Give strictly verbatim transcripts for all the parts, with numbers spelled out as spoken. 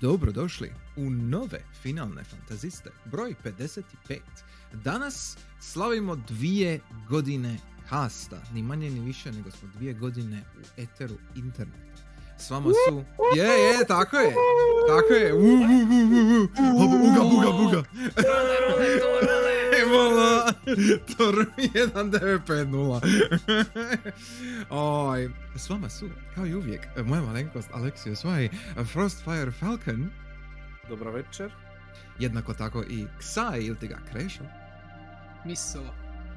Dobrodošli u nove finalne fantaziste, broj pedeset pet. Danas slavimo dvije godine kasta, ni manje ni više nego smo dvije godine u eteru interneta. S vama su... Je, je, tako je, tako je. U, u, u, u. Uga, buga, buga. Evola, Tor jedan devet pet nula. S vama su, kao i uvijek, moja malenkost Aleksio Svaj, Frostfire Falcon. Dobro večer. Jednako tako i Ksaj, ili ti ga Krešo? Miso.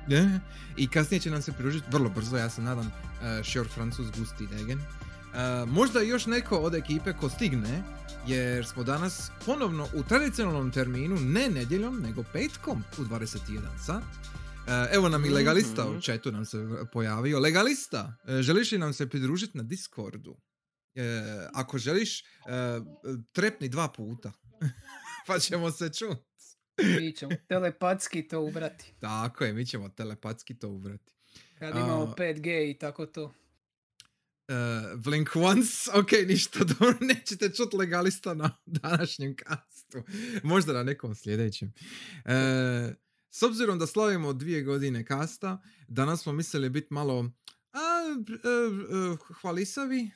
Yeah. I kasnije će nam se pridružiti, vrlo brzo, ja se nadam, uh, Šor Francus Gusti Degen. Uh, možda još neko od ekipe ko stigne, jer smo danas ponovno u tradicionalnom terminu, ne nedjeljom, nego petkom u dvadeset jedan sat. Uh, evo nam i Legalista, mm-hmm. u chatu nam se pojavio. Legalista, uh, želiš li nam se pridružiti na Discordu? Uh, ako želiš, uh, trepni dva puta, pa ćemo se čuti. Mi ćemo telepatski to ubrati. Tako je, mi ćemo telepatski to ubrati. Kad imamo uh, pet G i tako to. Uh, blink once, ok, ništa dobro, nećete čut Legalista na današnjem kastu, možda na nekom sljedećem. Uh, s obzirom da slavimo dvije godine kasta, danas smo mislili biti malo a, uh, uh, hvalisavi,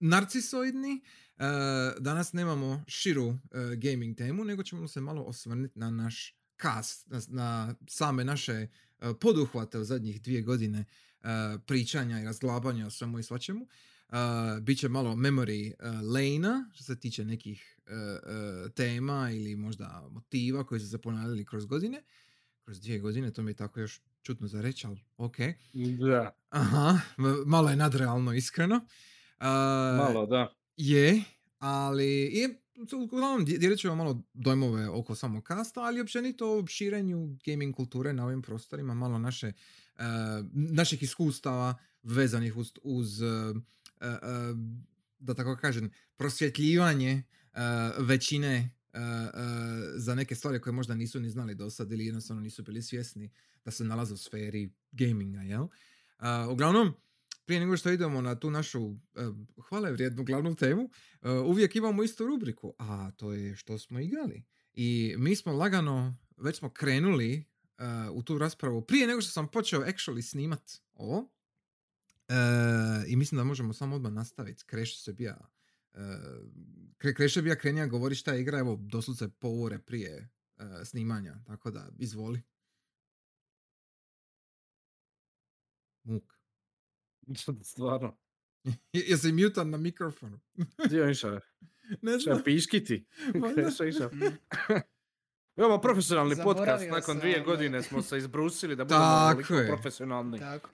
narcisoidni. Uh, danas nemamo širu uh, gaming temu, nego ćemo se malo osvrnuti na naš kast, na, na same naše uh, poduhvate u zadnjih dvije godine. Uh, pričanja i razglabanja o svemu i svačemu. Uh, Biće malo memory uh, lane-a što se tiče nekih uh, uh, tema ili možda motiva koji su se ponavljali kroz godine. Kroz dvije godine, to mi je tako još čutno za reći, ali ok. Da. Aha, malo je nadrealno, iskreno. Uh, malo, da. Je, ali... Je, uglavnom, djelit ću vam malo dojmove oko samog kasta, ali općenito o širenju gaming kulture na ovim prostorima, malo naše, uh, naših iskustava vezanih uz, uz uh, uh, uh, da tako kažem, prosvjetljivanje uh, većine uh, uh, za neke stvari koje možda nisu ni znali do sad ili jednostavno nisu bili svjesni da se nalaze u sferi gaminga, jel? Uh, uglavnom, prije nego što idemo na tu našu uh, hvale vrijednu glavnu temu, uh, uvijek imamo istu rubriku, a to je što smo igrali. I mi smo lagano, već smo krenuli uh, u tu raspravu prije nego što sam počeo actually snimat ovo. Uh, I mislim da možemo samo odmah nastaviti. Kreš se bija, uh, kre, Kreše bija krenija govori šta je igra, evo doslovce pol ore prije uh, snimanja, tako da izvoli. Muk. Stvarno. Jesi mutan na mikrofonu? Gdje on išao? Ne znam. Šta piškiti? Šta išao? Evo, profesionalni zaboravio podcast. Nakon sam, dvije godine smo se izbrusili da budemo profesionalni. Tako.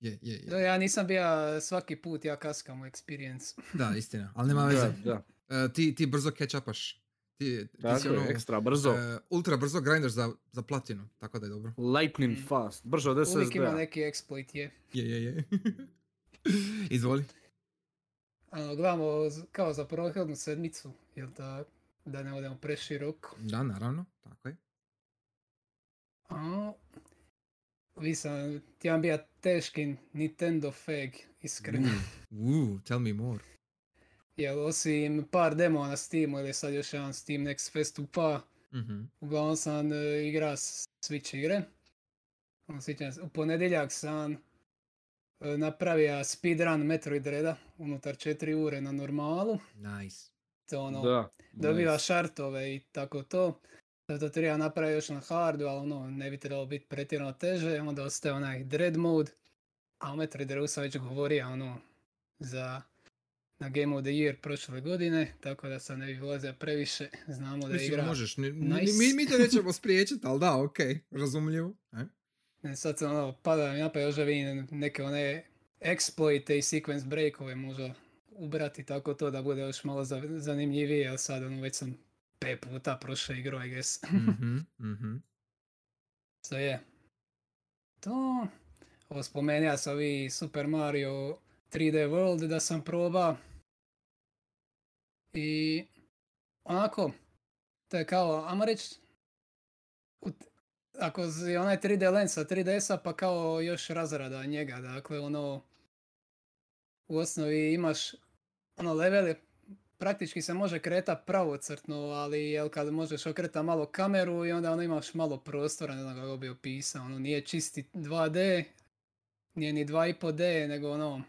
Je, je, je. Do, ja nisam bio svaki put, ja kaskam u experience. Da, istina. Ali nema veze. Da, da. Uh, ti, ti brzo catch-upaš. Ti, ti si ono, ekstra brzo. Uh, ultra brzo grindaš za, za platinu. Tako da je dobro. Lightning mm. fast. Brzo od S S D-a. Uvijek ima neki exploit, je. Je, je, je. Izvoli. Ano, gledamo kao za prvohodnu sedmicu, jel da, da ne odemo preširoko. Da, naravno, tako je. Ano, vi sam, ti vam bija teški Nintendo fag, iskreno. Uuu, tell me more. Jel, osim par demo na Steamu, ili sad još jedan Steam Next Festu, pa mm-hmm. uglavnom sam uh, igra Switch igre. U ponedjeljak sam napravio speedrun Metroid Reda unutar četiri ure na normalu. Nice. To ono, da, dobiva nice. Šartove i tako to. To treba napraviti još na hardu, ali ono, ne bi trebalo biti pretjerano teže. Onda ostaje onaj dread mode. A o Metroid Redu sam već govorio ono, za, na Game of the Year prošle godine. Tako da sam ne bi ulazio previše. Znamo da je igra možeš, ni, nice. Mi, mi te nećemo spriječiti, ali da, ok, razumljivo. Eh? Sad se ono, pada mi napad, još da vidim neke one exploite i sequence breakove možda ubrati tako to da bude još malo zanimljivije, ali sad ono već sam pet puta prošao igru, I guess. Mm-hmm, mm-hmm. So je. Yeah. To, ovo spomenuo sam ovi Super Mario tri D World da sam proba. I onako, to je kao, ajmo reći, ako je onaj tri D lensa, tri D S-a pa kao još razrada njega, dakle ono u osnovi imaš ono levele praktički se može kretati pravocrtno, ali jel, kad možeš okretati malo kameru i onda ono, imaš malo prostora, ne znam kako bi opisao, ono, nije čisti dva D, nije ni dva i pol D, nego ono,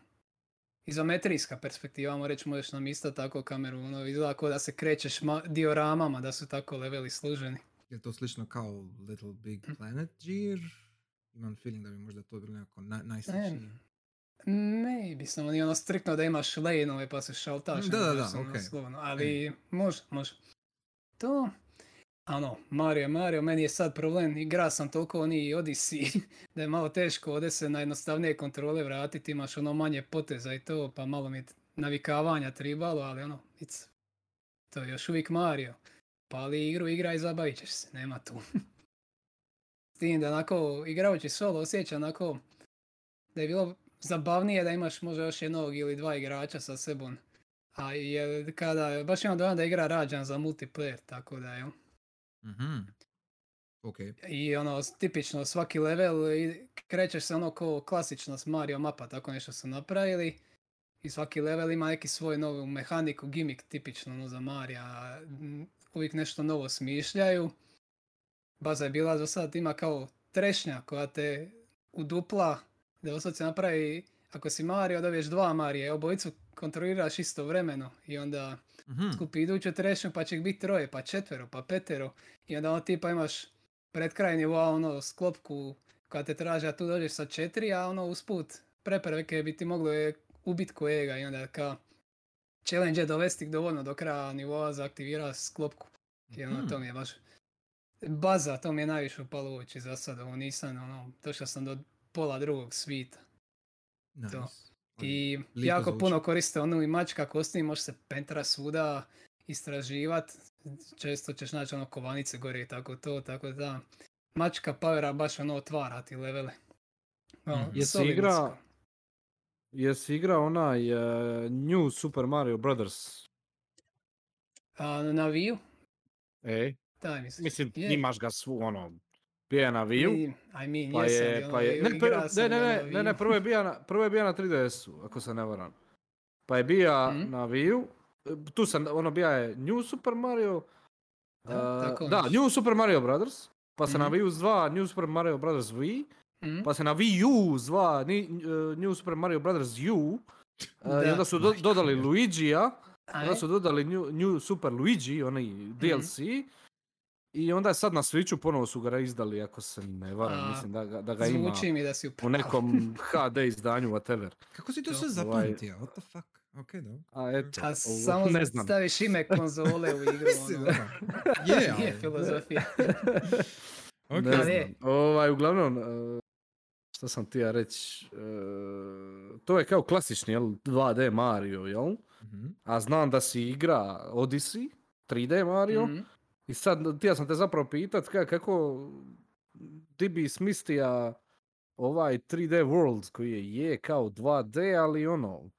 izometrijska perspektiva, mo reći, možeš namistati tako kameru, ono, izgleda kao da se krećeš ma- dioramama, da su tako leveli služeni. Je to slično kao Little Big Planet Gear? Imam feeling da bi možda to bilo nekako na- najsličnije. Maybe, samo nije ono striktno da imaš lane-ove pa se šaltaš. Da, da, da, okej. Okay. Ali okay. može, može. To, ano, Mario, Mario, meni je sad problem, igra sam toliko oni Odyssey da je malo teško ovdje se na jednostavnije kontrole vratiti, imaš ono manje poteza i to, pa malo mi navikavanja tribalo, ali ono, it's, to je još uvijek Mario. Pa ali igru igraj, zabavit ćeš se, nema tu. S tim da onako, igrajući solo osjeća onako da je bilo zabavnije da imaš možda još jednog ili dva igrača sa sebom. A jer kada, baš imam dojam da igra rađena za multiplayer, tako da je. Mhm. Okay. I ono, tipično svaki level krećeš se ono kao klasično s Mario mapa, tako nešto su napravili. I svaki level ima neki svoj novu mehaniku, gimmick tipično ono za Marija. Uvijek nešto novo smišljaju. Baza je bila do sad, ima kao trešnja koja te udupla. Da sad se napravi, ako si Mario, dobiješ dva Marije, obojicu kontroliraš istovremeno i onda mm-hmm. skupi iduću trešnju, pa će biti troje, pa četvero, pa petero. I onda ono tipa imaš predkrajni wow, ono, sklopku koja te traži, a tu dođeš sa četiri, a ono usput prepreke bi ti moglo je ubiti kojega i onda kao challenge je dovesti dovoljno do kraja nivoa za aktivira sklopku. I ono, mm-hmm. to mi je baš baza, to mi je najviše upalo u oči za sad, ovo nisam, ono, to što sam do pola drugog svita. Nice. To. I Lijepo jako zvuči. Puno koriste onu i mačka kosti, može se pentra svuda istraživati. Često ćeš naći ono kovanice gore i tako to, tako da mačka powera baš ono otvara ti levele. Ono, mm. Jesi igra, jes igra onaj uh, New Super Mario Brothers? A, na Wii-u? Ej, mislim, mislim yeah. imaš ga svu ono bija na Wii-u, I mean, pa jesam, je, pa je, ne, prvo, ne, ne, ne, ne, prvo je bija na, prvo je bija na tri D S-u, ako se ne varam. Pa je bija mm-hmm. na Wii-u, tu sam, ono bija je New Super Mario, da, uh, tako da New Super Mario Brothers, pa se mm-hmm. na Wii-u zva New Super Mario Brothers Wii, mm-hmm. pa se na Wii U zva ni, uh, New Super Mario Brothers U, uh, i onda su do, dodali Luigi-a, onda su dodali New, New Super Luigi, onaj D L C, mm-hmm. i onda je sad na Switchu ponovo su ga izdali, ako se ne varam, mislim da ga, da ga ima da si u nekom H D izdanju, whatever. Kako si to, to sve zapamtio? What the fuck? Ok, no. A eto, a ovo, samo ne znam. Staviš ime konzole u igru. Mislim, ono. Je, yeah, je filozofija. Ok. Ovaj, uglavnom, šta sam ti ja reći, to je kao klasični, jel, dva D Mario, jel? Mm-hmm. A znam da si igra Odyssey, tri D Mario, mm-hmm. I sad, ti ja sam te zapravo pitat ka, kako ti bi smislija ovaj tri D World koji je, je kao dva D, ali ono,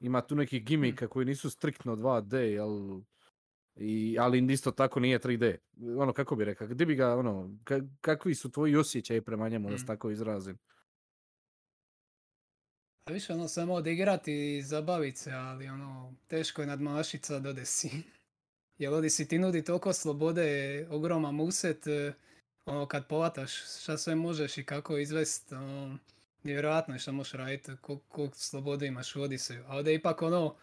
ima tu neki gimika koji nisu striktno dva D, jel, i, ali isto tako nije tri D. Ono, kako bi rekao, gdje bi ga, ono, ka, kakvi su tvoji osjećaji prema njemu, mm. da se tako izrazim? A više ono, samo odigrati i zabavit se, ali ono, teško je nadmašit sad Odyssey. Jel Odyssey ti nudi toliko slobode, ogroman uset, ono, kad povataš šta sve možeš i kako izvesti, ono, nevjerojatno je šta možeš raditi, koliko slobode imaš u Odysseyu. A ovdje ipak ono,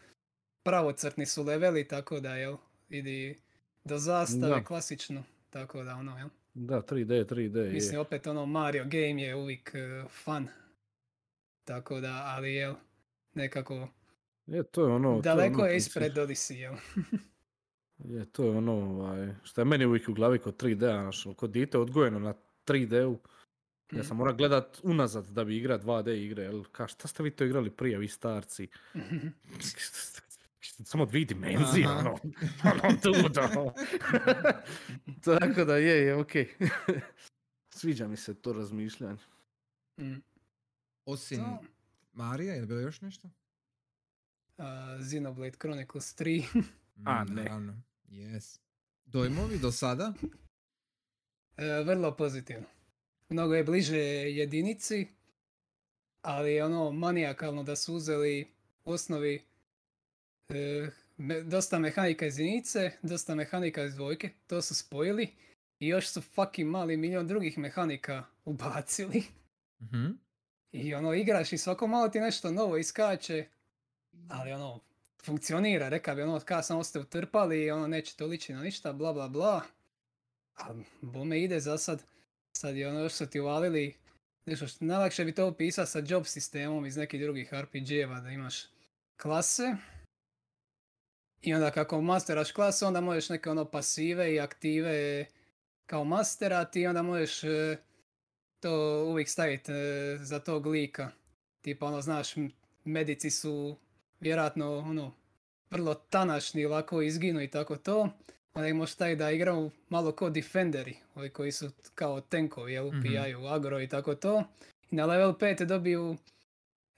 pravocrtni su leveli, tako da, jel, idi do zastave, da. Klasično, tako da, ono, jel. Da, tri D, tri D. Mislim, je. Opet, ono, Mario game je uvijek uh, fun, tako da, ali, jel, nekako, je, to je ono, daleko to je, ono, je ispred Odyssey, jel. Je, to je ono, ovaj, što je meni uvijek u glavi kod tri D-a, našlo, kod dite odgojeno na tri D-u, mm. ja sam morao gledat unazad da bi igra dva D igre, jel, ka, šta ste vi to igrali prije, vi starci? Mm-hmm. Samo dvije dimenzije, aha. ono, ono tudo. Tako da je, je, okej. Okay. Sviđa mi se to razmišljanje. Mm. Osim to... Marija, je li bilo još nešto? Uh, Xenoblade Chronicles tri. A, ne. Naravno. Yes. Dojmovi do sada? E, vrlo pozitivno. Mnogo je bliže jedinici, ali ono manijakalno da su uzeli osnovi e, me, dosta mehanika iz jedinice, dosta mehanika iz dvojke, to su spojili i još su fucking mali milion drugih mehanika ubacili. Mm-hmm. I ono, igraš i svako malo ti nešto novo iskače, ali ono, funkcionira, reka bi ono, kada samo ste utrpali i ono, neće to liči na ništa, bla bla bla. A bome ide za sad, sad je ono, još su ti uvalili, nešto što najlakše bi to opisao sa job sistemom iz nekih drugih R P G-eva, da imaš klase. I onda kako masteraš klasu, onda možeš neke ono pasive i aktive kao masterati i onda možeš e, to uvijek staviti e, za tog lika. Tipa ono, znaš, medici su vjerojatno ono, vrlo tanašni, lako izginu i tako to. Onda im možeš taj da igraju malo ko defenderi, ovi koji su kao tenkovi, jel, upijaju mm-hmm. agro i tako to. I na level pet dobiju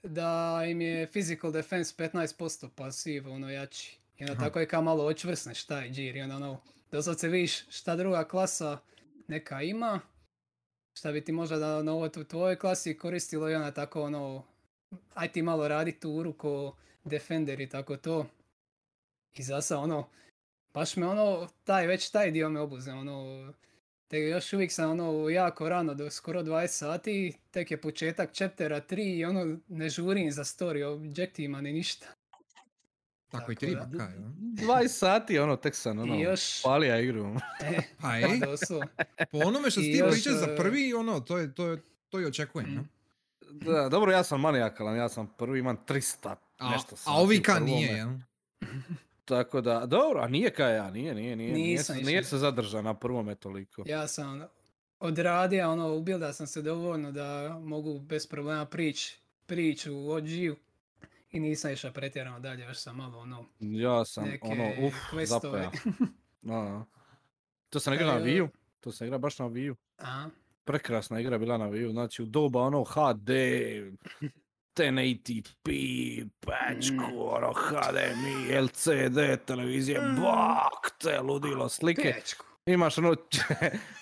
da im je physical defense petnaest posto pasiv, ono jači. I onda aha. tako je kao malo očvrsneš taj džir i onda ono, dosad se vidiš šta druga klasa neka ima, šta bi ti možda da na ovo u tvojoj klasi koristilo i onda tako ono, aj ti malo radi turu ko defender i tako to. I zasa ono, baš me ono, taj, već taj dio me obuze, ono, te još uvijek sam ono jako rano, do skoro dvadeset sati, tek je početak chaptera tri i ono, ne žurim za story objektima ni ništa. Tako i tri baka, jel? dvadeset sati, ono, tek sam, ono, još... palija igru. E, pa ej, po onome što ti priča za prvi, ono, to je, to je, to je očekujem, mm. no? Da, dobro, ja sam manijakalan, ja sam prvi, imam tristo a, nešto sati. A ovi ka nije, jel? Tako da, dobro, a nije ka ja, nije, nije, nije, nije, nije se zadržao na prvome toliko. Ja sam odradio, ono, ubilda sam se dovoljno da mogu bez problema prići, prići u odžiju. I nisam išao pretjerano dalje, još sam malo ono... Ja sam ono, uff, zapaja. To sam igrao na Wii-u, to sam igrao baš na Wii-u. Prekrasna igra bila na Wii-u, znači u doba ono H D, ten eighty p, pečku, ono H D M I, L C D, televizije, bak, te ludilo slike. Pečku. Imaš ono,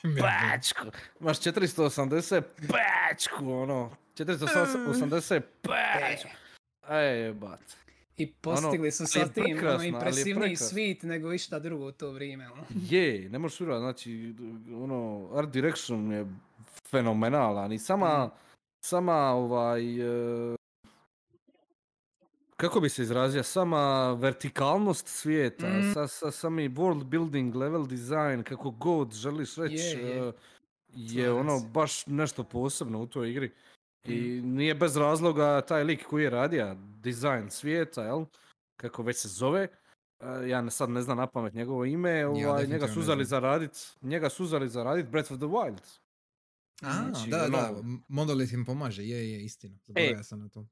pečku, imaš četiristo osamdeset, pečku, ono, četiristo osamdeset, pečku. Ej, bat. I postigli ono, su sa tim ono, impresivniji svit nego išta drugo u to vrijeme. Ono. Je, ne možeš uraditi, znači, ono, Art Direction je fenomenalan i sama, mm. sama, ovaj, e, kako bi se izrazio, sama vertikalnost svijeta, mm. sa, sa sami world building, level design, kako god želiš reći, je, je. je ono baš nešto posebno u toj igri. I nije bez razloga taj lik koji je radio dizajn svijeta, jel? Kako već se zove, ja sad ne znam napamet njegovo ime, ovaj, ja, njega su uzeli za radit, njega su uzeli za radit Breath of the Wild. A, znači, da, ono, da, Monolith im pomaže, je, je, istina, zaboravio sam na to.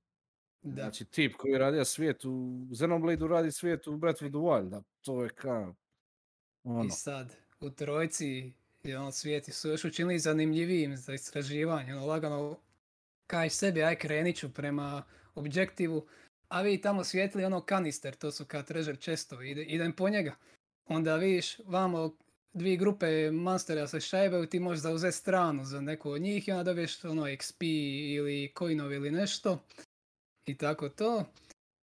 Da. Znači, tip koji radio svijet u Xenoblade-u radi svijet u Breath of the Wild, to je kao, ono. I sad, u trojci, ono, svijeti su još učinili zanimljivijim za istraživanje, ono, lagano kaj sebi, aj krenit ću prema objektivu, a vi tamo svijetli ono kanister, to su kao treasure chestovi, ide, idem po njega. Onda vidiš, vamo dvije grupe monstera se šajbaju, ti možeš zauzeti stranu za neku od njih i onda dobiješ ono X P ili coinov ili nešto i tako to.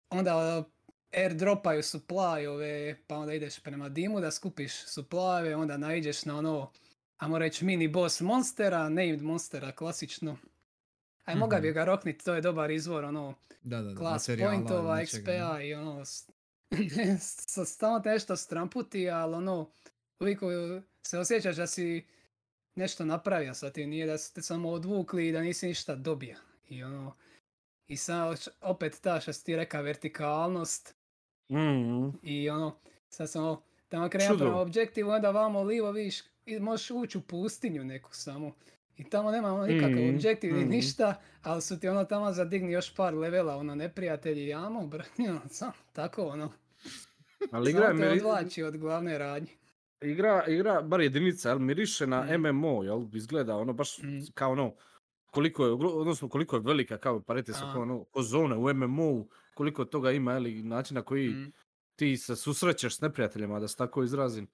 Onda airdropaju supply-ove, pa onda ideš prema dimu da skupiš supply-ove, onda naiđeš na ono, ajmo reći mini boss monstera, named monstera klasično. Aj, moga bi ga rokniti, to je dobar izvor, ono, da, da, da, class pointova, X P A i ono, stalno te nešto stramputi, ali ono, uvijek se osjećaš da si nešto napravio sa tim, nije da ste samo odvukli i da nisi ništa dobio. I ono, i sad opet ta što ti reka vertikalnost mm-hmm. i ono, sad sam ono, tamo krenem prema objektivu, onda vamo livo vidiš, možeš ući u pustinju neku samo. I tamo nema ono nikakav mm, objektiv ni mm. ništa, ali su ti ono tamo zadigni još par levela, ono neprijatelji jamo, brni, ono, sam, tako ono. Ali igra samo te odvlači od glavne radnje. Igra, igra, bar jedinica, jel, miriše na mm. M M O, jel, izgleda ono baš mm. kao ono, koliko je, odnosno koliko je velika, kao parete su kao ono, ko zone u M M O-u, koliko toga ima, jel, i način na koji mm. ti se susrećeš s neprijateljima, da se tako izrazim.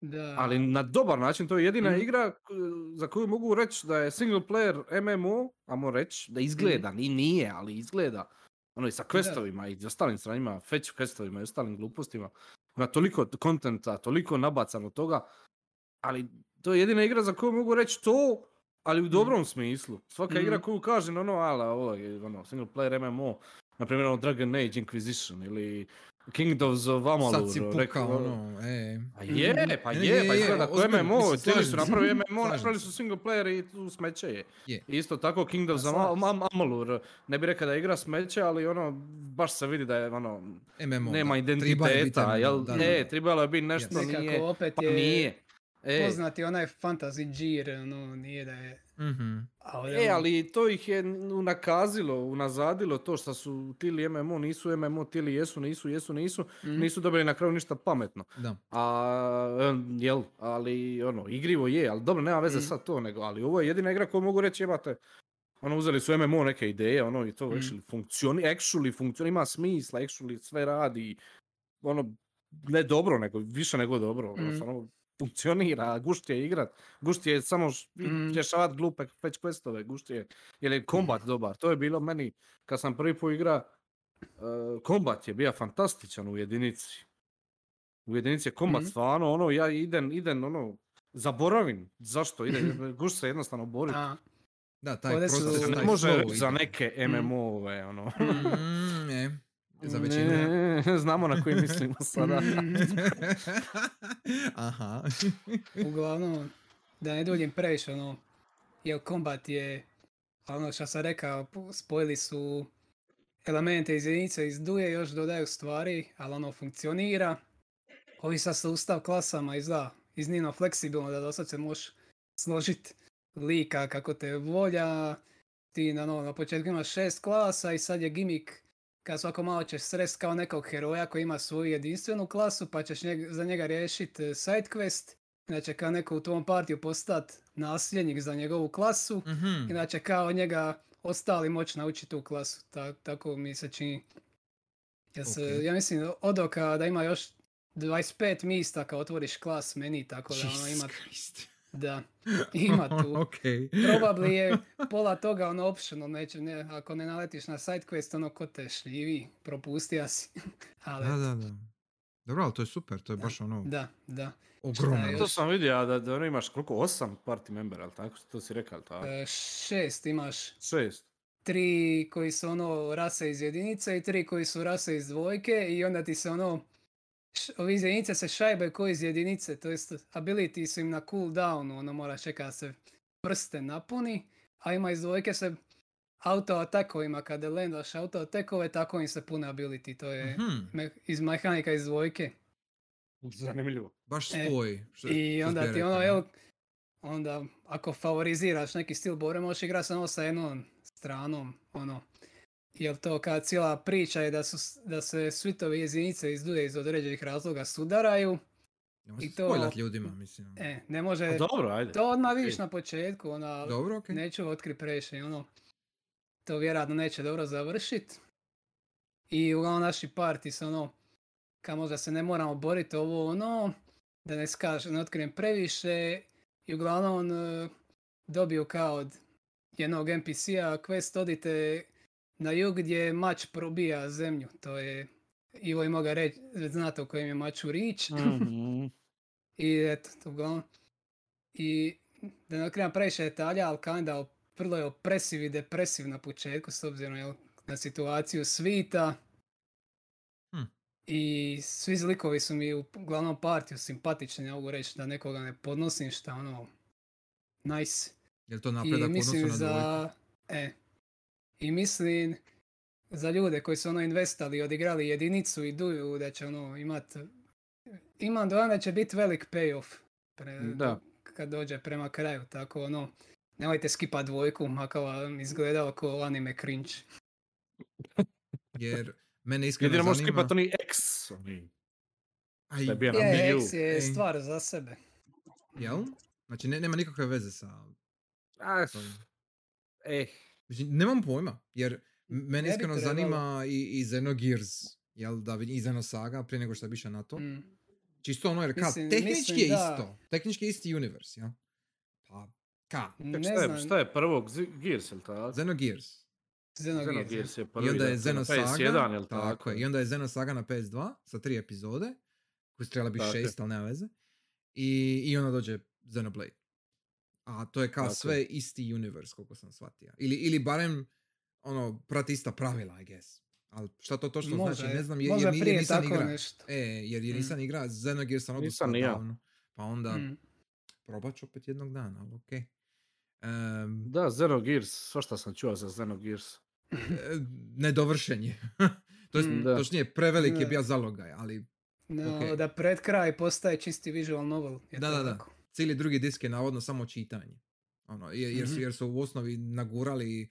Da. Ali na dobar način, to je jedina mm. igra za koju mogu reći da je single player M M O, ajmo reći, da izgleda, mm. i nije, ali izgleda ono i sa questovima da. I ostalim stranima, fetch questovima i ostalim glupostima. Ima toliko kontenta, toliko nabacano toga, ali to je jedina igra za koju mogu reći to, ali u dobrom mm. smislu. Svaka mm. igra koju kažem, ono, ala, ovo je ono, single player M M O, naprimjer ono Dragon Age Inquisition ili Kingdoms of Amalur. Sad si puka, rekao, ono, e. Pa je, pa je, je, je pa izgleda je, ko M M O, cijeli su napravili M M O, napravili su single player i tu smeće je. je. Isto tako Kingdoms of Amalur, ne bih rekao da igra smeće, ali ono, baš se vidi da je ono, M M O, nema da. Identiteta, jel? Ne, trebalo je biti nešto, yes. nije, opet pa je... nije. E. Poznati onaj Fantasy no nije da je... Mm-hmm. Ovdje... E, ali to ih je unakazilo, unazadilo to što su tili M M O, nisu M M O, tili jesu, nisu, jesu, nisu, mm-hmm. nisu dobili na kraju ništa pametno. Da. A, jel, ali ono, igrivo je, ali dobro, nema veze mm-hmm. sad to, nego, ali ovo je jedina igra koju mogu reći, imate, ono, uzeli su M M O neke ideje, ono, i to mm-hmm. actually funkcioni, actually funkcioni, ima smisla, actually sve radi, ono, ne dobro, nego, više nego dobro, mm-hmm. ono, funkcionira, gušt je igrat, gušt je samo rješavat mm. glupe fetch questove, gušt je, jer je kombat dobar, to je bilo meni, kad sam prvi put igra, kombat uh, je bio fantastičan u jedinici, u jedinici je kombat mm. stvarno, ono, ja idem, idem, ono, zaboravim, zašto, idem, gušt se jednostavno bori. A. Da, taj proces, ne može za neke M M O-ove, ono. Mm, ne. Za većinu. Ne, ne, znamo na koji mislimo sada. Aha. Uglavnom, da ne duljim previše, ono, jer kombat je, ono što sam rekao, spojili su elemente iz jedinice iz duje, još dodaju stvari, ali ono funkcionira. Ovi sad sustav klasama izda iznimno fleksibilno, da dosad se možeš složiti lika kako te volja. Ti na, no, na početku imaš šest klasa i sad je gimik kad svako malo ćeš srest kao nekog heroja koji ima svoju jedinstvenu klasu, pa ćeš njeg, za njega riješiti side quest, inače kao neko u tvom partiju postati nasljednik za njegovu klasu, mm-hmm. inače kao njega ostali moći naučiti tu klasu, Ta, tako mi se čini. Ja, se, okay. ja mislim od oka da ima još dvadeset pet mista kad otvoriš klas meni, tako da ono ima... Da, ima tu. Okay. Probably je pola toga ono optional, neće, ne, ako ne naletiš na sidequest, ono ko te šljivi, propustija si. Ali... Da, da, da. Dobro, ali to je super, to je da. Baš ono... Da, da. Ogromno. To sam vidio, da, da ono imaš koliko, osam party membera, ali tako to si rekao, tako? E, šest imaš. Šest. Tri koji su ono rase iz jedinice i tri koji su rase iz dvojke i onda ti se ono... Ovi iz jedinice se šajbe koji iz jedinice, to jest ability su im na cooldownu, ono mora čekati da se prste napuni, a ima iz dvojke se auto-atakovima, kada landaš auto-atakove, tako im se pune ability, to je mm-hmm. me- iz mehanika iz dvojke. Zanimljivo. Baš svoj. E, I onda ti ono, evo, onda ako favoriziraš neki stil bore, možeš igrati samo sa jednom stranom, ono. Jer to kad cijela priča je da, su, da se svitovi jedinice iz duje iz određenih razloga sudaraju. Ne može spojlat ljudima, mislim. E, ne može, a dobro, ajde. To odmah vidiš na početku, ona, dobro, okay. neću otkrit previše, ono, to vjerojatno neće dobro završit. I uglavnom naši parti su ono, kao možda se ne moramo boriti ovo ono, da ne skažem, ne otkrijem previše, i uglavnom on, dobiju kao od jednog N P C-a quest odite na jug gdje mač probija zemlju, to je, Ivo ima ga reći, znate o kojem je maču rič. Mm-hmm. I eto, uglavnom. I da ne otkrivam previše detalja, ali kinda vrlo je opresiv i depresiv na početku, s obzirom na situaciju svita. Mm. I svi zlikovi su mi u glavnom partiju simpatični, ne mogu reći da nekoga ne podnosim, šta ono, nice. Jel to napredak u odnosu na dvojku? E, I mislim, za ljude koji su ono investali, odigrali jedinicu i duju, da će ono imat, imam dojam da će biti velik payoff pre, da. Kad dođe prema kraju, tako ono, nemojte skipat dvojku, makar vam izgledao kao anime cringe. Jer mene iskreno zanima... Jedino možeš skipat oni X, oni... Aj, je, X je Ej. stvar za sebe. Jel? Znači ne, nema nikakve veze sa... Ah, eh. Nemam pojma, jer mene iskreno zanima i, i Xenogears, jel da vidim, i Xenosaga, prije nego što bi išao na to. Mm. Čisto ono, jer ka, mislim, tehnički mislim, je da. isto, tehnički je isti univers, jel? Pa, ka? Ne šta, znam. Je, šta je prvog, Gears, ili tako? Xenogears. Xenogears je prvi. I onda je Xenosaga, P S jedan, jel tako? Tako je. I onda je Xenosaga na P S dva sa tri epizode, koji se trebala biti šest, ali nema veze. I, i onda dođe Xenoblade. A to je kao tako sve isti universe, koliko sam shvatio. Ili, ili barem, ono, prati ista pravila, I guess. Ali šta to točno možda, znači, ne znam, jer, jer, jer, jer nisam igra. Nešto. E, jer, jer mm. nisam igra, Xenogears sam odustao davno. Pa onda, mm. probat ću opet jednog dana, ali okej. Okay. Um, da, Xenogears, svašta sam čuo za Xenogears. Nedovršen je. To jest, mm, točnije, prevelik je bio zalogaj, ali... No, okay. Da pred kraj postaje čisti visual novel. Da, da, da. Cijeli drugi disk je navodno samo čitanje. Ono, jer, jer, su, jer su u osnovi nagurali,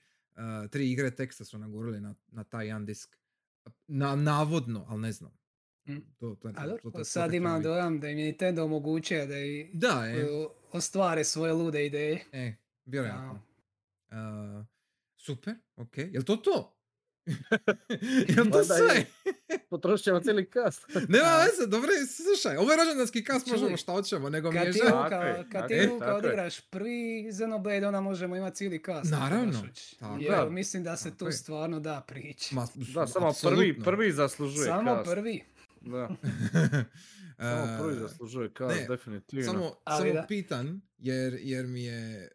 uh, tri igre teksta su nagurali na, na taj jedan disk. Na, navodno, ali ne znam. To, to, to, to, to, sad imam dojam da im je Nintendo omogućuje da, i, da e. ostvare svoje lude ideje. E, vjerojatno. Uh, super, ok. Jel to to? Jel to sve? Potrošćemo cijeli kast. Nema veze, dobro, slušaj, ovo je rođendanski kast, možemo šta hoćemo, nego mi je žao. Kad ti Luka odigraš prvi Xenoblade, onda možemo imati cijeli kast. Naravno. Jer mislim da se tu stvarno da prići. Da, samo prvi zaslužuje kast. Samo prvi. Da. Samo prvi zaslužuje kast, definitivno. Samo pitan, jer mi je...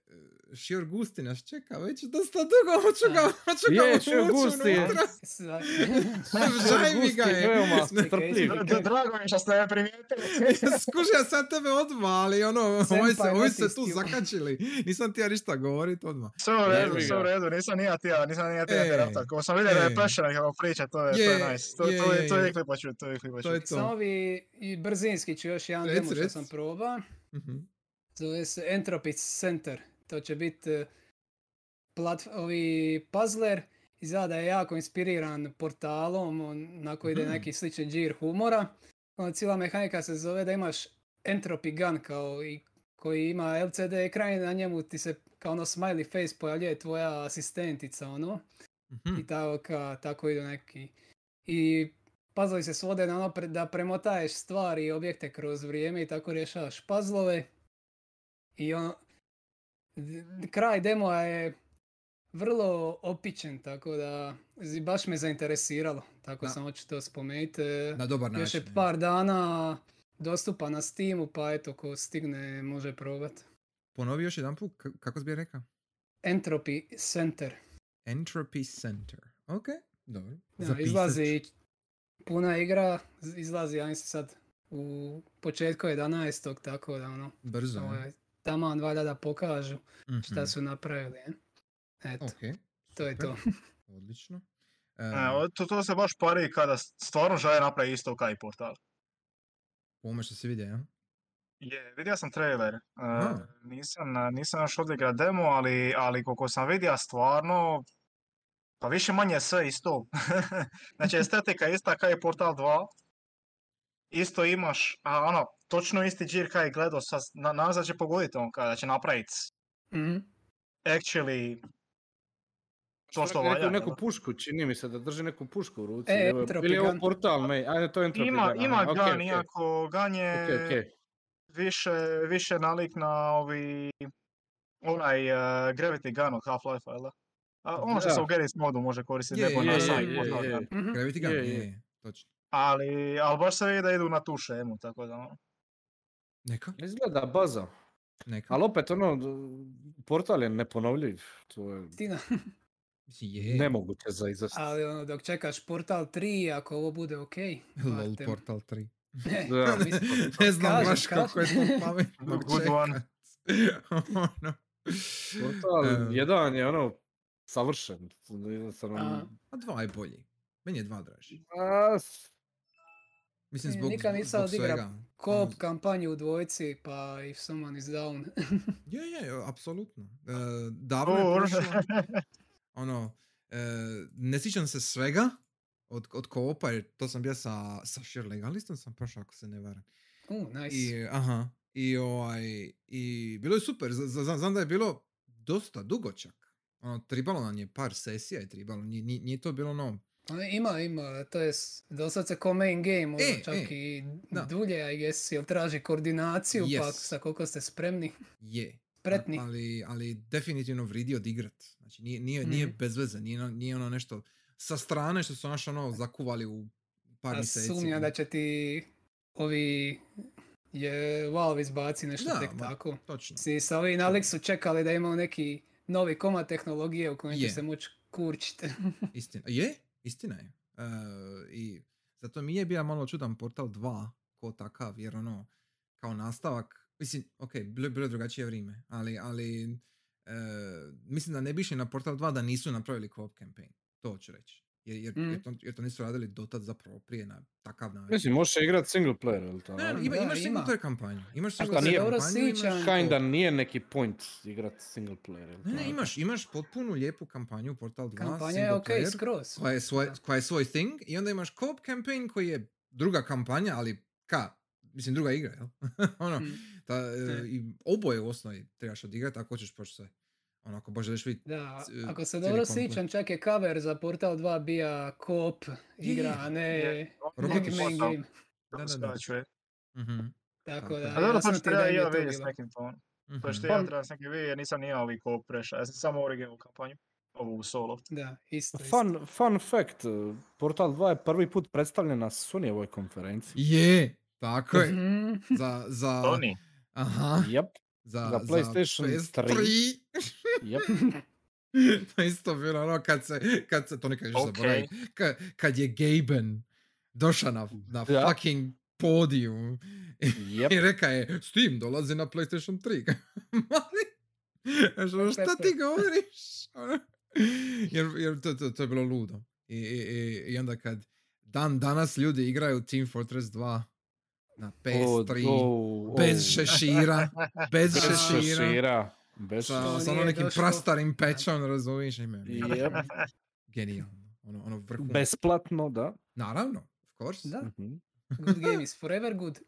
Šior Gusti nas čeka već dosta dugo, hoću ga hoću ga ući unutra. Žaj mi ga je. Drago mi što ste me primijetili. Skuži, ja sad tebe odmah, ali ono, ovi se, ovi se tu zakačili. Nisam ti ja ništa govorit odmah. Sve u redu, sve u redu, nisam nija ti ja, nisam nija ti ja teraptak. Ovo sam vidio da je prešao nekako priča, to je nice. To je klipa ću, to je klipa ću. Samo vi i brzinski ću još jedan demo što sam probao. Zove se Entropy Center. To će biti ovi puzzler, izgleda da je jako inspiriran Portalom, onako ide neki sličan džir humora. On, cijela mehanika se zove da imaš Entropy Gun kao i koji ima L C D ekran, na njemu ti se kao ono smiley face pojavljuje tvoja asistentica, ono. Mm-hmm. I tako, ka, tako idu neki. I puzzlovi se svode na ono pre, da premotaješ stvari i objekte kroz vrijeme i tako rješavaš puzzlove. I ono, kraj demoa je vrlo opičen, tako da baš me zainteresiralo, tako da sam hoću to spomenuti. Na dobar način. Još je par dana dostupa na Steamu, pa eto, ko stigne može probati. Ponovi još jedan put, kako si bi rekao? Entropy Center. Entropy Center, ok, dobro. Ja, izlazi puna igra, izlazi, ja mislim sad, u početku jedanaestog, tako da ono... Brzo, ne? Taman valjda da pokažu šta su napravili. Eto, okay, to je to. Odlično. Um, e, to, to se baš pari kada stvarno žele napraviti isto kao i Portal. Ovo što si vidio, ja? Je, vidio sam trailer. E, no. Nisam, nisam još odigra demo, ali, ali koliko sam vidio stvarno, pa više manje sve isto. Znači, estetika je ista kao i Portal dva. Isto imaš, a ono, točno isti džir kaj je gledao, na, nadam se da će pogoditi on kada će napraviti. Mm-hmm. Actually, to što valja. Neku jel? Pušku, čini mi se da drži neku pušku u ruci. E, evo, ili ovo Portal, me, ajde to je Entropy Gun. Ima, ima Gun, okay, iako okay. Gun je okay, okay. Više, više nalik na ovi, onaj uh, Gravity Gun od Half-Life, jel da? Ono što se u Garry's modu može koristiti, yeah, yeah, na sajt. Yeah, yeah, yeah. Mm-hmm. Gravity Gun, yeah, yeah. Je, točno. Ali, ali baš se vidi da idu na tu šemu, tako da ono. Neka? Izgleda baza. Neka. Ali opet ono, Portal je neponovljiv. To je... Stina. Je. Nemoguće za izvesti. Ali ono, dok čekaš Portal tri, ako ovo bude okej. Okay, lol, Portal tri. Ne, da. Ne, ne znam baš kako je to pametno čekat. Ono. Portal um. jedan je ono, savršen. Ono... A dva je bolji. Meni je dva draži. As... Mislim, zbog, nikad nisam odigra koop no, kampanju u dvojici, pa If Someone Is Down. Je, je, apsolutno. Uh, davno je prošlo. Ono, uh, ne sjećam se svega od, od koopa, jer to sam bio sa, sa Shir Legalistom sam prošao, ako se ne varam. Uh, nice. I, aha, i, ovaj, i bilo je super, z- z- znam da je bilo dosta dugo čak. Ono, tribalo nam je par sesija, je tribalo, nije, nije to bilo ono. Ima, ima, to je dosad se ko main game, e, čak e, i da. Dulje, I guess, jel traži koordinaciju, yes. Pa sa koliko ste spremni, je. Spretni. A, ali, ali definitivno vridi odigrat. Znači, nije, nije, nije mm. bez veze, nije, nije ono nešto sa strane što su naš ono zakuvali u par mjeseci. A sumnjam da će ti ovi je Valve izbaci nešto da, tek ma, tako. Točno. Si sa ovi na Alexu čekali da imao neki novi komad tehnologije u kojem je. Će se moći kurčiti. Istina je, istina je. Uh, I zato mi je bio malo čudan Portal dva ko takav, jer ono, kao nastavak, mislim, ok, bilo, bilo drugačije vrijeme, ali, ali e, mislim da ne bi išli na Portal dva da nisu napravili co-op campaign, to hoću reći. Jer, jer, mm. jer, to, jer to nisu radili dotad zapravo prije na takav način. Mislim, možeš igrati single player, ili to? Ne, ne, ima, da, imaš single player kampanju. Imaš single player kampanju, imaš... Kinda nije neki point igrati single player. Ne, ne, imaš, imaš potpunu lijepu kampanju Portal dva. Kampanja je ok, player, skroz. Koja je, svoj, koja je svoj thing, i onda imaš co-op campaign koji je druga kampanja, ali ka... Mislim, druga igra, jel? ono, mm. ta, e, i oboje u osnovi trebaš odigrati, ako hoćeš početi sve. Ono, ako baš želiš vidjeti... Da, c- ako se dobro sjećam, čak je cover za Portal dva bija co-op igra, je, a ne... Je. Neki main game. Da, da, da. Uh-huh. Tako da, da, jasno ti da je ja to bilo. S nekim tom. Uh-huh. To je što ja treba s nekim vidjeti, jer nisam nije ali co-op prešao. Ja sam samo original kampanju. Ovu solo. Da, isto, isto. Fun, fun fact, Portal dva je prvi put predstavljen na Sonyjevoj konferenciji. Je! Yeah. Tako je. Mm-hmm. Za, za... Sony. Aha. Yep. Za, za PlayStation za pe es tri. Yep. To isto bilo ono kad se, kad se, to ne kažeš okay. zaboraviti, kad, kad je Gaben došao na, na yeah. fucking podijum yep. i reka je, Steam dolazi na PlayStation tri. Mali, šta ti govoriš? jer jer to, to, to je bilo ludo. I, i, i onda kad dan danas ljudi igraju Team Fortress dva na pe es tri, oh, oh, oh. bez šešira, bez šešira, bez šešira, sa ono nekim prastarim patchom, razumiješ ime. Yep. Genijalno, ono, ono vrhu. Besplatno, da. Naravno, of course. Da. Mm-hmm. Good game is forever good.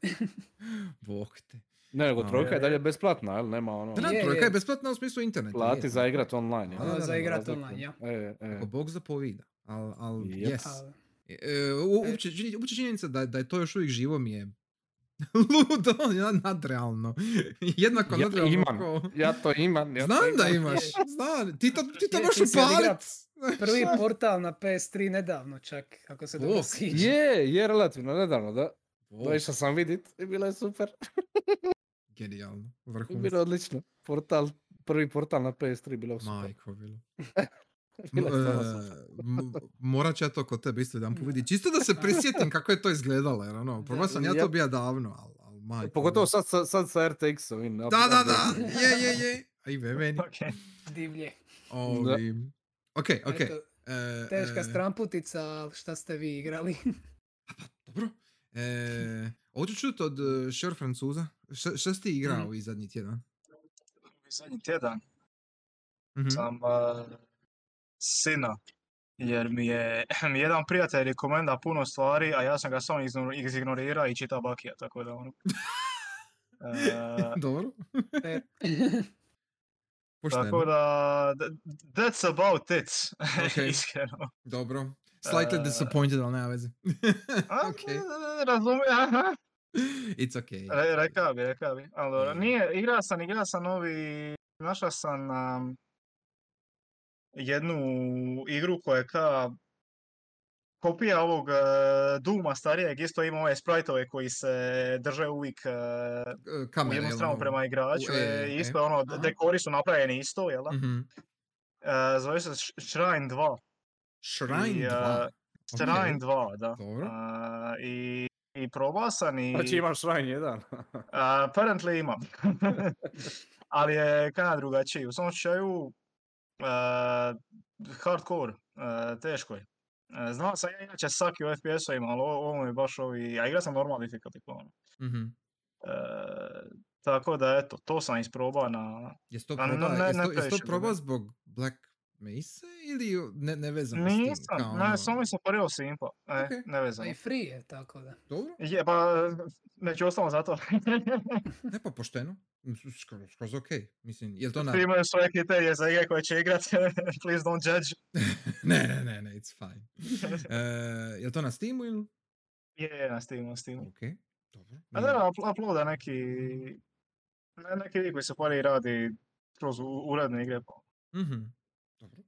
Bog te. Ne, nego trojka je dalje besplatna, ali nema ono... Da, da, trojka je, je besplatna u smislu interneta. Plati za igrat online. Ja. Za igrat online, ja. E, e. Ako Bog zapovida, ali al, yep. yes. Al... E, uopće, uopće činjenica da, da je to još uvijek živo mi je ludo, nadrealno. Jednako ja nadrealno. Imam. Ko... Ja to imam. Ja znam to imam. Da imaš. Znam. Ti to, ti to možeš upalit. Prvi Portal na pe es tri nedavno čak, ako se dobro sjećam. Je, je relativno nedavno, da. To je što sam vidit i bilo je super. Genijalno, vrhunsko. Bilo odlično. Portal, prvi Portal na pe es tri bilo super. Majko, bilo. bilo m- m- morat ću ja to kod tebe isto jedan povidi. Čisto da se prisjetim kako je to izgledalo. Jer ono, probao sam ja to bija davno, ali al, majko. Pogotovo sad, sad, sad sa er te eksom. Da, da, da, je, je, je. A i ve meni. Okay. Divlje. Ovi. Ok, ok. Eto, teška stramputica, šta ste vi igrali? Dobro. E, hoću čuti od Šer Francuza. Š, šta si ti igrao mm-hmm. i zadnji tjedan? I zadnji tjedan? Mm-hmm. Sam uh, sina. Jer mi je jedan prijatelj rekomenda puno stvari, a ja sam ga samo izignorirao i čitao Bakija, tako da ono. Uh, Dobro. Tako da, that's about it. Okay. Iskreno. Dobro. Slightly disappointed, ali nema veze. okay. Razumijem. It's okay. Re, rekao bi, rekao bi. Allora, mm. nije, igrao sam, igrao sam novi... Našao sam um, jednu igru koja je kao kopija ovog uh, Dooma starijeg. Isto ima ove sprite-ove koji se drže uvijek uh, Kamel, u jednu stranu ovo. Prema igraču. U, e, e, isto je ono, aha. dekori su napravljeni isto, jel da? Mm-hmm. Uh, zove se Shrine dva. Shrine I, dva? Uh, Shrine okay. dva, da. Dobro. Uh, I... I probao sam i... Znači imaš Shrine jedan. uh, apparently imam. Ali je kada drugačiji. U svom slučaju uh, hardcore, uh, teško je. Uh, znao sam ja inače saki u ef pe es-ovima, ali ovo je baš ovi... A igra sam normalno difficulty plan. Mm-hmm. Uh, tako da eto, to sam isprobao na... Jes to probao na, na, na, na proba zbog Black Mesa ili ne, ne vezano s tim? Nisam, kao ne, ono... samo sam prvo simpa, e, okay. ne vezano. I free je, tako da. Dobro. Je, pa neću ostalo zato. ne, pa pošteno, skroz, skroz ok. Mislim, je li to na... Svi imaju svoje kriterije za igre koje će igrati, please don't judge. ne, ne, ne, ne, it's fine. Uh, je li to na Steamu ili? Je, na Steamu, na Steamu. Ok, dobro. A da, uploada neki... Neki koji se pari radi kroz uredne igre. Mhm. Dobro.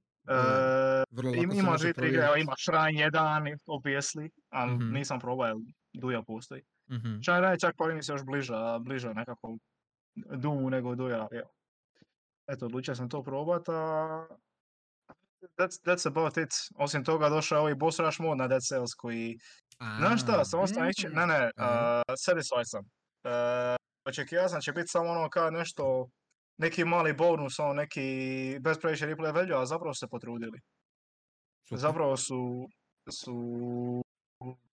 E, im, ima dvije trige, ima Shrine jedan, obviously, ali mm-hmm. nisam probao, Duja postoji. Mm-hmm. Shrine je čak pa mi se još bliža, bliža nekako Duju nego Duja. Evo. Eto, odlučio sam to probati, a... That's, that's about it. Osim toga došao ovaj boss rush mod na Dead Cells koji... Ah, znaš šta, samo sam mm, ići... Ne, ne, uh, satisfied sam. Uh, očekio sam će biti samo ono kao nešto... Neki mali bonus, ono neki... Bez previše replay value, a zapravo se potrudili. Super. Zapravo su... su...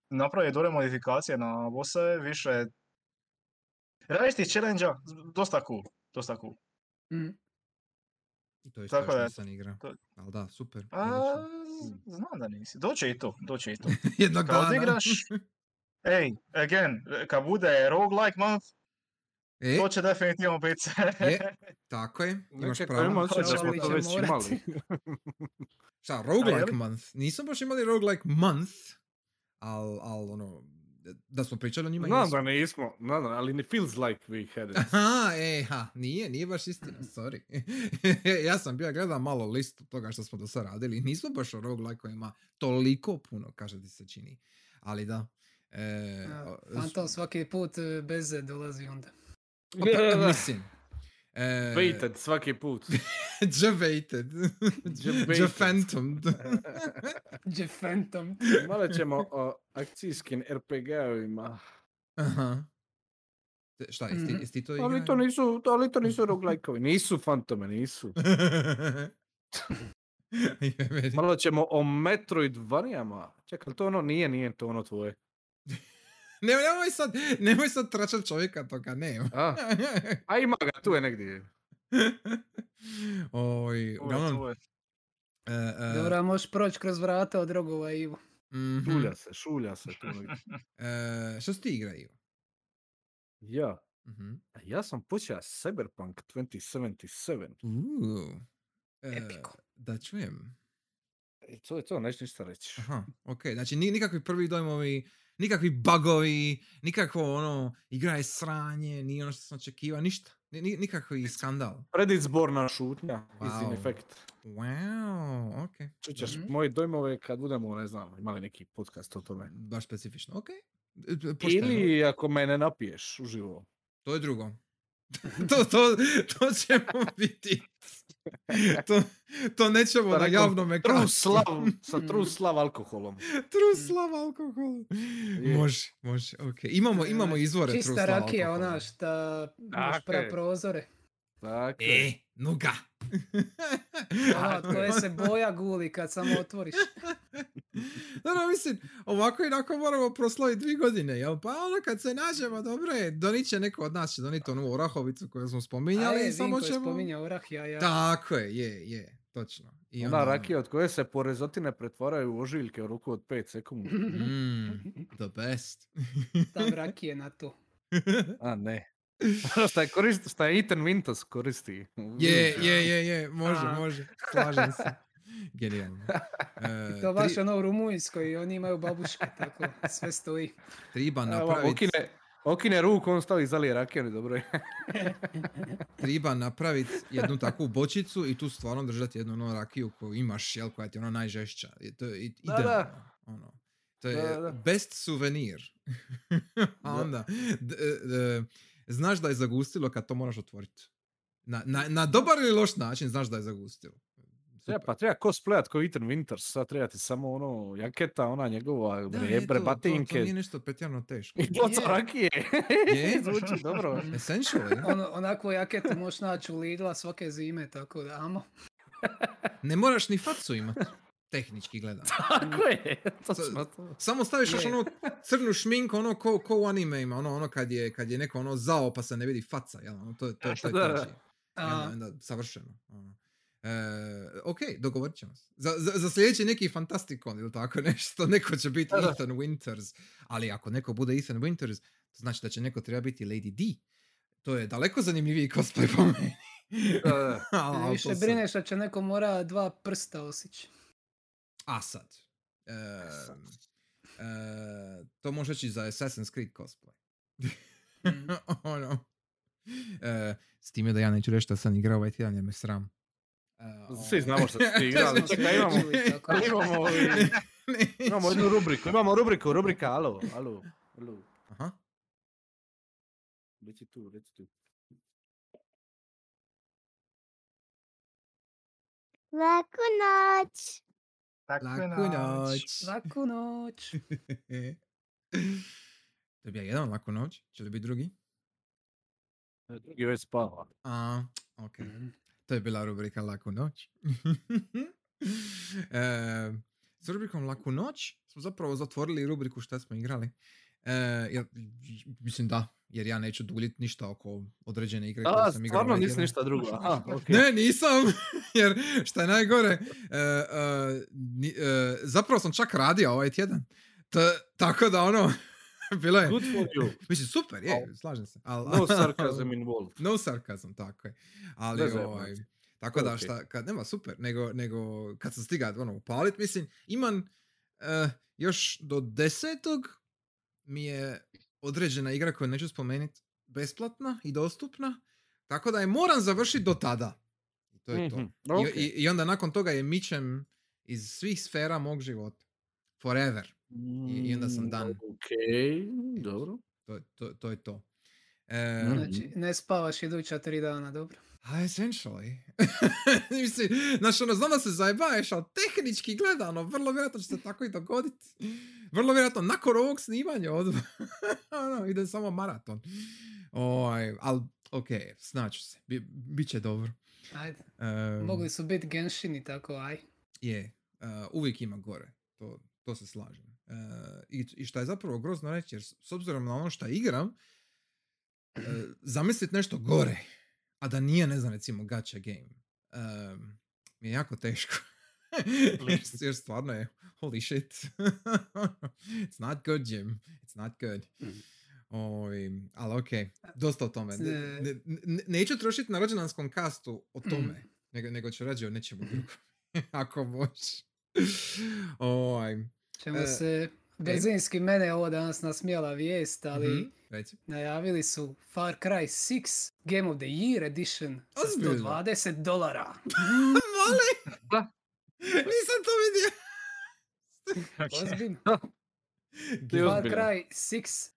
Napravili dobre modifikacije na bosse, više... Različitih challenge-a, dosta cool. Dosta cool. Mm. I to je isto što sam igrao, to... ali da, super. A, znam da nisi, doće i to, doće i to. Jednog dana. Kad odigraš, ej, again, kad bude roguelike month, e? To će definitivno biti. E, tako je, imaš pravo. Ima se da smo to već imali. Šta, roguelike month? Nisam baš imali roguelike month, ali al, ono, da smo pričali o njima. Znam da nismo, znam da, ali ne feels like we had it. Aha, e, ha, nije, nije baš istina, sorry. Ja sam bio gledao malo listu toga što smo do sada radili. Nismo baš o roguelike-ovima toliko puno, kaže ti se čini. Ali da. E, A, Phantom svaki put bez dolazi onda. Opet, mislim. E, baited svaki put. Džebaited. Džebaited. Phantom. Phantom. Malo ćemo o akcijskim er pe ge-ovima. Aha. Šta, jesi mm-hmm. ti to igra? Ali to nisu, ali to nisu roguelike-ovi. Nisu Phantome, nisu. Malo ćemo o Metroidvania-ma. Čekaj, to ono nije, nije to ono tvoje. Nemoj, nemoj sad, nemoj sad tračat čovjeka toga, ne. A, a ima ga, tu je negdje. Oj, uglavnom... E, e, Dobra, možeš proći kroz vrata od drugova, Ivo. Mm-hmm. Šulja se, šulja se. Tu e, što si ti igra, Ivo? Ja? Mm-hmm. Ja sam počeo Cyberpunk dvije tisuće sedamdeset sedam. Uuu. E, Epiko. Da čujem. I to je to, nešto ništa reći. Aha, okej, okay. Znači nikakvi prvi dojmovi... Nikakvi bugovi, nikakvo ono, igra je sranje, nije ono što sam očekivao, ništa, ni, nikakvi skandal. Predizborna šutnja, wow. Iz efekt. Wow, ok. Čućeš mm-hmm. moje dojmove kad budemo, ne znam, imali neki podcast o tome. Baš specifično, ok. Pošteno. Ili ako me ne napiješ uživo. To je drugo. to, to, to ćemo biti. To, to nećemo da na javnome kaži. Truslav, sa truslav alkoholom. Truslav alkoholom. Je. Može, može, okej. Okay. Imamo, imamo izvore čista truslav alkoholom. Čista rakija, ona šta moš pra prozore. Tako je. E, nuga. Ona od koje se boja guli kad samo otvoriš. Dobro, mislim, ovako i onako moramo proslaviti dvije godine, jel? Pa ono kad se nađemo, dobro je, donit će neko od nas, će doniti onu orahovicu koju smo spominjali. A je, samo ćemo... je spominja orah, ja, ja. Tako je, je, je, točno. I ona, ona rakija od koje se porezotine pretvaraju u ožiljke u ruku od pet sekundi. Mm, the best. Tam rakije na to. A ne. Šta je korist, šta je Ethan Winters koristi. Je, je, je, je, može, a. može, slažem se. Genijalno. Uh, to baš tri... ono u Rumunjskoj i oni imaju babuške, tako, sve stoji. Treba napraviti... Okine, okine ruku, on stavi zalije rakiju, dobro je. Treba napraviti jednu takvu bočicu i tu stvarno držati jednu ono rakiju koju imaš, jel, koja ti je ono najžešća. To je idealno. Da, da. Ono. To je da, da. Best suvenir. A onda... D, d, znaš da je zagustilo kad to moraš otvoriti. Na, na, na dobar ili loš način znaš da je zagustilo. Treba, pa treba cosplayat ko Ethan Winters, sad treba ti samo ono jaketa, ona njegova rebre, batinke. To, to nije nešto petjano teško. I to co rakije. Je, zvuči dobro. Essentially. On, onako jaketu možeš naći u Lidla svake zime, tako da amo. Ne moraš ni facu imati. Tehnički gledam. Tako je, točno to. Samo staviš još ono crnu šminku, ono ko, ko u anime ima, ono, ono kad, je, kad je neko ono zao pa se ne vidi faca, jel? Ono, to je to, to, to tači. Onda, savršeno. Ono. E, ok, dogovorit ćemo se. Za, za, za sljedeći neki Fantastikon ili tako nešto, neko će biti da. Ethan Winters, ali ako neko bude Ethan Winters, to znači da će neko treba biti Lady D. To je daleko zanimljiviji cosplay po meni. Ne više brineš da će neko mora dva prsta osjeći. A sad, e, e, to možeš reći za Assassin's Creed cosplay. Ono. E, s time da ja neću reći da sam igrao ovaj tjedan jer me sram. Uh, Svi znamo što ste igrali. Čekaj, imamo, imamo, imamo jednu rubriku. Imamo rubriku, rubrika alo, alo, alo. Aha. Reci tu, reci tu. Laku noć. Laku noć. Laku noć. To je bio jedan laku noć, će li biti drugi? Drugi već spava. A, ok. To je bila rubrika Laku noć. e, s rubrikom Laku noć smo zapravo zatvorili rubriku šta smo igrali. E, jer, mislim da, jer ja neću duljiti ništa oko određene igre koje sam igrao. A, stvarno nisi ništa drugo. Aha, okay. Ne, nisam, jer šta je najgore, e, e, ni, e, zapravo sam čak radio ovaj tjedan. T, tako da ono... Bilo je. Good for you. Mislim, super, je, oh. slažem se. Al, no sarcasm involved. No sarcasm, tako je. Ali, ovaj, tako okay. da, šta, kad, nema, super, nego, nego kad sam stigao ono, upalit, mislim, imam uh, još do desetog mi je određena igra koju neću spomenuti besplatna i dostupna, tako da je moram završiti do tada. I to je mm-hmm. to. Okay. I, i, I onda nakon toga je mičem iz svih sfera mog života. Forever. I, I onda sam dan. Ok, dobro. To, to, to je to. E, znači, ne spavaš iduća tri dana, dobro? A, essentially. Mislim, znači, ono, znam da se zajebaješ, ali tehnički gledano, vrlo vjerojatno će se tako i dogoditi. Vrlo vjerojatno, nakon ovog snimanja, od... ono, ide samo maraton. Oj, ali, ok, snaću se. Bi, biće dobro. Ajde. Um, Mogli su biti Genshin i tako, aj. Je, uh, uvijek ima gore. To, to se slažem. Uh, i, i što je zapravo grozno reći, jer s obzirom na ono što igram, uh, zamisliti nešto gore, a da nije, ne znam, recimo, gacha game, uh, mi je jako teško. jer, jer stvarno je, holy shit. It's not good, Jim. It's not good. Mm-hmm. Oj, ali okej, okay. Dosta o tome. Ne, ne, ne, neću trošiti na rođendanskom kastu o tome, mm-hmm. nego, nego ću reći o nečemu drugom. Ako možeš. Oj. Čemu e, se brzinski mene ovo danas nasmijela vijest, ali mm-hmm. najavili su Far Cry šest Game of the Year Edition za sto dvadeset dolara. Moli? Nisam to vidio. Ozbiljno. Far Cry šest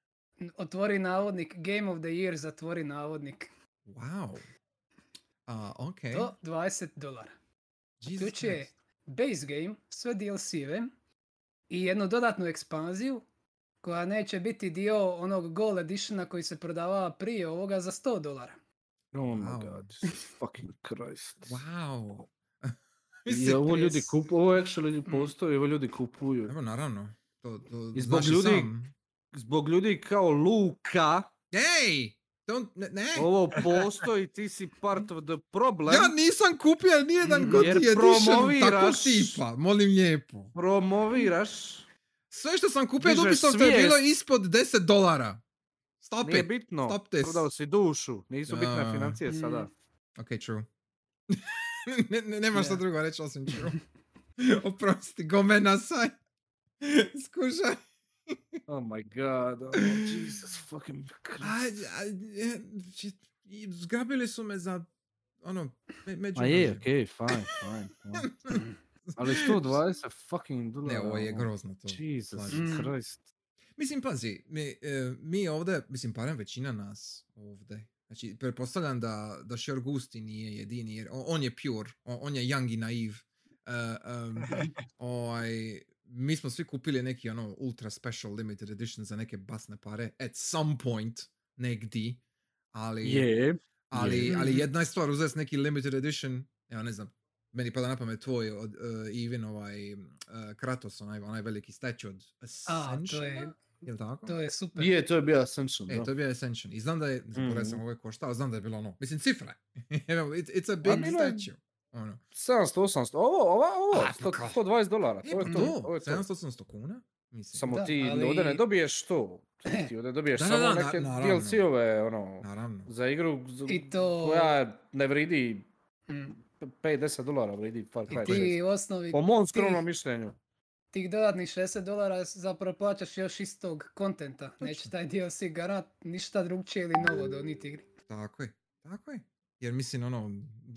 otvori navodnik Game of the Year zatvori navodnik. Wow. Uh, okay. sto dvadeset dolara. Uključuje base game, sve D L C-ve i jednu dodatnu ekspanziju koja neće biti dio onog Gold Editiona koji se prodavao prije ovoga za sto dolara. Oh wow. My god, fucking Christ. Wow. I ovo ljudi kupuju, ovo actually postoji, ovo ljudi kupuju. Evo naravno. To, to I zbog ljudi, sam. zbog ljudi kao Luka. Ej! Don't, ne, ne. Ovo postoji, ti si part of the problem. Ja nisam kupio nijedan Gotti Edition tako tipa, molim lijepo. Promoviraš. Sve što sam kupio Ubisoftu je bilo ispod deset dolara. Stop Nije it. Bitno, Stop this. Prodao si dušu. Nisu uh, bitne financije mm. sada. Ok, true. ne, ne, nema što yeah. drugo reći osim true. Oprosti, gome nasaj. Skušaj. Oh my god, oh Jesus fucking Christ. Zgrabili su me za ono, me, među... A je, okej, okay, fine, fine, fine. Ali sto dvadeset fucking dolara. Ne, ovo je grozno to. Jesus mm. Christ. Mislim, pazi, mi, mi ovdje, mislim, barem većina nas ovdje. Znači, pretpostavljam da, da Sher Gusti nije jedini, jer on je pure, on je young i naiv. Uh, um, ovaj... Mi smo svi kupili neki ono ultra special limited edition za neke basne pare at some point, negdje, ali, yeah, ali, yeah. ali jedna je stvar uzeti neki limited edition, ja ne znam, meni pada na pamet tvoj od uh, Ivin ovaj uh, Kratos, onaj, onaj veliki statue od Ascension, je, je li tako? To je super. Je, to je bio Ascension. E, to je bio Ascension. I znam da je, zaboravio sam ovo je koštao, znam da je bilo ono, mislim cifre, it's, it's a big I mean, statue. Ono. sedamsto osamsto, ovo, ova, ovo, sto dvadeset dolara, to je to. to, je to. sedamsto osamsto kuna, mislim. Samo da, ti ali... ovdje ne dobiješ to, ti ovdje dobiješ da, samo da, da, neke na, D L C-ove, ono, naravno. Za igru to... koja ne vridi pet do deset dolara, vridi Far Cry šest, po mom skromnom mišljenju. Tih dodatnih šezdeset dolara zapravo plaćaš još istog kontenta, neće taj D L C garant ništa drugčije ili novo do niti igri. Tako je, tako je. Jer mislim, ono,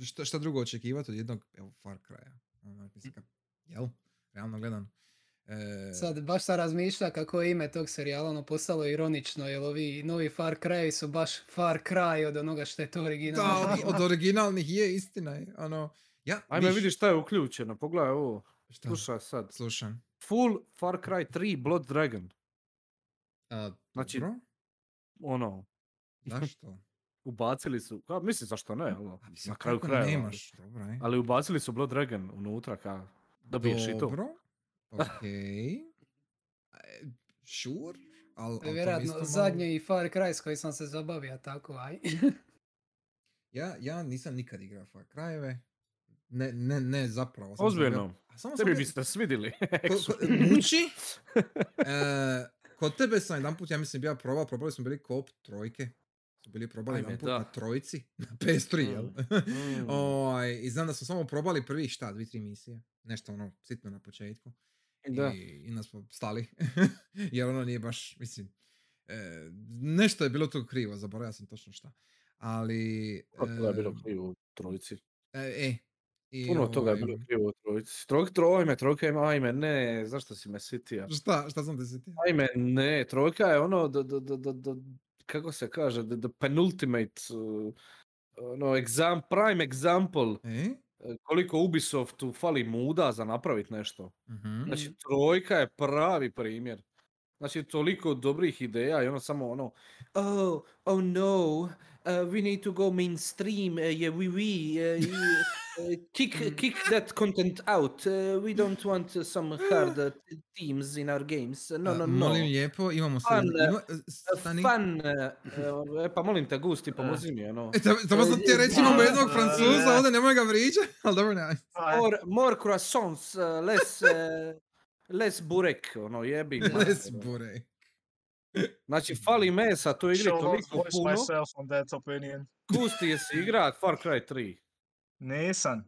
šta, šta drugo očekivati od jednog, evo, Far Cry-a. Ono, mislim, ka, jel? Realno gledan. E... Sad, baš sam razmišlja kako je ime tog serijala, ono, postalo ironično, jer ovi novi Far Cry su baš Far Cry od onoga što je to originalno. Da, od, od originalnih je, istina je. Ono, ja, ajme, viš... vidi šta je uključeno, pogledaj ovo. Šta? Slušaj sad. Slušam. Full Far Cry tri Blood Dragon. A, znači, bro? Ono. Zašto? Ubacili su, a, mislim zašto ne, ali, a, mislim, na kraju kraja. Nemaš, ali, dobra, ali ubacili su Blood Dragon unutra, ka, dobiješ i to. Dobro, okej. Okay. Sure, ali... Al vjerojatno zadnje malo... i Far Cry s koji sam se zabavio, tako aj. ja, ja nisam nikad igrao Far Cryve. Ne, ne, ne, zapravo. Ozbiljno, sam tebi biste svidili. Muči? e, kod tebe sam jedan put, ja mislim, bio probao, probali smo bili koop trojke. Bili probali jedan put na trojici, na P S tri, jel? Mm. o, I znam da smo samo probali prvi šta, dvi, tri misije. Nešto ono, sitno na početku. Da. I, i nas smo stali. Jer ono nije baš, mislim, e, nešto je bilo tu krivo, zaboravio sam točno šta. Ali... Kako e, je bilo krivo u trojici? E, e I puno ovaj... toga je bilo krivo u trojici. Trojka, trojme, trojka ima, ajme, ne, zašto si me sitio? Šta, šta sam te sitio? Ajme, ne, trojka je ono, do, do, do, do, kako se kaže, the, the penultimate, uh, ono, exam, prime example, e? Koliko Ubisoftu fali muda za napraviti nešto. Mm-hmm. Znači, trojka je pravi primjer. Znači, toliko dobrih ideja i ono samo ono, oh, oh no, Uh, we need to go mainstream, uh, yeah, we, we, uh, uh, kick, kick that content out, uh, we don't want uh, some hard uh, teams in our games, no, no, no. Molim lijepo, imamo fun, uh, fun, uh, e pa molim te Gusti, pomozi mi, ono. E, tamo sam ti reći, imamo jednog Francuza, ovdje nemoj ga vrijeđati, ali dobro ne. More, more croissants, uh, less, uh, less burek, ono jebi. Less burek. Znači, fali mesa, to igri toliko puno. Gusti, jesi igrat Far Cry tri? Nisam.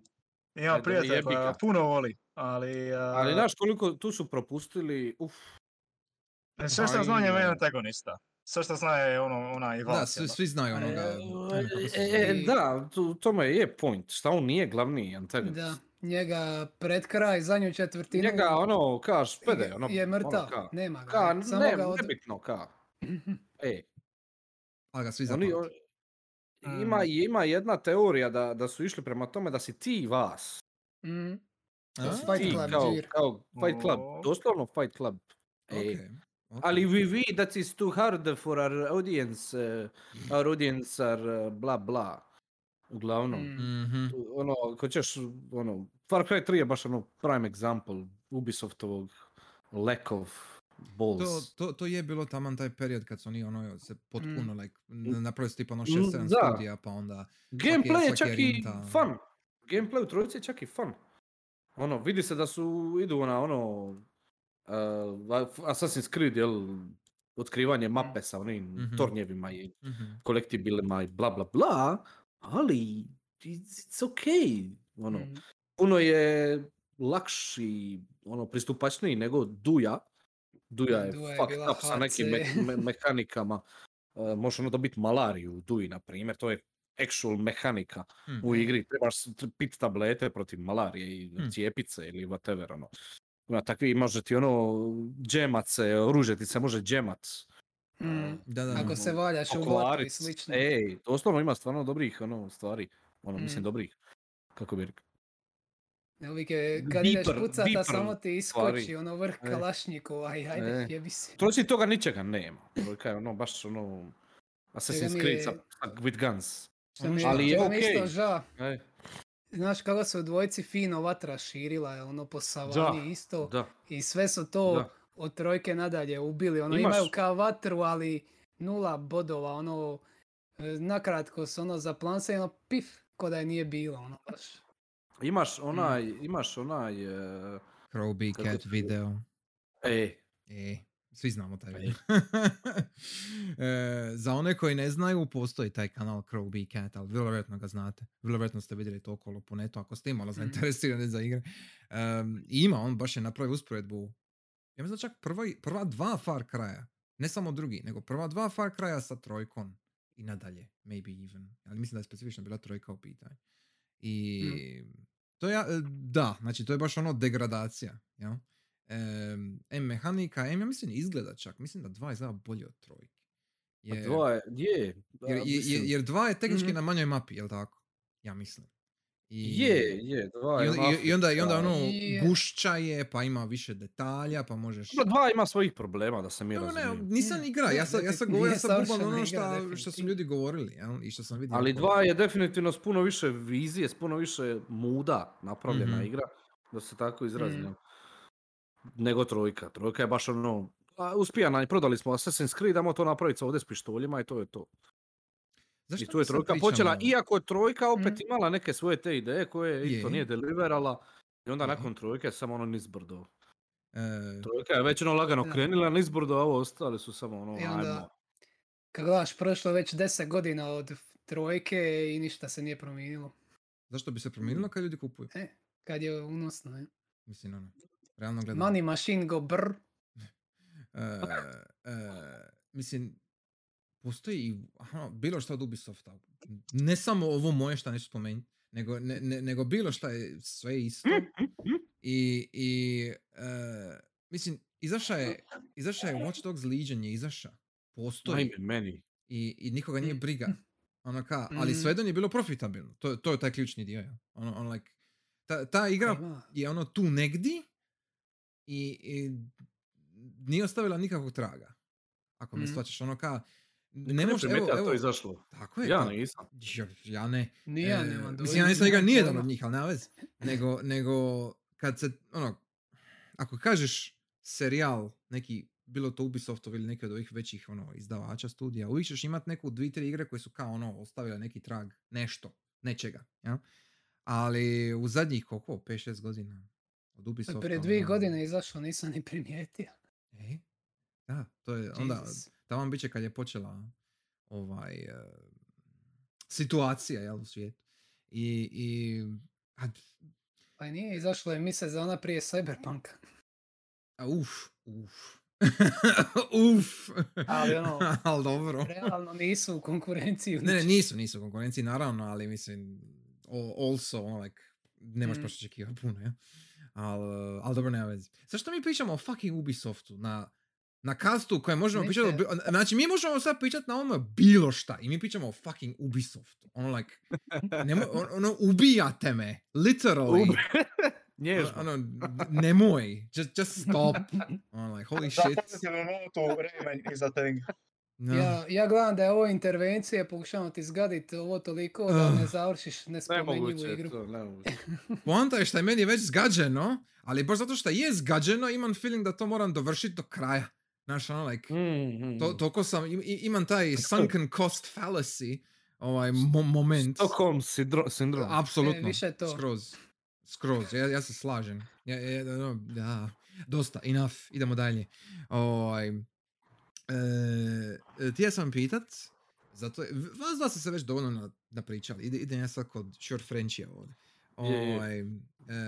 Imam prijatelj koja puno voli, ali... Uh... Ali znaš koliko tu su propustili, uff. Sve što znam je meni antagonista. Sve što zna je ono, ona i vas. Da, svi znaju onoga. E, e, e, da, to, tome je point, šta on nije glavni antagonist. Njega pred kraj, zadnju četvrtinu... Njega, ono, ka špede, ono... Je mrtav, ono, ka, nema ga. Ka, ne, samo ga od... nebitno, ka. E. Ali ga svi zapamati. Mm. Ima, ima jedna teorija da, da su išli prema tome da si ti vas. Mm. Fight Club, kao, kao Fight Club, oh. Doslovno Fight Club. E. Okay. Okay. Ali we, we, that is too hard for our audience. Uh, our audience are uh, bla bla. Uglavnom, mm-hmm. ono, ko ćeš, ono, Far Cry tri je baš ono prime example Ubisoftovog lack of balls. To, to, to je bilo taman taj period kad su oni, ono, se potpuno, mm. like, napravili tipa ono šest sedam studija, pa onda... Gameplay je, je čak rinta. I fun. Gameplay u trojici je čak i fun. Ono, vidi se da su, idu na, ono, uh, Assassin's Creed, jel... Otkrivanje mape sa onim mm-hmm. tornjevima i mm-hmm. kolektibilima i bla bla bla. Ali, it's okay. Ono, mm. Puno je lakši, ono, pristupačniji nego Duja. Duja je Duja fucked je up H C. Sa nekim me- me- mehanikama. Uh, možeš ono dobiti malariju u Duji, na primjer. To je actual mehanika mm. u igri. Trebaš pit tablete protiv malarije i mm. cijepice ili whatever. Ono. Na takvi imaš ti ono džemace, oružje ti se može džemac. Mm. Da, da, ako ono, se valjaš u vatru i slično. Ej, doslovno ima stvarno dobrih ono, stvari. Ono, mm. Mislim dobrih. Kako bi rekao? Uvijek je kad ideš pucata samo ti iskoči stvari. Ono vrh kalašnjikova. Ajde, jebi se. Trojici toga ničega nema. Trojka je ono baš ono... Assassin's Creed je... with guns. Ono, je, ali je okej. Okay. Znaš kako se u dvojici fino vatra širila. Ono po savani da, isto. Da. I sve su to... Da. Od trojke nadalje ubili, ono imaš... imaju kao vatru, ali nula bodova, ono, nakratko su ono za planse, ono, pif, ko da je nije bilo, ono, baš. Imaš onaj, mm. imaš onaj... Uh... Crow B. Cat kako... video. E. E, svi znamo taj video. e, za one koji ne znaju, postoji taj kanal Crow B. Cat, ali vrlo vjerojatno ga znate. Vrlo vjerojatno ste vidjeli to okolo po netu, ako ste imali mm. zainteresirani za igre. Um, ima, on baš je napravio usporedbu. Ja mislim čak prva, prva dva Far Cryja, ne samo drugi, nego prva dva Far Cryja sa trojkom i nadalje, maybe even. Ali mislim da je specifično bila trojka u pitanju. I mm. to ja, da, znači to je baš ono degradacija, jel? Em, em mehanika, em ja mislim izgleda čak, mislim da dva je zada bolje od trojke. Jer, dva je, je. Da, jer, jer, jer dva je tehnički mm-hmm. na manjoj mapi, jel tako? Ja mislim. I, je, je, dva je i, mapi, i onda, i onda ono gušća je, pa ima više detalja, pa možeš... Dva ima svojih problema, da se mi razumijem. Ne, nisam igra, ja sam ja sa govorio sa ono što su ljudi govorili, jel? I što sam vidio. Ali dva je definitivno s puno više vizije, s puno više muda napravljena mm-hmm. igra, da se tako izrazim. Mm. Nego trojka. Trojka je baš ono... Uspijana, prodali smo Assassin's Creed, damo to napraviti ovdje s pištoljima i to je to. Zašto I tu je trojka počela, iako je trojka opet mm. imala neke svoje te ideje koje isto nije deliverala. I onda Aha. nakon trojke samo ono nizbrdo. E... Trojka je već ono lagano krenila nizbrdo, a ovo ostali su samo ono I onda, ajmo. Kad gledaš, prošlo već deset godina od trojke i ništa se nije promijenilo. Zašto bi se promijenilo kad ljudi kupuju? E, kad je unosno, ne? Mislim ono, realno gledamo. Money machine go brr. Uh, uh, mislim, postoji i aha, bilo šta od Ubisofta, ne samo ovo moje šta neću spomenuti, nego, ne, ne, nego bilo šta je sve isto i, i uh, mislim, izaša je, izaša je Watch Dogs Legion, je izaša, postoji i, i nikoga nije briga, ono ka, ali svejedno je bilo profitabilno, to, to je taj ključni dio, ja. ono, on like, ta, ta igra je ono tu negdje i, i nije ostavila nikakvog traga. Ako me mm. shvaćaš, ono ka... Ne možeš, evo, evo... to izašlo. Tako je. Ja ne nisam. Ja, ja ne. Nije, e, nemam dođe. Mislim, ja nisam igra nijedan od njih, ali nema veze. Nego, nego, kad se, ono... Ako kažeš serijal, neki, bilo to Ubisoftov ili neki od ovih većih, ono, izdavača, studija, uvijek ćeš imati neku dvije, tri igre koje su kao, ono, ostavile neki trag, nešto, nečega, ja? Ali u zadnjih, koliko, pet šest godina od Ubisofta... Prije dvije ono, godine izašlo, nisam ni primijetio. E? Da, to je onda, tamo bit će kad je počela ovaj uh, situacija, jel, u svijetu. I, i a... Pa nije, izašlo je mjesec za ona prije Cyberpunka. A uf, uf. uf. Ali ono, al dobro. Realno nisu u konkurenciji. Ne, ne, nisu, nisu u konkurenciji, naravno, ali mislim, also, ono, like, nemaš mm. baš očekivati puno, jel? Ali al dobro, nema veze. Zašto mi pričamo o fucking Ubisoftu na, na kastu koje možemo Nite. Pričati o, znači mi možemo sad pričati na ono bilo šta i mi pričamo o fucking Ubisoftu. Ono like, nemo, ono ubijate me, literally. Ub... Nježno. Ono, nemoj, just, just stop. Ono like, holy shit. No. Ja, ja gledam da je ovo intervencije, pokušavam ti zgaditi ovo toliko da ne završiš nespomenjivu igru. To, poanta je što je meni već zgađeno, ali baš zato što je zgađeno imam feeling da to moram dovršiti do kraja. Znaš, ono, like, mm, mm. to, toliko sam, im, imam taj sunken cost fallacy, ovaj mo- moment. Stockholm syndrome. Apsolutno, e, skroz. Skroz, ja, ja se slažem. Ja, ja, no, da. Dosta, enough, idemo dalje. Ovaj... E, ti ja sam pitat, zato vas dva ste se već dovoljno napričali, ide, idem ja sad kod Short Frenchija ovdje. Ovaj, e,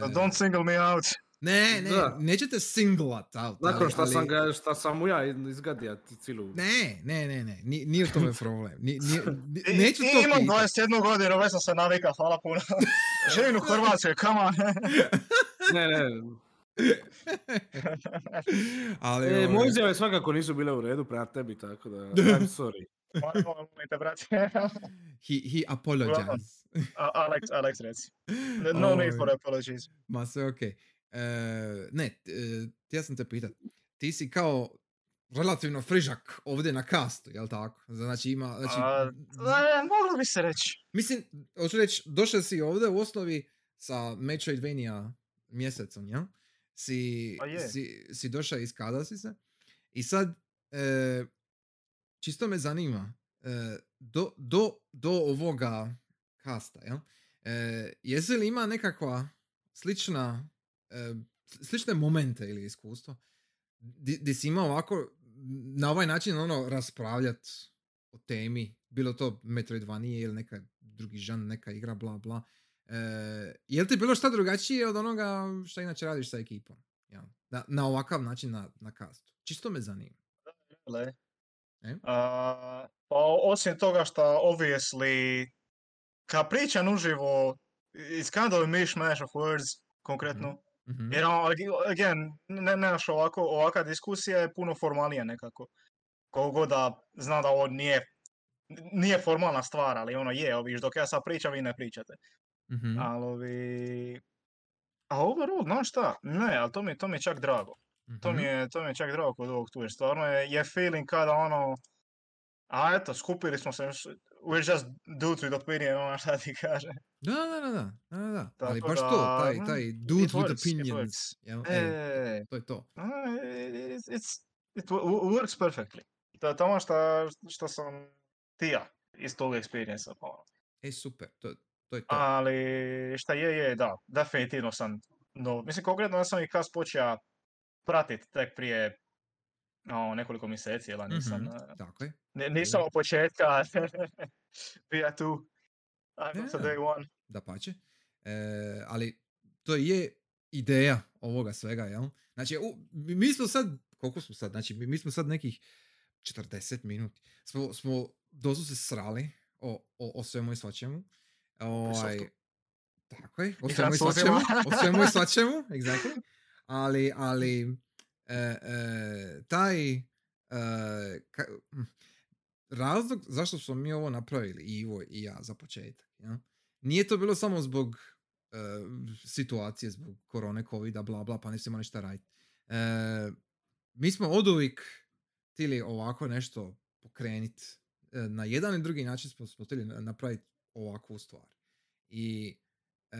don't single me out. Ne, ne, da. Nećete singlat out. Nakon šta, ali, sam, ga, šta sam mu ja izgadio cilu. Ne, ne, ne, ne, ni, nije to me problem. Ni, ni, ni, neću I, to imam pitat. dvadeset jednu godinu, već sam se navika, hvala puno. Živim u Hrvatskoj, come on. ne, ne, ne. Ali, e, moje izjave svakako nisu bile u redu prema tebi, tako da I'm sorry. he he apologizes. Alex, Alex reci. No oh, need for apologies. Ma sve okej. Okay. Uh, ne, uh, ja sam te pitat. Ti si kao relativno frižak ovdje na kastu, jel tako? Znači ima... Znači... A, moglo bi se reći. Mislim, hoću reći, došao si ovdje u osnovi sa Metroidvania mjesecom, jel? Si, si, si došao iz kada si se i sad e, čisto me zanima e, do, do, do ovoga kasta, jel? E, jesi li ima nekakva slična e, slične momente ili iskustva di, di si imao ovako na ovaj način ono raspravljati o temi, bilo to Metroidvania ili neka drugi žan, neka igra, bla bla. E, je li ti bilo šta drugačije od onoga što inače radiš sa ekipom? Ja. Na, na ovakav način na, na kastu. Čisto me zanima. E? A, pa osim toga što obviously kad pričam uživo it's kind of a mishmash of words konkretno. Mm-hmm. Mm-hmm. Jer, again, ne, ne naš ovako, ovaka diskusija je puno formalnija nekako. Koliko da znam da ovo nije, nije formalna stvar, ali ono je, oviš, dok ja sad pričam, vi ne pričate. Mm-hmm. Ali ovi... A overall, znaš šta? Ne, ali to mi, to mi je čak drago. Mm-hmm. To, mi je, to mi je čak drago kod ovog tu, jer stvarno je, je feeling kada ono... A eto, skupili smo se, we're just dudes with opinion, ono šta ti kaže. Da, da, da, da, da, da. Ali baš da, to, taj, taj dudes with works, opinions. Ja, e, e, to je to. It's, it's, it works perfectly. To je tamo šta, šta sam ti ja iz toga experience-a. E, super, to, to je to. Ali šta je, je, da, definitivno sam nov. Mislim, konkretno ja sam i kas počeo pratiti tek prije no, nekoliko mjeseci, jel' nisam... Mm-hmm, tako je. N- nisam od početka bija tu. I'm sa day one. Da pače. E, ali to je ideja ovoga svega, jel? Znači, u, mi smo sad, koliko smo sad? Znači, mi smo sad nekih četrdeset minuti. Smo, smo dozu se srali o, o, o svemu i svačemu. Ovaj, tako je, o svemu i svačemu. O svemu i svačemu, exactly. Ali, ali... E, e, taj e, ka, razlog zašto smo mi ovo napravili i Ivo i ja za početak, ja? Nije to bilo samo zbog e, situacije, zbog korone, covida, bla bla, pa ne smijemo ništa raditi. E, mi smo oduvijek htjeli ovako nešto pokreniti, e, na jedan i drugi način smo, smo htjeli napraviti ovakvu stvar i e,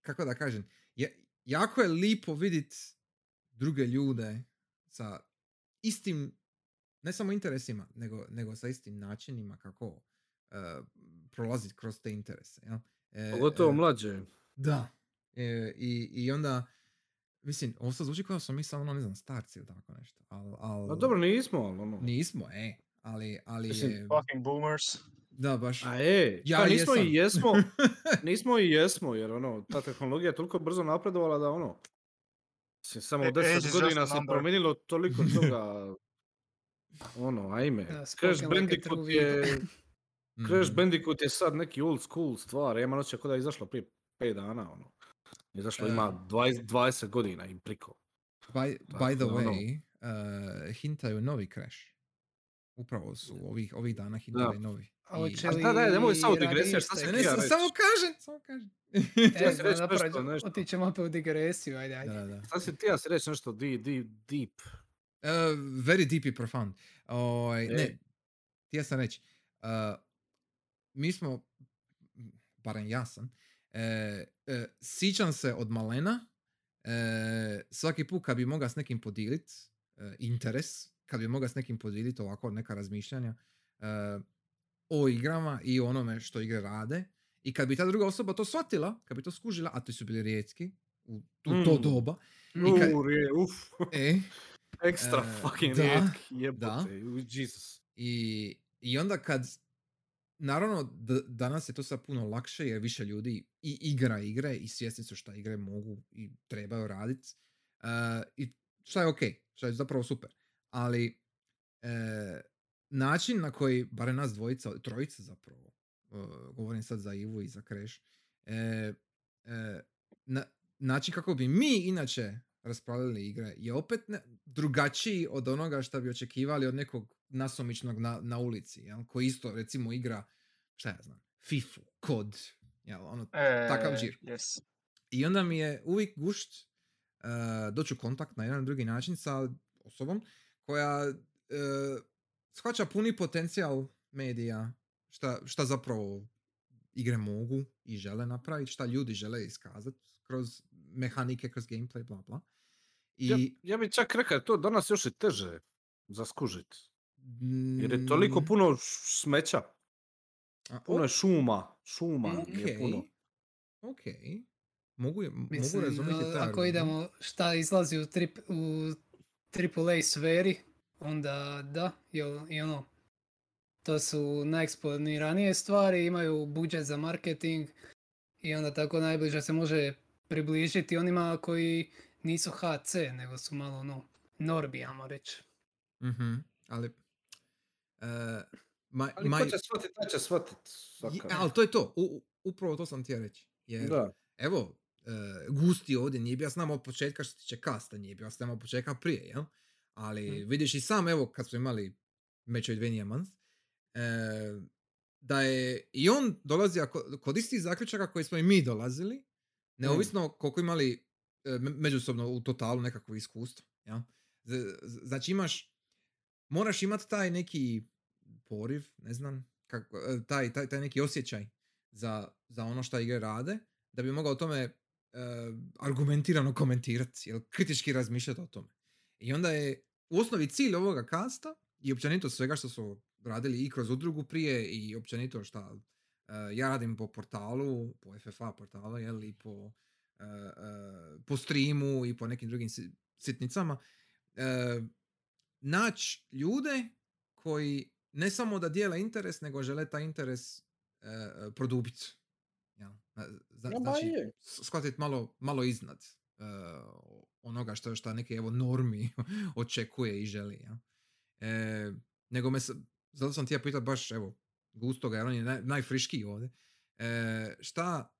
kako da kažem, je, jako je lipo vidjeti druge ljude sa istim, ne samo interesima, nego, nego sa istim načinima kako uh, prolaziti kroz te interese. Ja? E, Pogotovo e, mlađe. Da. E, i, I onda, mislim, ovo sad zvuči kao smo mi samo, ono, ne znam, starci ili tako nešto. Al, al, no dobro, nismo, ali ono. Nismo, e. Ali, ali mislim, je... fucking boomers. Da, baš. A e, ja, pa nismo jesam. i jesmo, nismo i jesmo, jer ono, ta tehnologija je toliko brzo napredovala da ono, samo u deset godina se promijenilo toliko toga. Ono, ajme. Crash Bandicoot je... Crash Bandicoot je sad neki old school stvar. Ima noća kada je izašla prije pet dana. Ono. Izašla uh, ima dvadeset godina im priko. By, by the way, uh, hintaju novi Crash. Upravo su ovih, ovih dana hintali novi. I... A da, da, nemoj samo digresija, šta se ne, ja samo kažem, samo kažem. E, otićemo opet u digresiju, ajde, ajde. Da, da. Šta si ti ja se reći nešto deep? deep. Uh, very deep i profound. O, e. Ne, ti ja sam reći. Uh, mi smo, barem ja sam, uh, uh, sićam se od malena, uh, svaki put kad bi mogao s nekim podijeliti uh, interes, kad bi mogao s nekim podijeliti ovako neka razmišljanja, uh, o igrama i onome što igre rade. I kad bi ta druga osoba to shvatila, kad bi to skužila, a to su bili rijetki u to, mm. to doba. I kad, uh, uf. E, Ekstra e, fucking da, rijetki, jebote, Jesus. I, I onda kad, naravno, d- danas je to sad puno lakše jer više ljudi i igra igre i svjesni su šta igre mogu i trebaju raditi. Uh, I šta je okej, okay, šta je zapravo super. Ali... E, način na koji, bare nas dvojica, trojica zapravo, uh, govorim sad za Ivu i za Crash, e, e, na, način kako bi mi inače raspravljali igre je opet ne, drugačiji od onoga što bi očekivali od nekog nasumičnog na, na ulici, jel? Koji isto recimo igra, šta ja znam, FIFA, C O D, jel? Ono, e, takav džir. Yes. I onda mi je uvijek gušt uh, doći u kontakt na jedan drugi način sa osobom koja... Uh, shvaća puni potencijal medija, šta, šta zapravo igre mogu i žele napraviti, šta ljudi žele iskazati kroz mehanike, kroz gameplay, bla bla. I... Ja, ja bih čak rekao, to danas još i teže zaskužiti. Jer je toliko puno smeća. Puno je šuma. Šuma okay. je puno. Okej. Okay. Mogu, mogu razumjeti taj. Ako idemo šta izlazi u, trip, u triple A sferi, onda da, i ono, to su najeksponiranije stvari, imaju budžet za marketing i onda tako najbliže se može približiti onima koji nisu H C, nego su malo ono, norbi, ajmo reći. Mhm, ali Uh, ma, ali maj... ko će shvatiti, da će shvatiti. Ja, ali to je to. U, upravo to sam ti ja reći. Jer, da. Evo, uh, Gusti ovdje nije bio s nama od početka, što se tiče kasta, nije bio s nama od početka prije, jel? Ali mm. vidiš i sam, evo, kad smo imali Metroidvania month, uh, da je i on dolazio kod istih zaključaka koji smo i mi dolazili, neovisno mm. koliko imali uh, međusobno u totalu nekakvo iskustvo, jel? Z- z- znači imaš, moraš imati taj neki poriv, ne znam, kako, taj, taj, taj neki osjećaj za, za ono što igre rade, da bi mogao o tome e, argumentirano komentirati, jel, kritički razmišljati o tome. I onda je u osnovi cilj ovoga kasta i općenito svega što su radili i kroz udrugu prije i općenito šta e, ja radim po portalu, po F F A portalu, jel, i po, e, e, po streamu i po nekim drugim sitnicama, e, naći ljude koji ne samo da dijele interes, nego žele taj interes uh, produbiti. Ja. Zna, ja, znači, shvatiti malo, malo iznad uh, onoga što, što neke evo, normi očekuje i želi. Ja. E, nego me, zato sam ti ja pitao baš, evo, Gustoga, jer on je naj, najfriškiji ovdje. E, šta,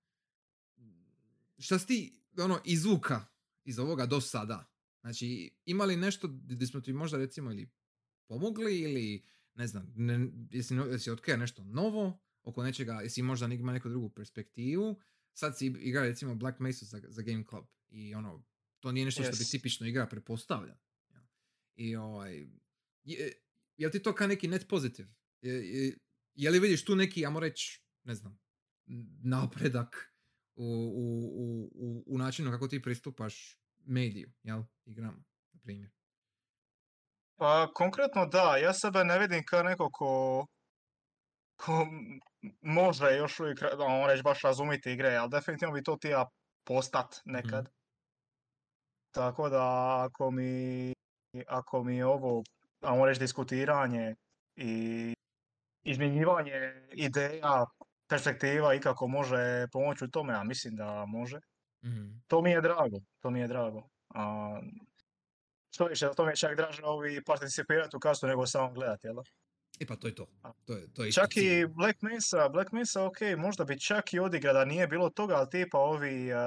šta si ti ono, izvuka iz ovoga do sada? Znači, ima li nešto gdje smo ti možda recimo ili pomogli ili ne znam, ne, jesi, jesi otkrio nešto novo oko nečega, jesi možda ima neku drugu perspektivu. Sad si igra recimo Black Mesa za, za Game Club i ono, to nije nešto yes. što bi tipično igra prepostavlja. Ja. I ovaj, je, je ti to kao neki net pozitiv? Je, je, je li vidiš tu neki, ja moram reći, ne znam, napredak u, u, u, u načinu kako ti pristupaš mediju, jel, igrama, na primjer? Pa konkretno da, ja sebe ne vidim kao neko ko, ko može još uvijek, da vam reći, baš razumiti igre, ali definitivno bi to tija postat nekad. Mm. Tako da ako mi, ako mi ovo, da vam reći, diskutiranje i izmjenjivanje ideja, perspektiva i kako može pomoći u tome, a mislim da može, mm. to mi je drago, to mi je drago. A, što više, zato mi je čak draže ovi participirati u kastu nego samo gledati, jel? E pa to je to. to, je, to je čak isti. I Black Mesa, Black Mesa, ok, možda bi čak i odigra da nije bilo toga, ali tipa ovi uh,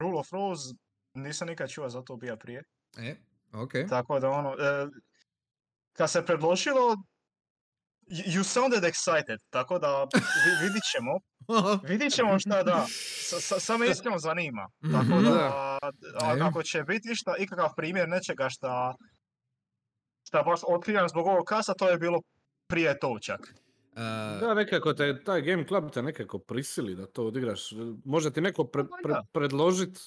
Rule of Rose nisam nikad čuo, zato bija prije. E, ok. Tako da ono, uh, kad se predložilo, you sounded excited, tako da vidit ćemo. Vidit ćemo šta da, sa me iskreno zanima, tako da, ako će biti šta, ikakav primjer nečega šta, šta baš otkrivam zbog ovog kasa, to je bilo prije to čak. Uh, da, nekako te, taj Game Club te nekako prisili da to odigraš, može ti neko pre, pre, predložiti,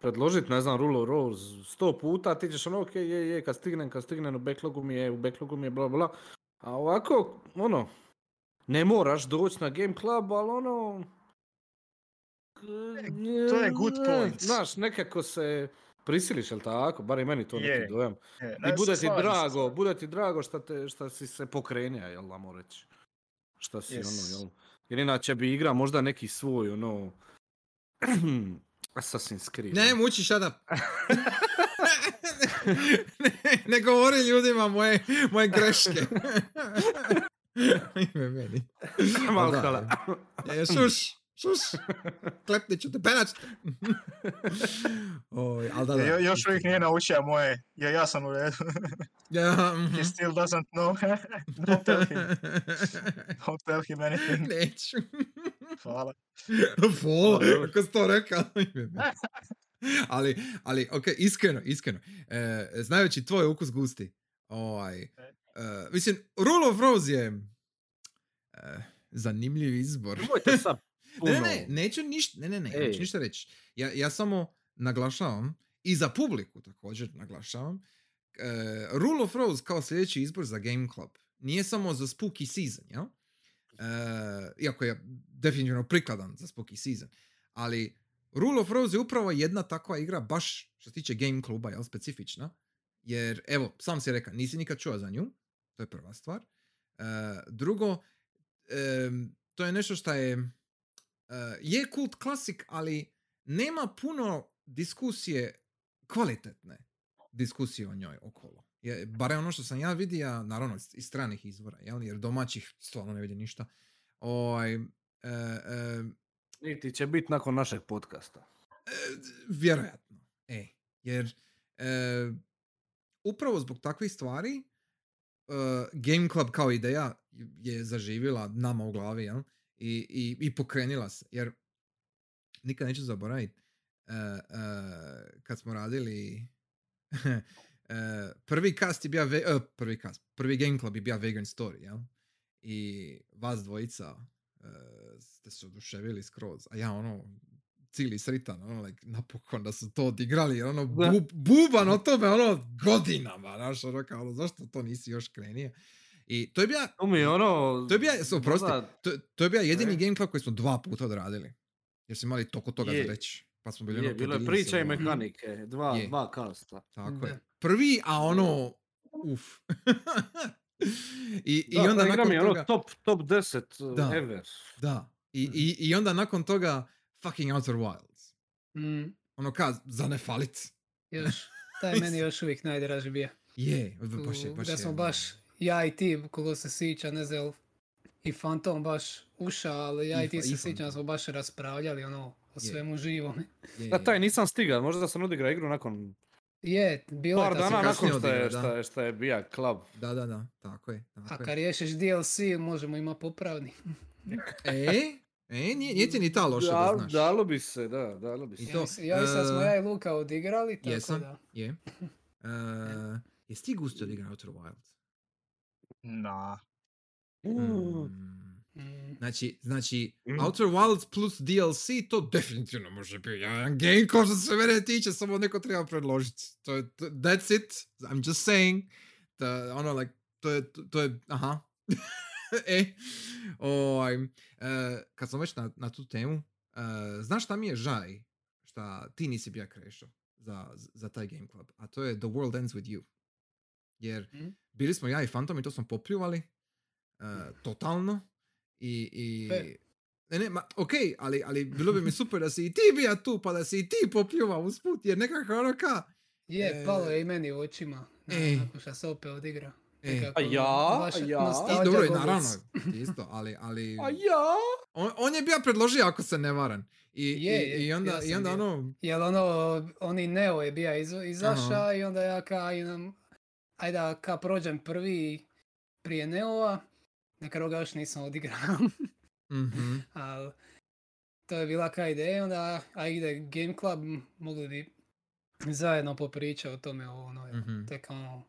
predložit, ne znam, Rule of Rose sto puta, a ti ćeš ono, ok, je, je, kad stignem, kad stignem, u backlogu mi je, u backlogu mi je, bla, bla, a ovako, ono, ne moraš doći na Game Club, ali ono... To je good point. Znaš, nekako se prisiliš, jel tako? Bar i meni to yeah. neki dojam. Yeah. I bude ti drago, bude ti drago šta, te, šta si se pokrenja, jel da moram reći. Šta si yes. ono, jel? Jer inače bi igra možda neki svoj, ono... Assassin's Creed. Ne, muči, shut up. ne, ne govori ljudima moje, moje greške. Ime meni. Malo hvala. E, šuš, šuš. Klepnit ću te, penačite. Jo, još uvijek nije naučio moje. Ja, ja sam u redu. He still doesn't know. Don't tell him. Don't tell him anything. Neću. Hvala. Hvala, kako si to rekao. ali, ali, ok, iskreno, iskreno. E, znajući tvoj ukus Gusti. Ovaj... Uh, mislim, Rule of Rose je uh, zanimljiv izbor. ne, ne, neću ništa, ne, ne, ne, neću ništa reći. Ja, ja samo naglašavam, i za publiku također naglašavam, uh, Rule of Rose kao sljedeći izbor za Game Club. Nije samo za Spooky Season, jel? Uh, iako je definitivno prikladan za Spooky Season. Ali Rule of Rose je upravo jedna takva igra, baš što se tiče Game Cluba, jel, specifična. Jer, evo, sam si rekao, nisi nikad čuo za nju. To je prva stvar. Uh, drugo, um, to je nešto što je uh, je kult klasik, ali nema puno diskusije, kvalitetne diskusije o njoj okolo. je, barem ono što sam ja vidio, naravno iz stranih izvora, jel? Jer domaćih stvarno ne vidi ništa. Oj, e, e, niti će biti nakon našeg podcasta. E, vjerojatno. E, jer e, upravo zbog takvih stvari e, Game Club kao ideja je zaživjela nama u glavi, jel? I, i, i pokrenila se. Jer nikad neću zaboraviti e, e, kad smo radili e, prvi cast je bio ve, e, prvi cast, prvi Game Club je bio Vegan Story, jel? I vas dvojica uh, ste se oduševili skroz, a ja ono, cili sritan, ono, like, napokon da su to odigrali, jer ono, bu, buban o tome, ono, godinama, naša roka, ono, zašto to nisi još krenio? I to je bio, ono, to je bio, oprosti, to, to je bio jedini Game Club koji smo dva puta odradili, jer smo imali toko toga je, za reći, pa smo bili je, ono, bilo je priča i mehanike, dva, je. dva kasta. Tako je. Prvi, a ono, uf. I, da, i onda nakon je, toga... ono top, top deset da, ever. Da. I, mm. i, I onda nakon toga fucking Outer Wilds. Mm. Ono ka, za ne falit. Još, taj meni još uvijek najdraži bio. Je, yeah, baš je, baš je. Da smo baš, ja i ti, koliko se sjeća, ne znam, i Phantom baš uša, ali ja i, i ti se sjećam da smo baš raspravljali ono, o svemu yeah. živom. Yeah, da, taj nisam stigao, možda da sam odigrao igru nakon... Je, bilo par je dana nakon što je, je, je, je bija klub. Da, da, da, tako je. Tako a kad riješiš D L C možemo imati popravni. e, e, nije, nije ti ni ta loša da, da znaš. Dalo bi se, da, dalo bi se. I to, ja i sad smo ja i Luka odigrali, tako jesam, da. Je. Uh, jesi ti Gusti odigrao Outer Wilds? Na. Mm. Mm. Znači, znači mm. Outer Wilds plus D L C to definitivno može biti jedan game kao što se mene tiče, samo neko treba predložiti. To je, to, that's it, I'm just saying. To, ono, like, to je, to, to je, aha. e, o, um, uh, kad sam već na, na tu temu, uh, znaš šta mi je žaj šta ti nisi bio krešao za, za taj Game Club, a to je The World Ends With You. Jer mm. bili smo ja i Phantom i to smo popljuvali uh, totalno. I, i... Ne, ne, ma, ok, ali, ali bilo bi mi super da si i ti bija tu, pa da si i ti popljuvao usput, jer nekakva ono ka... Je, e... palo je i meni u očima, nakon što se opet odigra. E. A ja? A ja? I dobro, naravno, isto, ali... ali... A ja? On, on je bio predložio, ako se ne varam. I, je, i, i onda, i onda ono... Jel ono, oni Neo je bija iz, izaša uh-huh. i onda ja ka... Ajde, ka prođem prvi prije Neova. Na kraju ga još nisam odigrao. mm-hmm. Ali to je bila kaj ideja, onda a ide Game Club, mogli bi zajedno popričati o tome. Ono, mm-hmm. To je kao,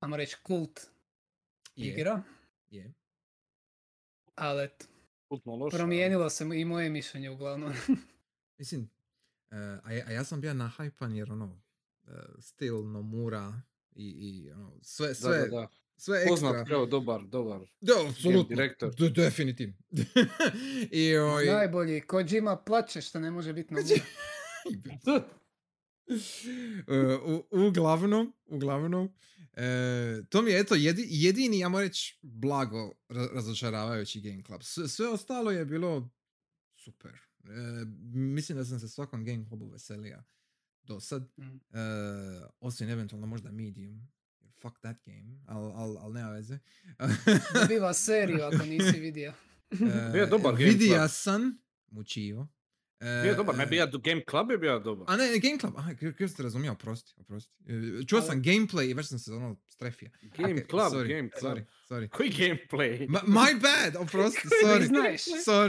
ajmo reći, kult yeah. igra. Yeah. Ali promijenilo se i moje mišljenje uglavnom. Mislim, uh, a, a ja sam bio nahajpan jer ono, uh, stil Nomura i, i ono, sve, sve... Da, da, da. Sve poznat, ekstra. Poznat, dobar, dobar. Da, absolutno. De, definitivno. I, o, i... Najbolji, Kojima plače što ne može biti na ugra. uh, uglavnom, uglavnom, uh, to mi je eto jedi, jedini, ja moram reći, blago razočaravajući Game Club. S- sve ostalo je bilo super. Uh, mislim da sam se svakom Game Clubu veselija do sad. Mm. Uh, osim eventualno možda Medium. Fuck that game, al, al, al nema veze. Dobiva seriju ako nisi vidio. Bio uh, dobar Game vidio Club. Vidio sam, mučio. Uh, bio dobar, ne bio Game Club je bio dobar. A ne, ne Game Club, aha, krivo ste razumio, oprosti, oprosti. Čuo sam gameplay i već sam se ono strefio. Game okay, Club, sorry, Game Club. Sorry, sorry. Koji gameplay? Ma, my bad, oprosti, sorry. Priznaješ,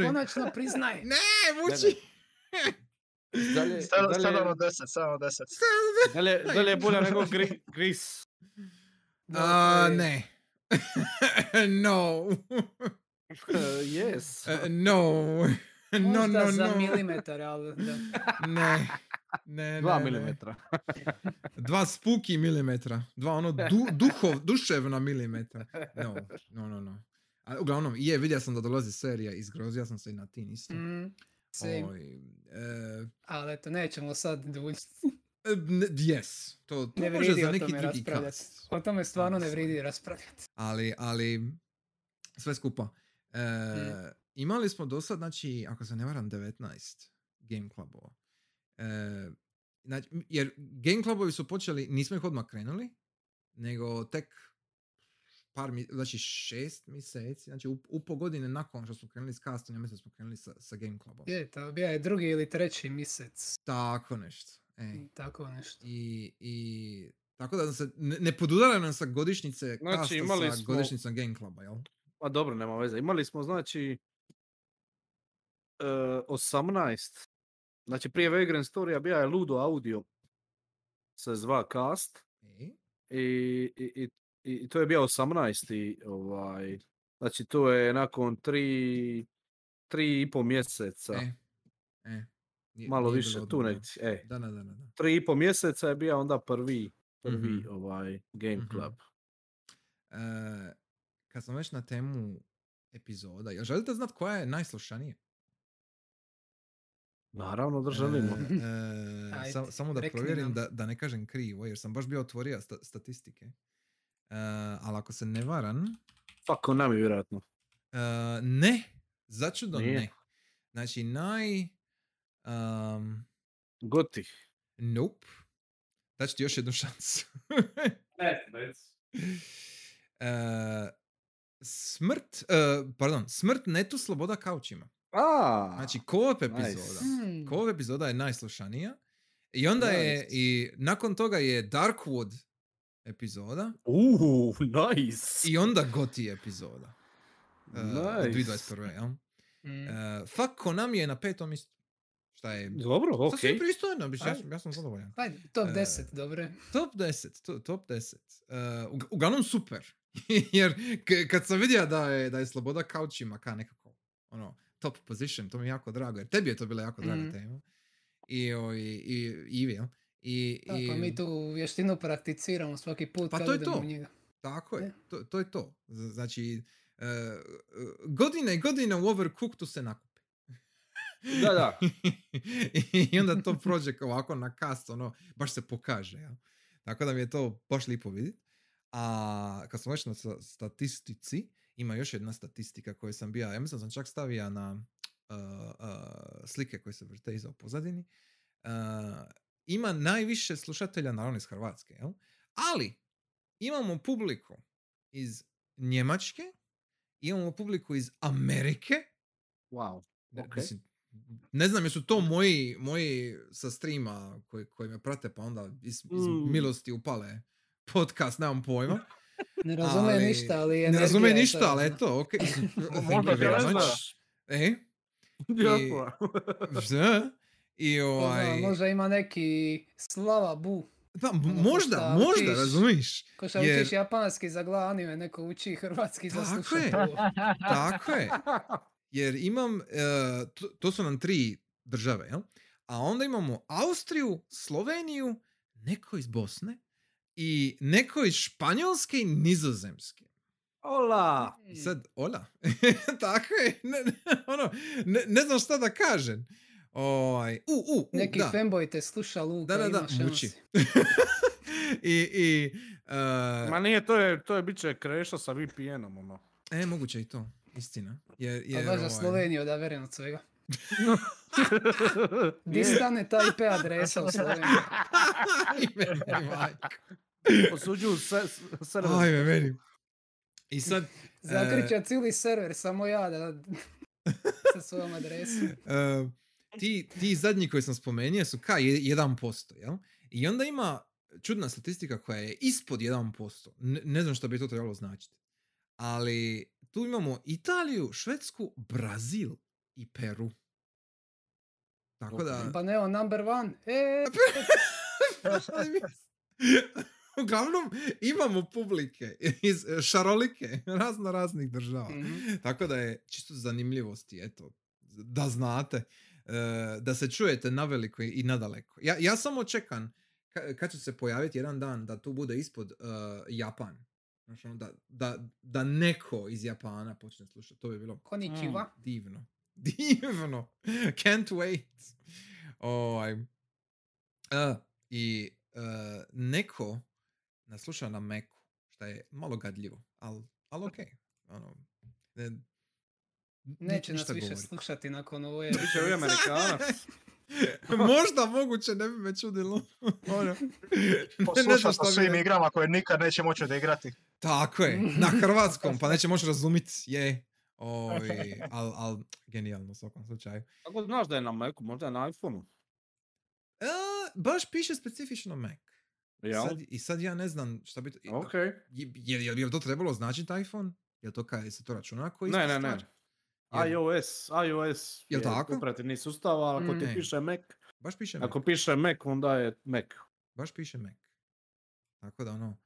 konačno priznaj. Ne, muči. Stavljamo deset, samo deset. Dalje je bolje nego Gris. A, uh, ne. no. uh, yes. Uh, no. no. No, no, no. Možda za milimetar, ali da. Ne. Ne, Dva ne, milimetra. Ne. Dva spuki milimetra. Dva ono du, duhov, duševna milimetra. No, no, no, no. A, uglavnom, je, vidio sam da dolazi serija, izgrozio sam se i na tin isto. Mm, Oj, e... Ali eto, nećemo sad duljiti. Yes, to, to ne može za neki drugi kast. O tome stvarno ne vridi raspravljati. Ali, ali, sve skupa. E, mm. Imali smo do sad, znači, ako se ne varam, devetnaest Game Clubova. E, znači, jer Game Clubovi su počeli, nismo ih odmah krenuli, nego tek par, znači šest mjeseci, znači u, u po godine nakon što smo krenuli s castom, ja mislim da smo krenuli sa, sa Game Clubom. Je, to bio je drugi ili treći mjesec. Tako nešto. Ej. Tako nešto. I, i tako da se, ne, ne podudaraju nam sa godišnjice znači, casta imali sa smo... godišnjicom Game Cluba, jel? Pa dobro, nema veze. Imali smo, znači, uh, osamnaest. Znači, prije Vegan Story bio je Ludo Audio, se zva cast. E? I, i, i, i to je bio osamnaesti. Ovaj, znači, to je nakon tri, tri i pol mjeseca. E? E? Nije, malo nije više, tu nek... E. Da, da, da, da. Tri i pol mjeseca je bio onda prvi, prvi mm-hmm. ovaj, Game mm-hmm. Club. Uh... Kad sam već na temu epizoda, jel želite znati koja je najslušanija? Naravno da želimo. E, e, Ajde, sam, samo da provjerim da, da ne kažem krivo, jer sam baš bio otvorio sta, statistike. E, ali ako se ne varam... Fako nami, vjerojatno. E, ne, začudo Nije. ne. Znači, naj... Um, Goti. Nope. Daću ti još jednu šansu. Ne, bez. E, Smrt, uh, pardon, smrt netu sloboda kaučima. Ah, znači, co-op epizoda. Nice. Co-op epizoda je najslušanija. I onda nice. je, i nakon toga je Darkwood epizoda. Uh, nice. I onda Goti epizoda. Uh, nice. dvije tisuće dvadeset prva. Ja? Mm. Uh, fuck, Konami je na petom istu. Šta je? Dobro, okej. Okay. Sasvim pristojno, biš, ja, ja sam zadovoljan. Ajde, top deset, uh, dobre. Top deset, to, top deset. Uh, u, uglavnom super. Jer k- kad sam vidio da je, da je sloboda kaučima ka nekako ono, top position, to mi je jako drago. Jer tebi je to bila jako draga mm. tema. I o, i, i, i, i, i, Tako, i mi tu vještinu prakticiramo svaki put. Pa to je to. Njega. Tako je, to, to je to. Znači, uh, godine i godine u Overcookedu se nakupi. Da, da. I onda to prođe ovako na cast, ono, baš se pokaže. Ja? Tako da mi je to baš lijepo vidjeti. A kad smo već na statistici, ima još jedna statistika koju sam bio, ja mislim sam čak stavio na uh, uh, slike koje se vrte iza u pozadini. Uh, ima najviše slušatelja, naravno iz Hrvatske, jel? Ali imamo publiku iz Njemačke, imamo publiku iz Amerike. Wow, okay. Mislim, ne znam jesu to moji, moji sa streama koji, koji me prate pa onda iz, iz mm. milosti upale podcast, nemam pojma. Ne razume ali, ništa, ali energija... Ne razume ništa, ali eto, okej. Okay. Možda te ne znaš. E? I, I ovaj... Možda ima neki slava bu. Da, možda, možda, razumiš. Ko što jer... učiš japanski za glav anime, neko uči hrvatski za slušanje. Tako je, tako je. Jer imam, uh, to, to su nam tri države, jel? A onda imamo Austriju, Sloveniju, neko iz Bosne, i neko iz Španjolske i Nizozemske. Ola! Sad, ola. Tako je. Ne, ne, ono, ne, ne znam šta da kažem. Oj, u, u, u, neki da. Fanboy te sluša, Luka, da, da, da. Imaš emocije. I, i, uh... Ma nije, to je, to je bit će kreša sa V P N-om. Ono. E, moguće i to. Istina. Jer, jer, a baš za Sloveniju da verujem od svega. Di stane ta I P adresa u Sloveniji? Osuđuju se, server. Ajme, meni. I sad... Zakrića uh, cijeli server, samo ja da, sa svojom adresom. Uh, ti, ti zadnji koji sam spomenuo su ka jedan posto, jel? I onda ima čudna statistika koja je ispod jedan posto. Ne, ne znam što bi to trebalo značiti. Ali tu imamo Italiju, Švedsku, Brazil i Peru. Tako da... Pa ne, on number one. E! Uglavnom, imamo publike iz šarolike, razno raznih država. Mm-hmm. Tako da je čisto zanimljivosti, eto, da znate, da se čujete na veliko i nadaleko. Ja, ja samo čekam kad će se pojaviti jedan dan da tu bude ispod uh, Japan. Da, da, da neko iz Japana počne slušati. To bi bilo Konnichiwa. Divno. Divno. Can't wait. Oh, I... uh, I uh, neko nas sluša na Macu, što je malo gadljivo, ali al ok. Ono, ne, neće nas više govorit. Slušati nakon ovo je... Biće u Amerikanac. Možda moguće, ne bi me čudilo. Poslušati o svim igrama koje nikad neće moći odigrati. Tako je, na hrvatskom, pa neće moći razumjeti, je. Ovi, al, al, genijalno u svakom slučaju. Kako znaš da je na Macu, možda je na iPhoneu? E, baš piše specifično Mac. Ja. Sad, I sad ja ne znam šta bi to... Okay. Je, je, je li to trebalo značiti iPhone? Je to kaj, se to računa koji ne, ne, ne. Jer... iOS, iOS je operativni sustav, ali ako mm. ti piše Mac, baš piše Mac. Ako piše Mac, onda je Mac. Baš piše Mac. Tako da ono...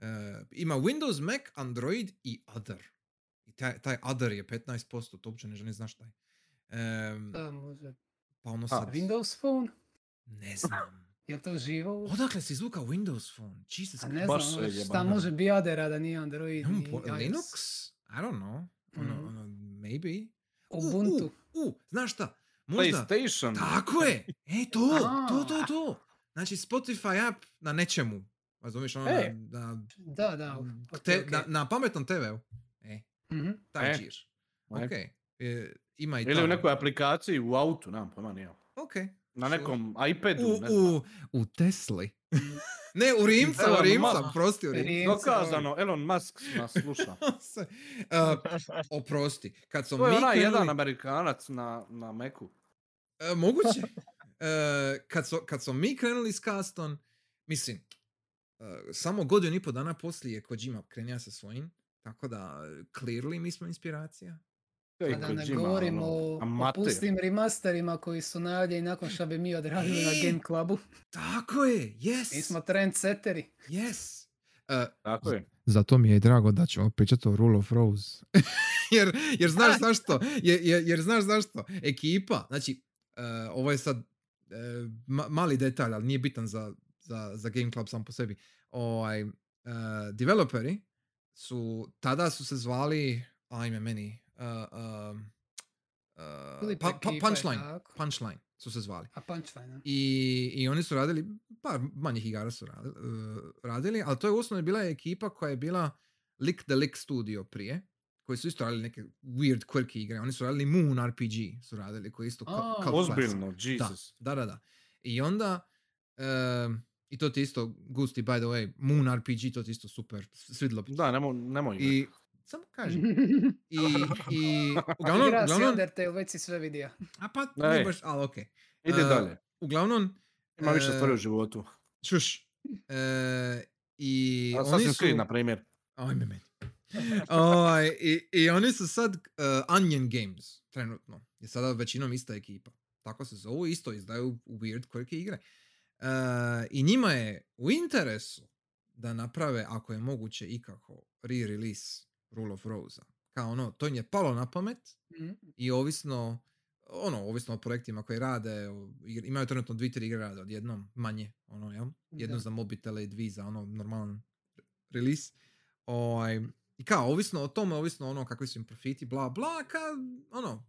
E, ima Windows, Mac, Android i Other. I taj, taj Other je petnaest posto, to uopće ne želim znaš taj. E, da, može. Pa ono sad... A, Windows Phone? Ne znam. Jel to živo? Odakle si izvuka Windows Phone? Jesus, a ne znam, šta može bi Adera da nije Android? Ni po, Linux? I don't know. Ono, mm-hmm. ono, maybe. Ubuntu. Uh, uh, uh, znaš šta? Možda... PlayStation. Tako je! E, to, to, to, to. Znači, Spotify app na nečemu. Razumiš ono e. na... Da, da. Okay, te, okay. Na, na pametnom te veu. E. Mm-hmm. Taj e. džir. Ok. E, ima i tamo. Ili u nekoj aplikaciji u autu, nam pojma nije. Ok. Na nekom iPadu, u, ne znam. U, u Tesli. Ne, u Rimca, Elon u Rimca, Musk. Prosti, u Rimca. Dokazano, Elon Musk nas sluša. uh, oprosti. Kad sam to je mi onaj krenuli... jedan Amerikanac na, na Macu. Uh, moguće. Uh, kad, so, kad sam mi krenuli s Caston, mislim, uh, samo godinu i po dana poslije Kojima krenja sa svojim, tako da, clearly mi smo inspiracija. A da ne govorimo o, o pustim remasterima koji su najavljeni nakon što bi mi odradili na Game Clubu. Tako je, yes! Mi smo trendseteri. Yes! Uh, Tako je. Zato mi je drago da ćemo pričati o Rule of Rose. jer, jer znaš zašto? Jer, jer, jer znaš zašto? Ekipa, znači, uh, ovo je sad uh, ma, mali detalj, ali nije bitan za, za, za Game Club sam po sebi. Ovaj, uh, developeri su, tada su se zvali, ajme meni, Uh, uh, uh, pa, pa, punchline, punchline su se zvali. A punchline, ja. I, I oni su radili, par manjih igara su radili, uh, radili, ali to je osnovno bila ekipa koja je bila Lick the Lick studio prije, koji su isto radili neke weird quirky igre. Oni su radili Moon R P G, su radili, koji isto oh, kao ozbiljno, Jesus. Da, da, da. I onda, uh, i to ti isto, Gusti, by the way, Moon R P G, to ti isto super, svidlo. Da, nemoj, nemoj. I, samo kažem. I, i, uglavnom, igra uglavnom... si Undertale, već si sve vidio. A pa, ne baš, ali okej. Okay. Ide uh, dalje. Uglavnom... Ima uh, više stvari u životu. Čuš. Uh, i Assassin's Creed, na primjer. Ajme meni. uh, i, I oni su sad uh, Onion Games, trenutno. Je sada većinom ista ekipa. Tako se zovu, isto izdaju weird quirky igre. Uh, I njima je u interesu da naprave, ako je moguće ikako, re-release Rule of Rose-a. Kao ono, to im je palo na pamet mm-hmm. i ovisno ono, ovisno o projektima koji rade, o, imaju trenutno dvije, tri igre rade odjednom, manje, ono, jel? Jednu da. Za mobitele i dvije za ono, normalan release. O, i kao, ovisno o tome, ovisno ono kakvi su im profiti, bla, bla, kao, ono,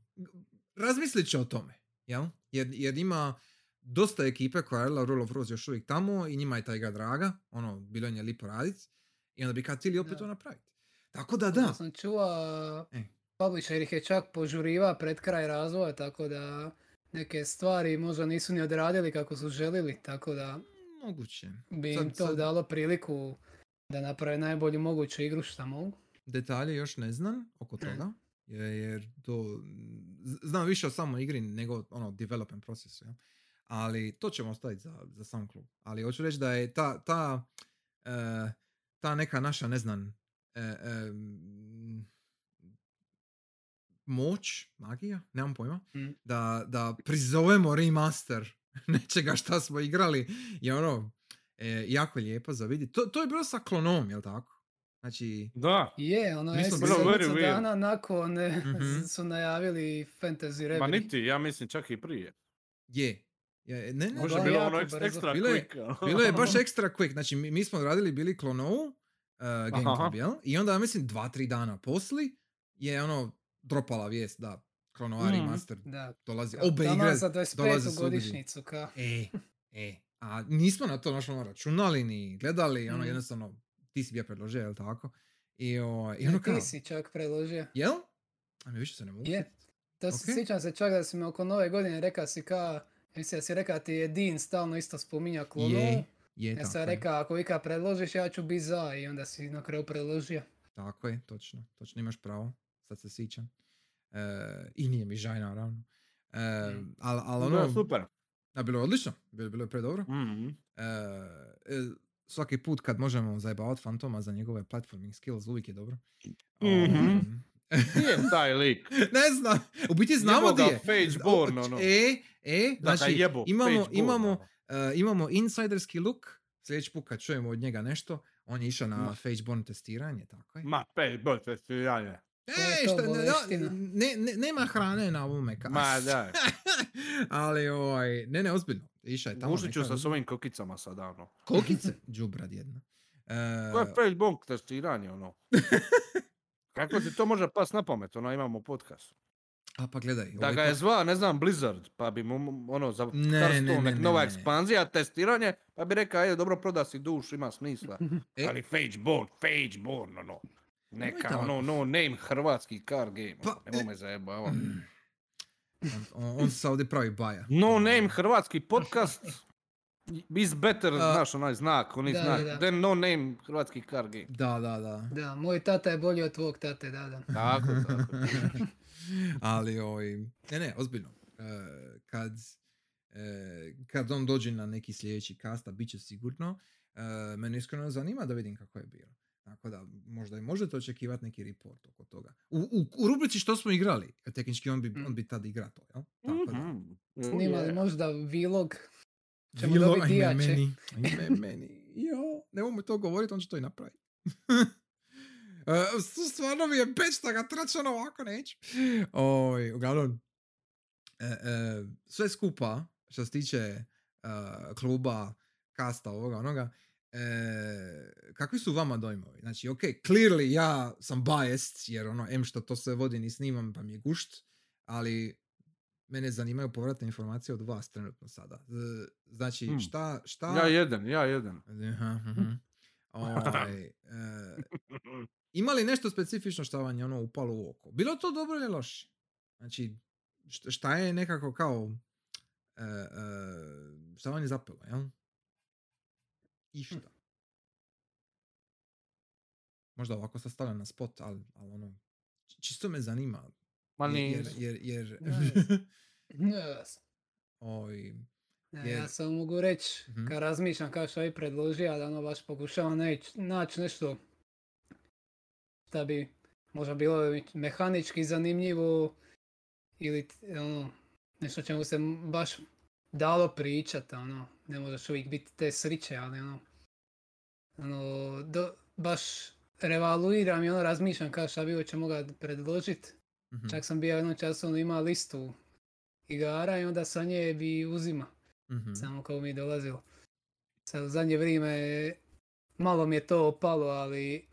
razmislit će o tome, jel? Jer, jer ima dosta ekipe koja je radila Rule of Rose još uvijek tamo i njima je ta igra draga, ono, bilo je nje lipo raditi i onda bi kad htjeli opet da. To napraviti. Tako da, da. Ja sam čuva, e. publisher ih je čak požuriva pred kraj razvoja, tako da neke stvari možda nisu ni odradili kako su želili, tako da moguće. Bi sad, im to sad... dalo priliku da naprave najbolju moguću igru što mogu. Detalje još ne znam oko toga, jer to znam više o samoj igri nego ono development procesu, ja? Ali to ćemo ostaviti za, za sam klub. Ali hoću reći da je ta, ta, uh, ta neka naša, ne znam, E, e, moć, magija, nemam pojma, mm. da, da prizovemo remaster nečega šta smo igrali je ono, e, jako lijepo za vidjeti. To, to je bilo sa klonom, jel tako? Znači... Da. Je, ono je sedmica dana nakon mm-hmm. su najavili Fantasy Rebel. Ma niti, ja mislim čak i prije. Je. Je ne, ne, Može da, bilo ono ekstra, ekstra bilo je, quick. Bilo je baš ekstra quick. Znači, mi, mi smo radili bili klonovu, Uh, Game Club, jel? I onda, ja mislim, dva, tri dana posli je ono dropala vijest da Chrono Remaster mm, dolazi. Kao, obe igre za dvadeset petu godišnjicu. Ka. E, e. A nismo na to našo ono, računali ni gledali, ono mm. jednostavno ti si bi ja predložio, jel tako? I, o, i ono ne, kao... Ti si čak predložio. Jel? A mi više se ne mogu. Je. To okay. se sjećam se čak da si me oko nove godine rekao si kao Mislim da si rekao da ti je Dean stalno isto spominja klonu. Je, je, ja sam rekao, ako Vika predložiš, ja ću biti za, i onda si na kraju predložio. Tako je, točno. Točno, imaš pravo. Sad se sjećam. Uh, I nije mi žaj, naravno. Uh, mm. al, al ono, no, super. A, bilo je odlično. Bilo, bilo je predobro. Mm-hmm. Uh, svaki put kad možemo zajebavati Fantoma za njegove platforming skills, uvijek je dobro. Mm-hmm. Um, gdje je taj lik? Ne znam. U biti znamo gdje je. Fageborn, ono. E, e, da, znači, jebo, imamo, imamo, uh, imamo insiderski look. Sljedeći put kad čujemo od njega nešto, on je išao na Ma. Fageborn testiranje, tako je. Ma, Fageborn testiranje. E, šta, ne, ne, nema hrane na ovome kasu. Ma, da. Ali, ovaj, ne, ne, ozbiljno. Išao je tamo. Ušit ću sa svojim kokicama sad, ono. Kokice? Džubrad jedna. Uh, Ko je Fageborn testiranje, ono? Kako ti to može pas na pamet, ono, imamo podcast. A pa gledaj. Da ga je zva, ne znam, Blizzard, pa bi mu, ono, za Hearthstone, nova ekspanzija, testiranje, pa bi rekao, ajde, dobro, proda si duš, ima smisla. E? Ali Fageborn, Fageborn, ono, neka, ono, no name hrvatski card game, pa, nemo me zajebava. Mm. On, on se ovdje pravi baja. No name hrvatski podcast is better, uh, znaš, onaj znak, onaj da, znak, da, da. Then no name hrvatski card game. Da, da, da. Da, moj tata je bolji od tvog tate, da, da. Tako, tako. Ali, oj, ne, ne, ozbiljno. Uh, kad, uh, kad on dođe na neki sljedeći kasta, bit će sigurno. Uh, mene iskreno zanima da vidim kako je bilo. Tako da, možda i možete očekivati neki report oko toga. U, u, u rubrici što smo igrali, tehnički on bi, on bi tad igrao to, jel? Tako da. Snimali možda vlog. Čemo Vilo, dobiti dijače. Meni, ajme meni. Jo, nemoj to govoriti, on će to i napraviti. Uh, stvarno mi je beč da ga tračan ovako neću. Oj, uglavnom, e, e, sve skupa što se tiče e, kluba, kasta, ovoga, onoga, e, kakvi su vama dojmovi? Znači, ok, clearly ja sam biased, jer ono, em što to sve vodi ni snimam, pa mi je gušt, ali mene zanimaju povratne informacije od vas trenutno sada. Znači, hmm. šta, šta... Ja jedan, ja jedan. Aha, aha. Ovaj, e, ima li nešto specifično što vam je ono upalo u oko? Bilo to dobro ili loše? Znači, šta je nekako kao e, e, šta vam je zapelo, jel? I šta? Možda ovako sastavljam na spot, ali, ali ono, čisto me zanima. Jer, jer, jer, jer... Yes. Oj, jer... Ja sam mogu reći, mm-hmm. kad razmišljam kao što je predložio, da ono baš pokušavam naći nešto da bi možda bilo mehanički zanimljivo ili ono, nešto čemu se baš dalo pričati, ono, ne možeš uvijek biti te sriće, ali ono, ono do, baš revaluiram i ono razmišljam kao što bi uopće mogao predložiti. Mm-hmm. Čak sam bio jednom času, ono ima listu igara i onda sa nje bi uzima, mm-hmm. samo kao mi je dolazilo. Sad u zadnje vrijeme malo mi je to opalo, ali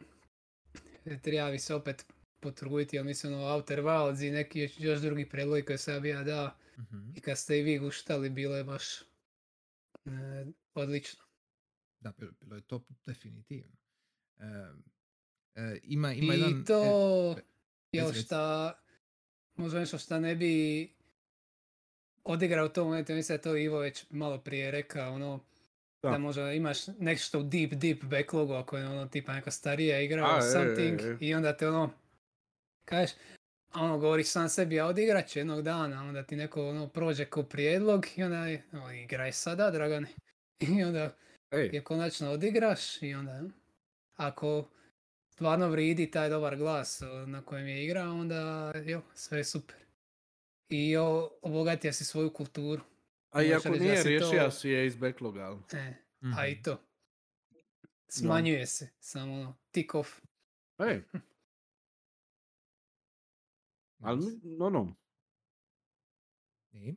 treba bi se opet potruditi, jer mislim ono Outer Wilds i neki još drugi preloj koji sam ja da, mm-hmm. i kad ste i vi guštali, bilo je baš e, odlično. Da, bilo, bilo je top, definitivno. E, e, ima, ima I jedan... to... Jel šta, možda nešto šta ne bi odigrao u tom momentu, mislim da to Ivo već malo prije rekao, ono, da, da možda imaš nešto u deep, deep backlogu, ako je ono tipa neka starija igra, something, e, e, e. i onda te ono, kažeš, a ono govoriš sam sebi, a odigrat ću jednog dana, onda ti neko ono prođe kao prijedlog i onda, ono, igraj sada, Dragane, i onda Ej. je konačno odigraš i onda, ako... stvarno vridi taj dobar glas na kojem je igra, onda jo, sve je super. I jo, obogatija si svoju kulturu. A i ako nije riješio to... si je iz backloga, ali... E, mm-hmm. a i to. Smanjuje no. se, samo ono, tick off. Ej. Ali, no no. E?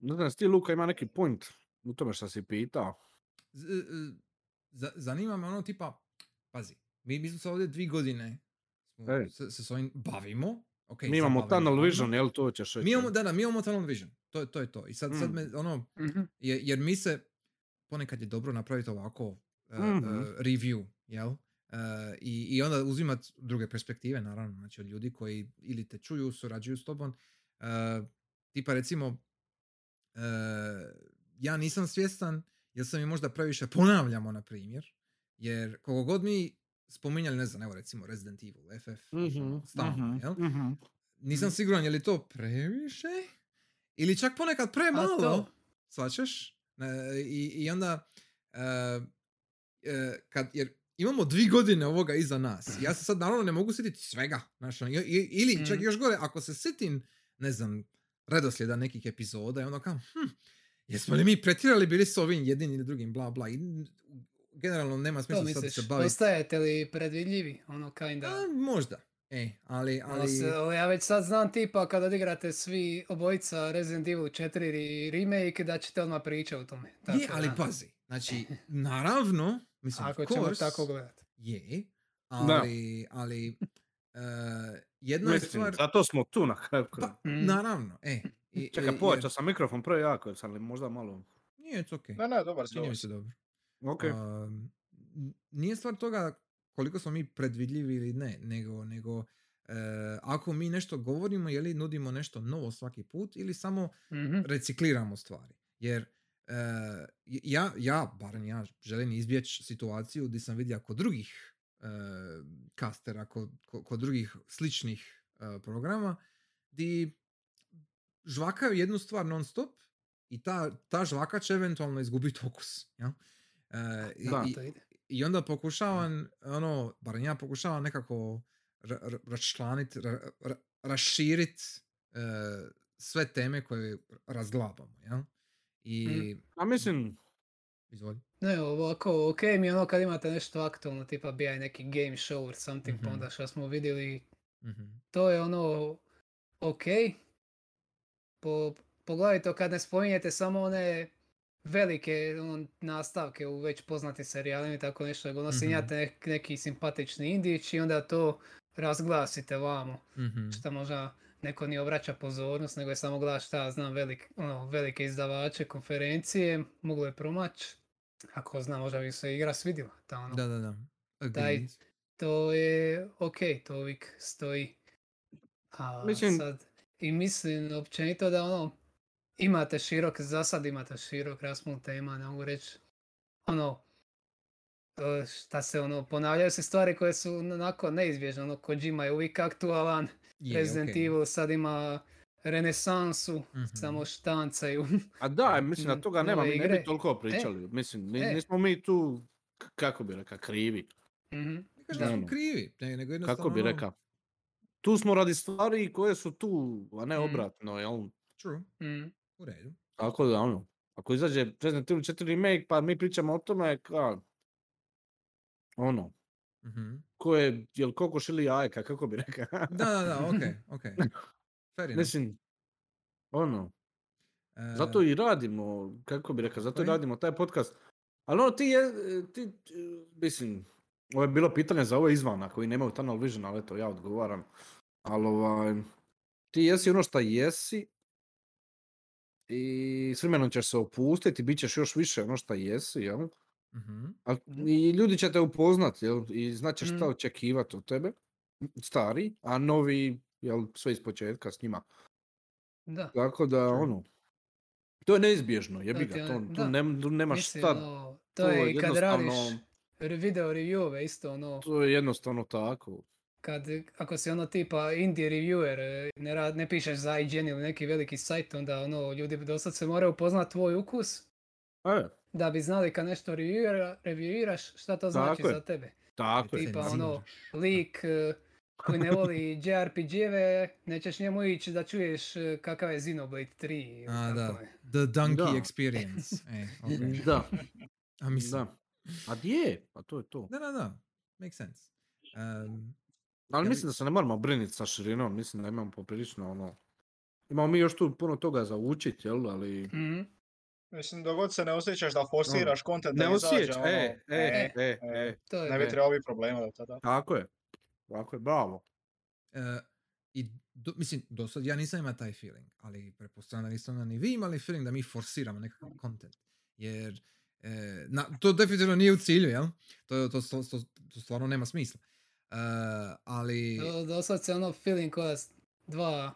Ne znam, ti Luka ima neki point u tome što si pitao. Z- z- zanima me ono tipa, pazi, mi, mi smo se ovdje dvi godine se, se s ovim bavimo. Okay, mi imamo bavimo. Tunnel Vision, jel to ćeš reći? Mi imamo, da, da, mi imamo Tunnel Vision. To, to je to. I sad, mm. sad me, ono, mm-hmm. jer, jer mi se, ponekad je dobro napraviti ovako uh, mm-hmm. uh, review, jel? Uh, i, I onda uzimati druge perspektive, naravno, znači od ljudi koji ili te čuju, surađuju s tobom. Uh, tipa recimo, e, ja nisam svjestan jer sam i možda previše ponavljamo, na primjer, jer koliko god mi spominjali, ne znam, evo recimo Resident Evil, F F, mm-hmm, stalno, mm-hmm, jel? Mm-hmm. Nisam siguran je li to previše ili čak ponekad premalo, svačeš? E, i, i onda, e, e, kad, jer imamo dvi godine ovoga iza nas. Ja se sad naravno ne mogu sjetiti svega. Znaš, ili čak još gore, ako se sjetim, ne znam, redoslijeda nekih epizoda i onda kao, hm, jesmo li mi pretjerali bili s ovim jednim ili drugim, bla, bla. I generalno nema smisla sad se baviti. Ostajete li predvidljivi? Ono, kinda. A, možda. E, ali, ali... No, ja već sad znam tipa kad odigrate svi obojica Resident Evil četiri remake da ćete odmah pričati o tome. Tako, je, ali pazi. Znači, naravno, mislim, ako ćemo tako gledati. Je, ali, ali uh, jedna mislim, stvar... Zato smo tu na kraju. Pa, mm. naravno, e. I, čekaj, e, povećao jer... sam mikrofon prvo jako, jer sam možda malo... Nije, it's ok. Ne, ne, dobar, činio mi se dobro. Ok. Uh, nije stvar toga koliko smo mi predvidljivi ili ne, nego, nego uh, ako mi nešto govorimo, je li nudimo nešto novo svaki put ili samo mm-hmm. recikliramo stvari. Jer... Uh, ja, ja, barem ja želim izbjeći situaciju gdje sam vidio kod drugih uh, kastera, kod, kod drugih sličnih uh, programa, gdje žvakaju jednu stvar non stop i ta, ta žvaka će eventualno izgubiti fokus. Ja? Uh, da, i, to ide. I onda pokušavam, ono, barem ja pokušavam nekako ra- ra- raščlaniti, ra- ra- raširiti uh, sve teme koje razglabamo. Ja? I... Mm. A mislim... Izvoli. Ne, ovako, ok, mi ono kad imate nešto aktualno, tipa bija neki game show or something, mm-hmm. pa onda što smo vidjeli, mm-hmm. to je ono, ok. Po, poglavito kad ne spominjete samo one velike ono, nastavke u već poznatim serijalima i tako nešto, nego ono mm-hmm. sinjate nek, neki simpatični indić i onda to razglasite vamo, mm-hmm. što možda... Neko ni obraća pozornost, nego je samo gleda šta znam, velik, ono, velike izdavače, konferencije, moglo je promaći. Ako znam, možda bi se igra svidjela. Ta ono. Da, da, da. Taj, to je ok, to uvijek stoji. A, mislim... sad, i mislim općenito da ono, imate širok, za sad imate širok raspon tema, ne mogu reći. Ono, šta se ono, ponavljaju se stvari koje su onako neizbježne. Ono, Kojima je uvijek aktualan. Je, Resident okay. Evil sad ima renesansu, mm-hmm. samo štancaju. A da, mislim da toga nema, mi ne bi toliko pričali. E, mislim, mi, e. nismo mi tu, k- kako bi rekao, krivi. Mm-hmm. Ne kažem da smo krivi, ne, nego jednostavno... Kako bi rekao, tu smo radi stvari koje su tu, a ne mm. obratno, jel? True, mm. u redu. Tako da, ono, ako izađe Resident Evil četiri remake, pa mi pričamo o tome kao... Ono... Mm-hmm. Ko je, jel kokoš ili jajka, kako bi rekao? da, da, da, okej, okay, okej. Okay. Fair enough. Mislim, ono, uh, zato i radimo, kako bi rekao, zato i radimo taj podcast. Ali ono, ti je, ti, mislim, ovo je bilo pitanje za ove izvana koji nemaju tunnel vision, ali eto, ja odgovaram. Ali ovaj, ti jesi ono što jesi i s vremenom ćeš se opustiti, bit ćeš još više ono što jesi, jel? Mm-hmm. A, i ljudi će te upoznati, jel? I znaće šta mm. očekivati od tebe, stari, a novi, jel, sve iz početka s njima. Da. Tako da, ono, to je neizbježno, jebi ga, to, tu, ne, tu nemaš mislim, šta. No, to, to je i kad radiš video reviewove, isto ono... To je jednostavno tako. Kad, ako si ono tipa indie reviewer, ne, rad, ne pišeš za I G N ili neki veliki sajt, onda ono, ljudi dosad se moraju upoznati tvoj ukus. E. Da bi znali kad nešto reviewira, reviewiraš, šta to znači tako za tebe. Tako je. Tipa ono, lik koji ne voli J R P G-eve, nećeš njemu ići da čuješ kakav je Xenoblade tri. A, da. Je. The Donkey da. Experience. E, okay. Da. A mislim. Da. A je, pa to je to. Da, da, da. Makes sense. Um, Ali ja mislim bi... da se ne moramo briniti sa širinom, mislim da imamo poprilično ono... Imamo mi još tu puno toga za učiti, jel? Ali... Mm-hmm. Mislim, dogod se ne osjećaš da forsiraš kontent, ne osjećaš, ono, e, e, e, e, e, e, ne bi trebao biti problema do tada. Tako je, tako je, bravo. E, i do, mislim, dosad ja nisam imao taj feeling, ali pretpostavljam da nisam ni vi imali feeling da mi forsiramo nekakav kontent, jer e, na, to definitivno nije u cilju, jel? To, to, to, to, to stvarno nema smisla, e, ali... Do, dosad se ono feeling koja dva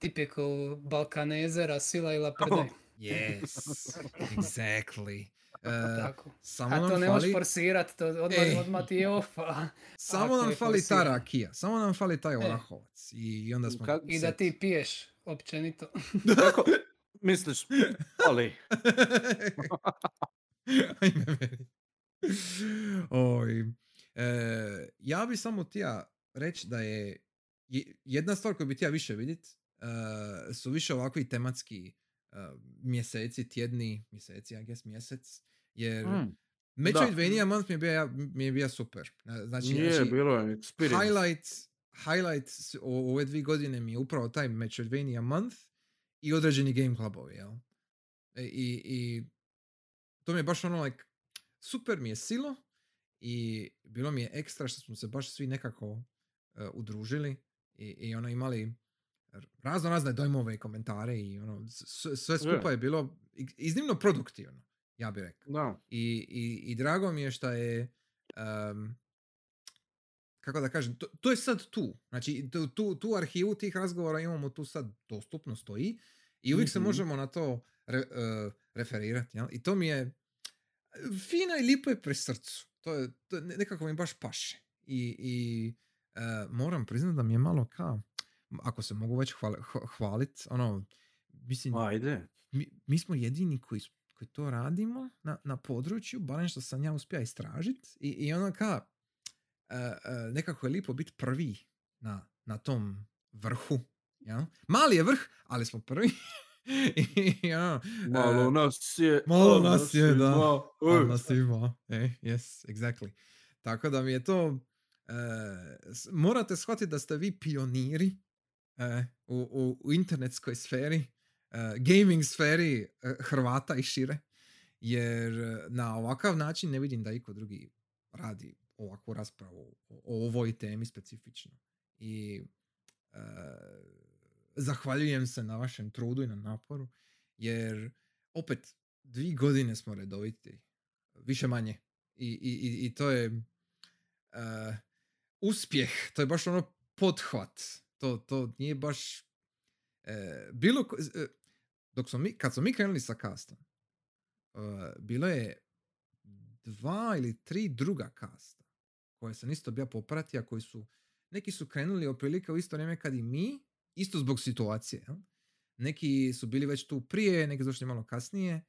typical balkanezera, sila i laprdaj. Yes, exactly. Uh, samo a to nam ne fali... možeš forsirati, to odmah, e. odmah ti je ofa. Samo nam fali ta rakija, samo nam fali taj orahovac. E. I, onda smo Ka... I da ti piješ, općenito. Kako misliš? Ali. Ajme meni. Oj. E, ja bi samo tija reći da je jedna stvar koju bi tija više vidjeti, Uh, su više ovakvi tematski uh, mjeseci, tjedni mjeseci, ja guess mjesec, jer mm, Metroidvania month mi je bio, mi je bio super. Znači, je, znači bilo je experience. Highlight, highlight o, ove dvije godine mi je upravo taj Metroidvania month i određeni game clubovi, jel? I, i to mi je baš ono, like, super mi je silo i bilo mi je ekstra što smo se baš svi nekako uh, udružili i, i ono imali razno razne dojmove i komentare i ono, sve skupa je bilo iznimno produktivno, ja bih rekao. No. I, i, i drago mi je što je, um, kako da kažem, to, to je sad tu. Znači, tu, tu arhivu tih razgovora imamo tu sad dostupno stoji i uvijek mm-hmm. se možemo na to re, uh, referirati. Ja? I to mi je fina i lipo je pri srcu. To je, to nekako mi baš paše. I, i uh, moram priznati da mi je malo kao ako se mogu već hvali, hvalit, ono, mislim, mi, mi smo jedini koji, koji to radimo na, na području, barem što sam ja uspio istražiti i, i ono ka, uh, uh, nekako je lipo biti prvi na, na tom vrhu, ja? Mali je vrh, ali smo prvi. I, ja, malo uh, nas je, malo nas je, da, malo nas ima, e, yes, exactly. Tako da mi je to, uh, morate shvatiti da ste vi pioniri Uh, u, u internetskoj sferi, uh, gaming sferi uh, Hrvata i šire, jer na ovakav način ne vidim da iko drugi radi ovakvu raspravu o, o ovoj temi specifično. I uh, zahvaljujem se na vašem trudu i na naporu, jer opet dvije godine smo redoviti, više manje. I, i, i to je uh, uspjeh, to je baš ono pothvat. To, to nije baš e, bilo ko, e, dok smo mi, kad smo mi krenuli sa kastom e, bilo je dva ili tri druga kasta koje sam isto bio popratio, koji su, neki su krenuli oprilike u isto vrijeme kad i mi, isto zbog situacije, ja? Neki su bili već tu prije, neki došli malo kasnije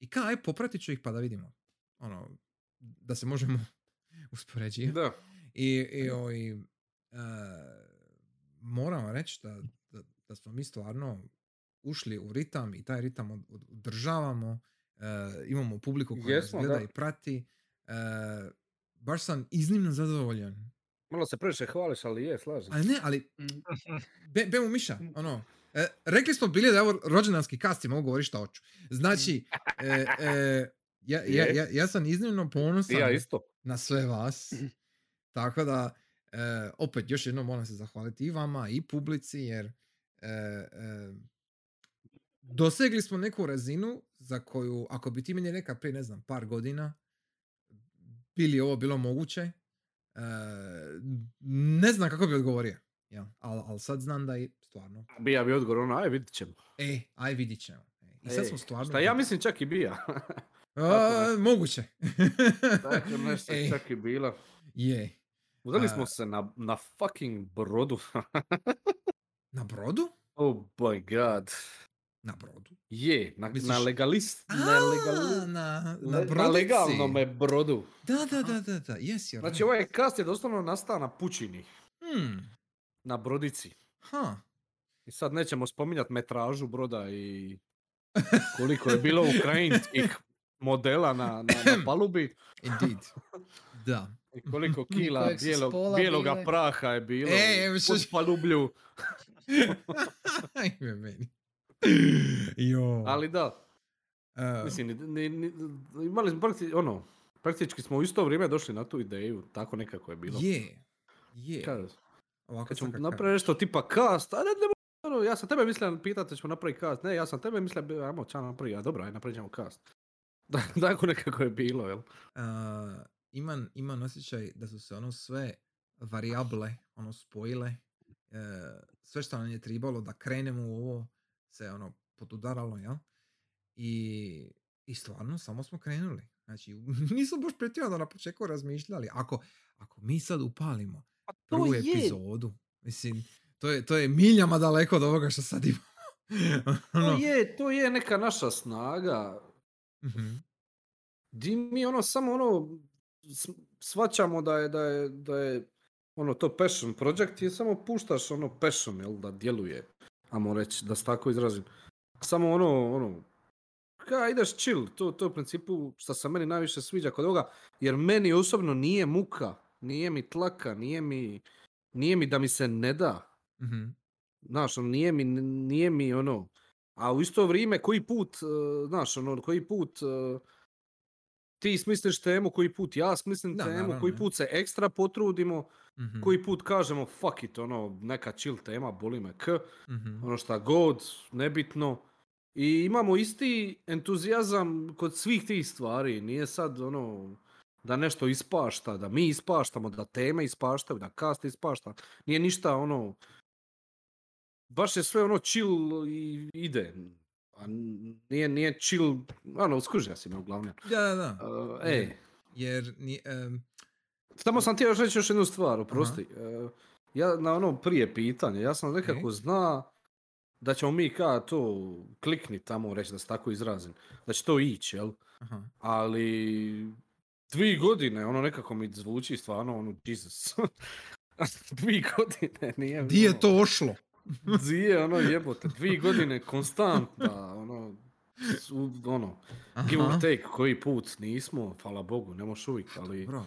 i kao, aj popratit ću ih pa da vidimo ono, da se možemo uspoređivati. Da. I, i, o, i a, moram reći da, da, da smo mi stvarno ušli u ritam i taj ritam od, od, održavamo. Uh, imamo publiku koja Jesmo, nas gleda da. i prati. Uh, baš sam iznimno zadovoljan. Malo se previše hvališ, ali je, slažem. Ali ne, ali... Be, bemu miša, ono... E, rekli smo bili da je ovo rođendanski kast i mogu govoriti šta hoću. Znači, e, e, ja, ja, ja, ja sam iznimno ponosan ja isto. na sve vas. Tako da... E, opet, još jednom moram se zahvaliti i vama i publici, jer e, e, dosegli smo neku razinu za koju, ako bi ti meni neka prije, ne znam, par godina, bili ovo bilo moguće, e, ne znam kako bi odgovorio, ja, ali al sad znam da je stvarno... Bija bi odgovor, ono, aj vidit ćemo. E, aj vidit ćemo. I sad Ej, smo stvarno... Šta ja mislim čak i bija. A, moguće. Tako nešto e. čak i bila. Je. Udali smo se na, na fucking brodu. Na brodu? Oh my god. Na brodu? Je, na, na legalist. A, na, legal... na, na, Le, na legalnome brodu. Da, da, da, da, da. Yes, you're znači right. Ovaj kast je doslovno nastao na pučini. Hmm. Na brodici. Huh. I sad nećemo spominjati metražu broda i koliko je bilo ukrajinskih modela na, na, na palubi. Indeed. Da. I koliko kila bijelog, bijeloga bile. praha je bilo e, u šeš... palublju. Ajme meni. Jo. Ali da. Uh. Mislim, ni, ni, imali praktički, ono, praktički smo u isto vrijeme došli na tu ideju. Tako nekako je bilo. Je. Je. Kad ćemo napraviti nešto tipa cast. A ne, ne, ono, ja sam tebe mislila pitati ćemo napraviti cast. Ne, ja sam tebe mislila, ajmo čan napraviti. A dobro, aj napravit ćemo cast. Tako nekako je bilo, jel? Uh. Imam, imam osjećaj da su se ono sve varijable ono spojile, e, sve što nam je trebalo da krenemo u ovo se ono podudaralo, jel? Ja? I, i stvarno samo smo krenuli. Znači, nisu baš pretjerano na početku razmišljali. Ako, ako mi sad upalimo prvu je. epizodu, mislim, to je, to je miljama daleko od ovoga što sad imamo. Ono... To je, to je neka naša snaga. Mm-hmm. Di mi ono samo ono shvaćamo da je, da je, da je ono to passion project i samo puštaš ono passion, jel, da djeluje. Amo reći, da se tako izrazim. Samo ono, ono, ka ideš chill, to, to je u principu što se meni najviše sviđa kod ovoga, jer meni osobno nije muka, nije mi tlaka, nije mi, nije mi da mi se ne da. Mm-hmm. Znaš, ono, nije mi, nije mi ono, a u isto vrijeme koji put, uh, znaš, ono, koji put uh, ti smisliš temu, koji put ja smislim da, temu, naravno, koji put se ekstra potrudimo, mm-hmm, koji put kažemo fuck it, ono, neka chill tema, boli me k, mm-hmm, ono šta god, nebitno. I imamo isti entuzijazam kod svih tih stvari, nije sad ono da nešto ispašta, da mi ispaštamo, da teme ispaštaju, da cast ispašta, nije ništa ono, baš je sve ono chill i ide. A nije, nije chill, ono, skužija si me uglavnom. Da, da, da. Uh, ej. Jer, nije, um... Samo sam ti još reći još jednu stvar, oprosti. Uh, ja na ono prije pitanje, ja sam nekako okay. zna da ćemo mi ka to klikni tamo reći, da se tako izrazim, da će to ići, jel? Aha. Ali dvije godine, ono nekako mi zvuči stvarno, ono, Jesus. Dvije godine nije... Di je to ošlo? Zije, ono, jebote, dvije godine konstantna, ono, ono, aha, give or take, koji put nismo, hvala Bogu, ne moš uvijek, ali... Dobro,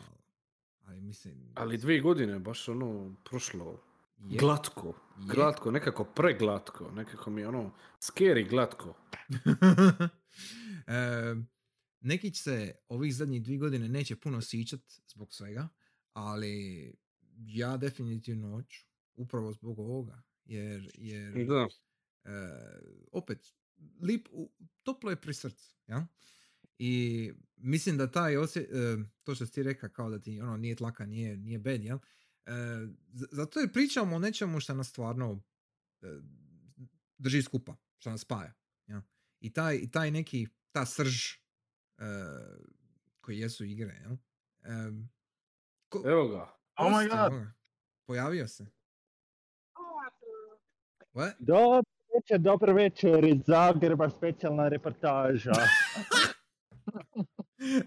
ali mislim... Ali dvije godine baš, ono, prošlo je glatko, je glatko, nekako preglatko, nekako mi, ono, scary glatko. e, neki se ovih zadnjih dvije godine neće puno sićat zbog svega, ali ja definitivno hoću, upravo zbog ovoga. Jer, jer da. E, opet, lip, u, toplo je pri srcu, ja? I mislim da taj osje, e, to što ti reka kao da ti ono nije tlaka, nije, nije bed, jel? E, zato je pričamo o nečemu što nas stvarno e, drži skupa, što nas spaja, ja? I taj, i taj neki, ta srž e, koji jesu igre, jel? E, ko, evo ga. Oh my god. Ovoga. Pojavio se. What? Dobar večer, dobar večer iz Zagreba, specijalna reportaža.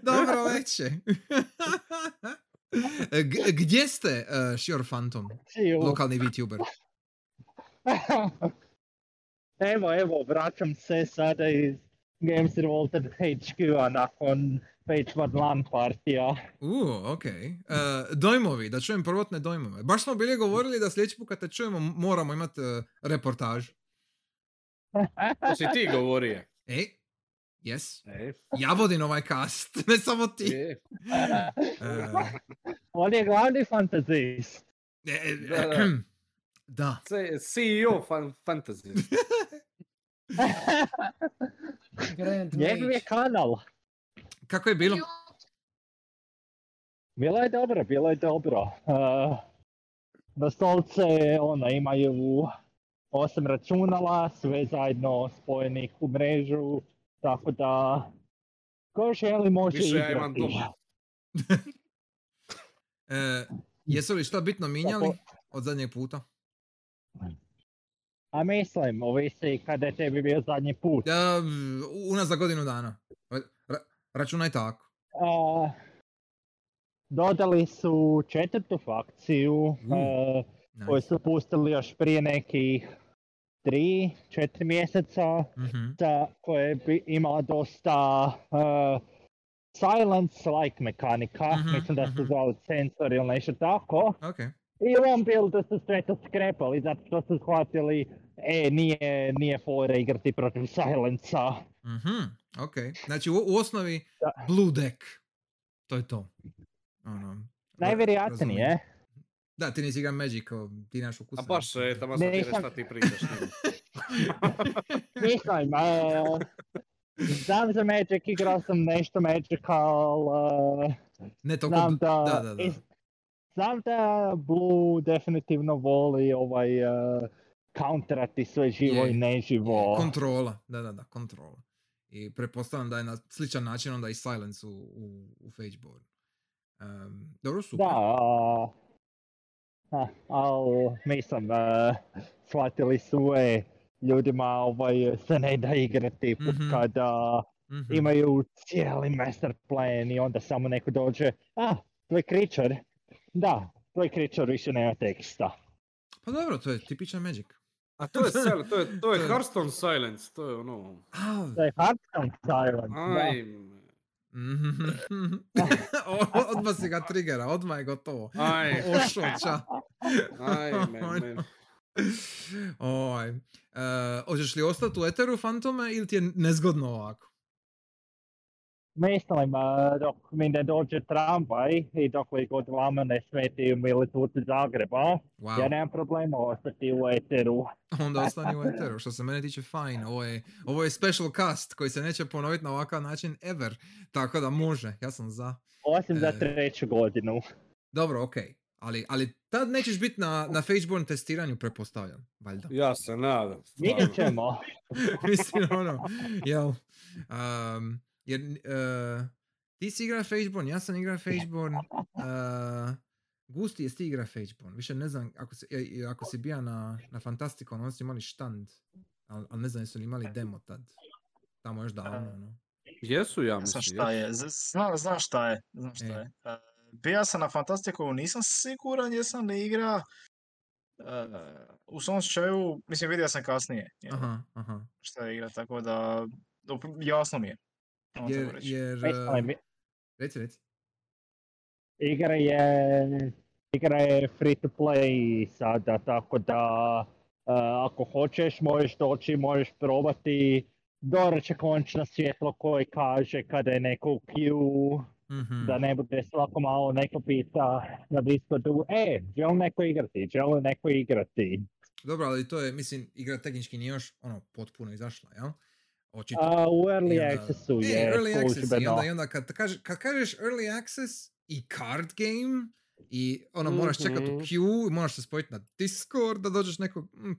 Dobro večer. G- gdje ste, uh, Sure Phantom, lokalni VTuber? Evo, evo, vraćam se sada iz Games Revolted H Q-a nakon Page one LAN partija. Uuu, okej. Okay. Uh, dojmovi, da čujem prvotne dojmove. Baš smo bili govorili da sljedeći put kad te čujemo moramo imati uh, reportaž. To si ti govorio. Ej, yes. Ej. Ja vodim ovaj cast, ne samo ti. Uh, On je glavni fantazist. E, da. da. da. C E O fan- fantazist. Njegov je kanal. Kako je bilo? Bilo je dobro, bilo je dobro. Uh, doslovce ona, imaju osam računala, sve zajedno spojenih u mrežu, tako da ko želi može više igrati. Ja imam doma. e, jesu li šta bitno minjali od zadnjeg puta? A mislim, ovisi kada je tebi bio zadnji put. Ja, u nas za godinu dana. Ra- računaj tako. Uh, dodali su četvrtu fakciju, mm. uh, nice. koju su pustili još prije nekih tri, četiri mjeseca, mm-hmm. ta, koja je bi imala dosta uh, silence-like mekanika, mm-hmm, mislim da su mm-hmm. zvali sensor ili nešto tako. Okay. I u ovom buildu su sve to skrepali, zato što su shvatili, e, nije, nije fora igrati protiv silenca. Mhm, ok. Znači, u, u osnovi da. Blue deck. To je to. Ono, najvjerojatnije. Da, ti nisi igra Magic, ti naš ukusan. A baš, e, tamo sam ti rešta ti pričaš. Mislim, uh, znam za Magic, igrao sam nešto Magical. Uh, ne toliko, znam da, da, da, da. Is, znam da Blue definitivno voli ovaj uh, counterati sve živo je, i neživo. Kontrola, da, da, da, kontrola. I pretpostavljam da je na sličan način onda i Silence u, u, u Fagebone. Um, dobro, super. Da, uh, ali nisam, uh, shvatili su je ljudima ovaj, se ne da igrati mm-hmm. kada mm-hmm. imaju cijeli master plan i onda samo neko dođe, ah, tvoj Creature, da, tvoj Creature više nema teksta. Pa dobro, to je tipičan Magic. A to je, sil- to je, to je Hearthstone Silence, to je ono... To je Hearthstone Silence, da. Odmah si ga trigera, odmah je gotovo. Aj. Ošoća. Aj, man, man. Oj. Uh, hoćeš li ostati u eteru, Fantome, ili ti je nezgodno ovako? Mislim, dok mi ne dođe tramvaj i dok li god vama ne smeti militu Zagreba, wow. ja nemam problema ostati u eteru. Onda ostani u eteru, što se mene tiče fine. Ovo je, ovo je special cast koji se neće ponoviti na ovakav način ever, tako da može, ja sam za. Osim za e... treću godinu. Dobro, okej. Okay. Ali, ali tad nećeš biti na, na Facebooku testiranju, prepostavljam, valjda. Ja se nadam. Vidjet ćemo. Mislim, ono, jel... Um, jer uh, ti si igra Fagebone, ja sam igra Fagebone, uh, Gusti je ti igra Fagebone, više ne znam, ako si, ako si bija na, na Fantastikon, oni su imali štand, ali al ne znam jesu li imali demo tad, tamo još davno, ono. Jesu, ja mislim. Znam šta je, znam zna šta je, znam šta e. je. Uh, bija sam na Fantastikonu, nisam siguran jesam li igra, uh, u svom slučaju, mislim vidio sam kasnije, aha, aha. šta je igra, tako da, jasno mi je. Jer, jer, uh, reci, reci. Igra je, igra je free to play sada, tako da uh, ako hoćeš možeš doći, možeš probati, doreći končno svjetlo koje kaže kada je neko u queue, mm-hmm. da ne bude svako malo neko pita na Discordu, e, želi neko igrati, želi neko igrati. Dobro, ali to je, mislim, igra tehnički nije još ono potpuno izašla, jel? Očito. Uh, u early onda, accessu je, je early access, i onda, i onda kad, kaž, kad kažeš early access i card game i ono mm-hmm. moraš čekati u queue, moraš se spojiti na Discord da dođeš neko... Mm,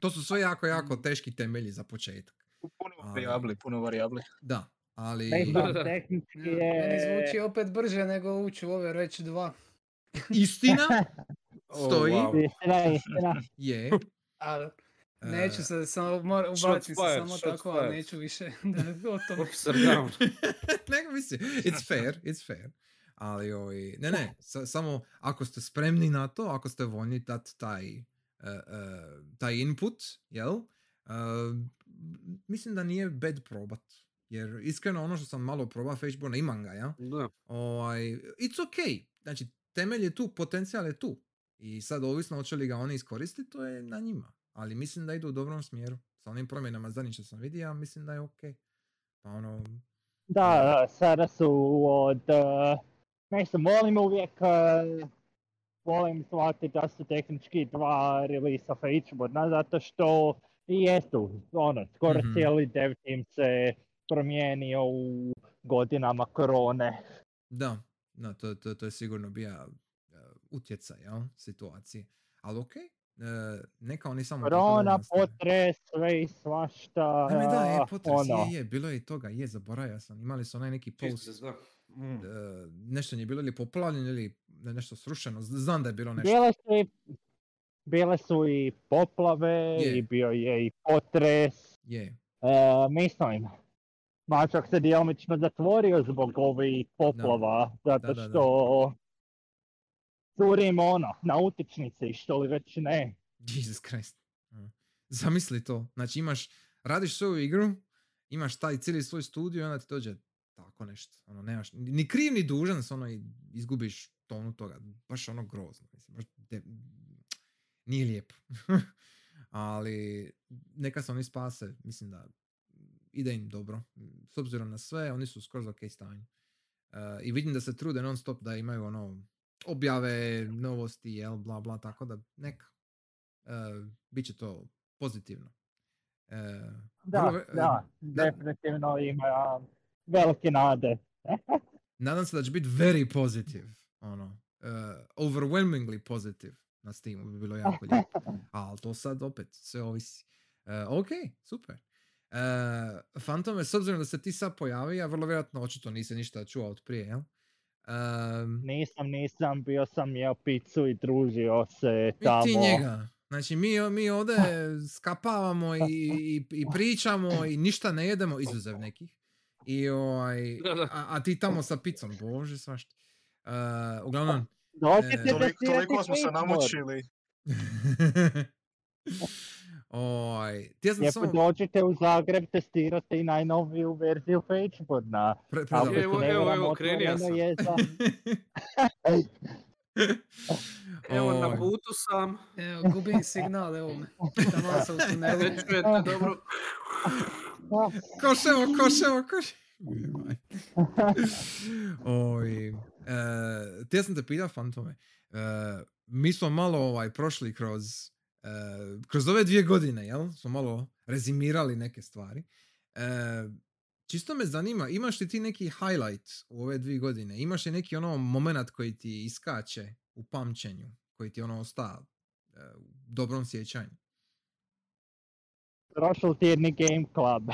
to su sve jako, jako teški temelji za početak. Puno varijabli, puno varijabli. Da, ali... Tehnički je... Meni zvuči opet brže nego ući u ove reći dva. Istina? Stoji. Oh, wow. Istina, istina. Je. Ali... Neću se, samo moram ubaciti se samo tako, a neću više da o tome. Nego mislim, it's fair, it's fair. Ali ovi, ne ne, sa, samo ako ste spremni na to, ako ste voljni dati taj, uh, uh, taj input, jel? Uh, mislim da nije bad probat. Jer iskreno ono što sam malo probao Facebooka, imam ga, jel? Da. Ovaj, it's okay. Znači, temelj je tu, potencijal je tu. I sad ovisno hoće li ga oni iskoristiti, to je na njima. Ali mislim da idu u dobrom smjeru. Sa onim promjenama zadnjih što sam vidio, ja mislim da je ok. Pa ono... Da, da, sada su od... Nešto, volim uvijek... Uh, volim shvatiti da su tehnički dva releasa Fagebona, zato što i jesu. Ono, skoro mm-hmm. cijeli dev team se promijenio u godinama korone. Da, no, to, to, to je sigurno bija uh, utjecaj, ja, situacije. Ali ok. Uh, neka oni samo... Korona, potres, sve i svašta... Ne, da, je, potres, ono. je, je, bilo je i toga, je, zaboravio sam, imali su onaj neki post, mm. uh, nešto nije bilo ili poplavljeno ili nešto srušeno, znam da je bilo nešto. Bile su i, bile su i poplave, je. i bio je i potres, je. Uh, mislim, Mačak se djelomično zatvorio zbog ovih poplava, da. zato da, da, što... Da. Turimo ono, nautičnice i što li već ne. Jesus Christ. Zamisli to. Znači imaš, radiš svoju igru, imaš taj cijeli svoj studio i onda ti dođe tako nešto. Ono, nemaš, ni kriv ni dužan se ono i izgubiš tonu toga. Baš ono grozno. Mislim, baš de... Nije lijepo. Ali neka se oni spase. Mislim da ide im dobro. S obzirom na sve, oni su skoro za case time. Uh, I vidim da se trude non stop da imaju ono objave, novosti, jel, bla, bla, tako da neka. Uh, Biće to pozitivno. Uh, da, vrlo, uh, da, definitivno ima um, velike nade. Nadam se da će biti very positive, ono, uh, overwhelmingly positive na Steamu, bi bilo jako lijepo. Ali to sad opet sve ovisi. Uh, ok, super. Uh, Fantome, s obzirom da se ti sad pojavi, a vrlo vjerojatno očito nisi ništa čuo od prije, jel? Um, nisam, nisam, bio sam jeo picu i družio se tamo. I ti njega. Znači, mi, mi ovdje skapavamo i, i, i pričamo i ništa ne jedemo, izuzev nekih. I, ovaj, a, a ti tamo sa picom, bože, svašta. Uh, uglavnom... E, toliko, toliko smo se namučili. Oj, ti sam samo... dođite u Zagreb, testirate i najnoviju verziju Facebooka. Pre, pre, pre, evo, evo, evo, krenio sam. Za... evo, na putu sam. Evo, gubim signal, evo me. Tamo sam u tunelu. Ne čujete dobro. Koš, evo, koš, evo, koš. Oj, uh, ti sam te pitao, Fantome. Uh, mi smo malo ovaj, prošli kroz... Uh, kroz ove dvije godine, jel? Smo malo rezimirali neke stvari. Uh, čisto me zanima, imaš li ti neki highlight u ove dvije godine? Imaš li neki ono moment koji ti iskače u pamćenju? Koji ti ono osta uh, u dobrom sjećanju? Prošlo tjedni Game Club.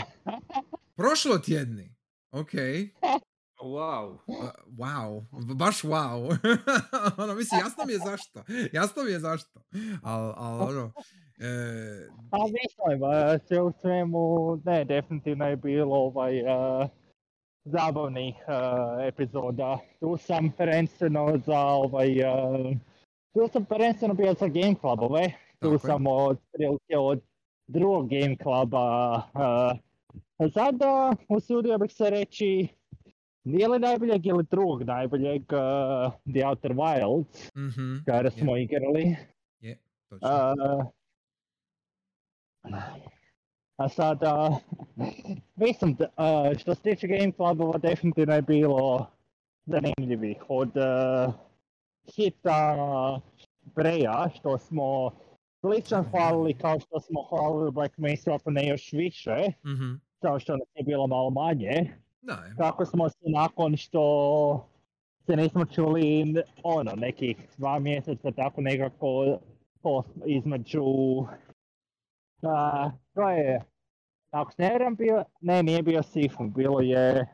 Prošlo tjedni? Okej. Okay. Wow. Uh, wow. Baš wow. Ono, mislim, jasno mi je zašto. Jasno mi je zašto. Al, al, ono... E... A mislim, sve u svemu, ne, definitivno je bilo ovaj, uh, zabavnih uh, epizoda. Tu sam prvenstveno za ovaj... Uh, tu sam prvenstveno bio za Game Clubove. Tu okay. sam od, od drugog Game Cluba. Uh, sada usudio bih se reći... Nije li najboljeg ili drugog najboljeg uh, The Outer Wilds, mm-hmm. kada smo yeah. igrali. Yeah, točno. Uh, a sada, mislim, uh, što se tiče Game Clubova, definitivno je bilo zanimljivih. Od uh, hita Breja, što smo slično hvalili kao što smo hvalili Black Mesa, pa ne još više, mm-hmm. kao što nas je bilo malo manje. Kako smo se nakon što se nismo čuli ono, nekih dva mjeseca tako nekako između... Uh, to je, ako se ne vjerujem bio, ne nije bio Sifon, bilo je...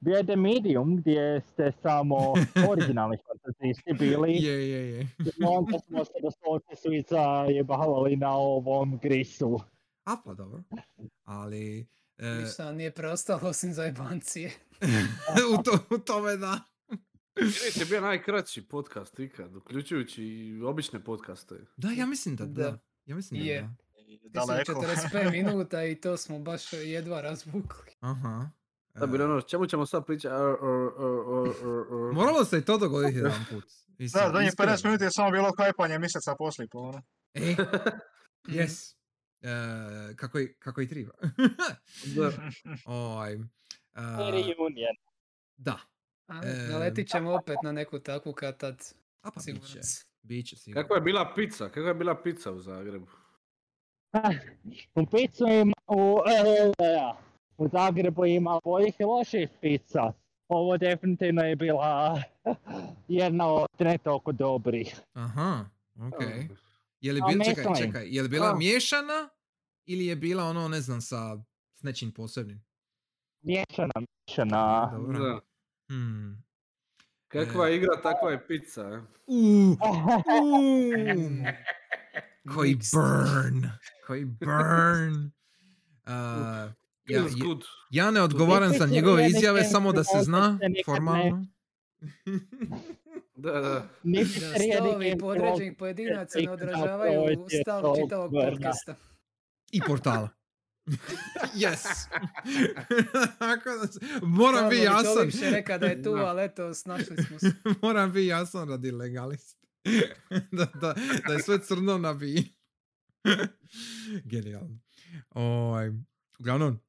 Bio je The Medium gdje ste samo originalni fantazisti bili. Je, je, je. Onda smo se doslovce svi zajebavali na ovom Grisu. A pa dobro, ali... E... Ništa nije preostalo osim za jebancije. u, to, u tome da. Gris je bio najkraći podcast ikad, uključujući i obične podcaste. Da, ja mislim da da. da. Ja mislim da, da. Daleko. četrdeset pet minuta i to smo baš jedva razvukli. Aha. Da bi ono, čemu ćemo sad pričati? Moralo se i to dogoditi jedan put. Mislim, da, zadnjih pedeset minuta je samo bilo kajpanje mjeseca poslije. E, yes. Uh, kako, i, kako i triba. Oj, uh, da. A, uh, naletit ćemo opet na neku takvu kad tad. A pa biće, biće sigurno. Kako je bila pizza? Kako je bila pizza u Zagrebu? U pizzu ima, u, u Zagrebu ima boljih i loših pizza. Ovo definitivno je bila jedna od ne toliko dobrih. Aha, okej. Okay. Je li bila, čekaj, čekaj, je li bila miješana ili je bila ono, ne znam, sa s nečim posebnim? Miješana, miješana. Dobro. Hmm. Kakva e... igra, takva je pizza. Uuu, uuu. Koji burn, koji burn. Uh, ja, ja ne odgovaram za njegove izjave, samo da se zna, formalno. Da, da. Da, stavovi podređenih pojedinaca ne odražavaju u stavu čitavog podcasta. I portala. Yes! Moram Stavo, biti jasan. To više reka da je tu, ali eto, snašli smo se. Moram biti jasan radi legalista. Da, da, da je sve crno na bi. Genijalno. Uglavnom,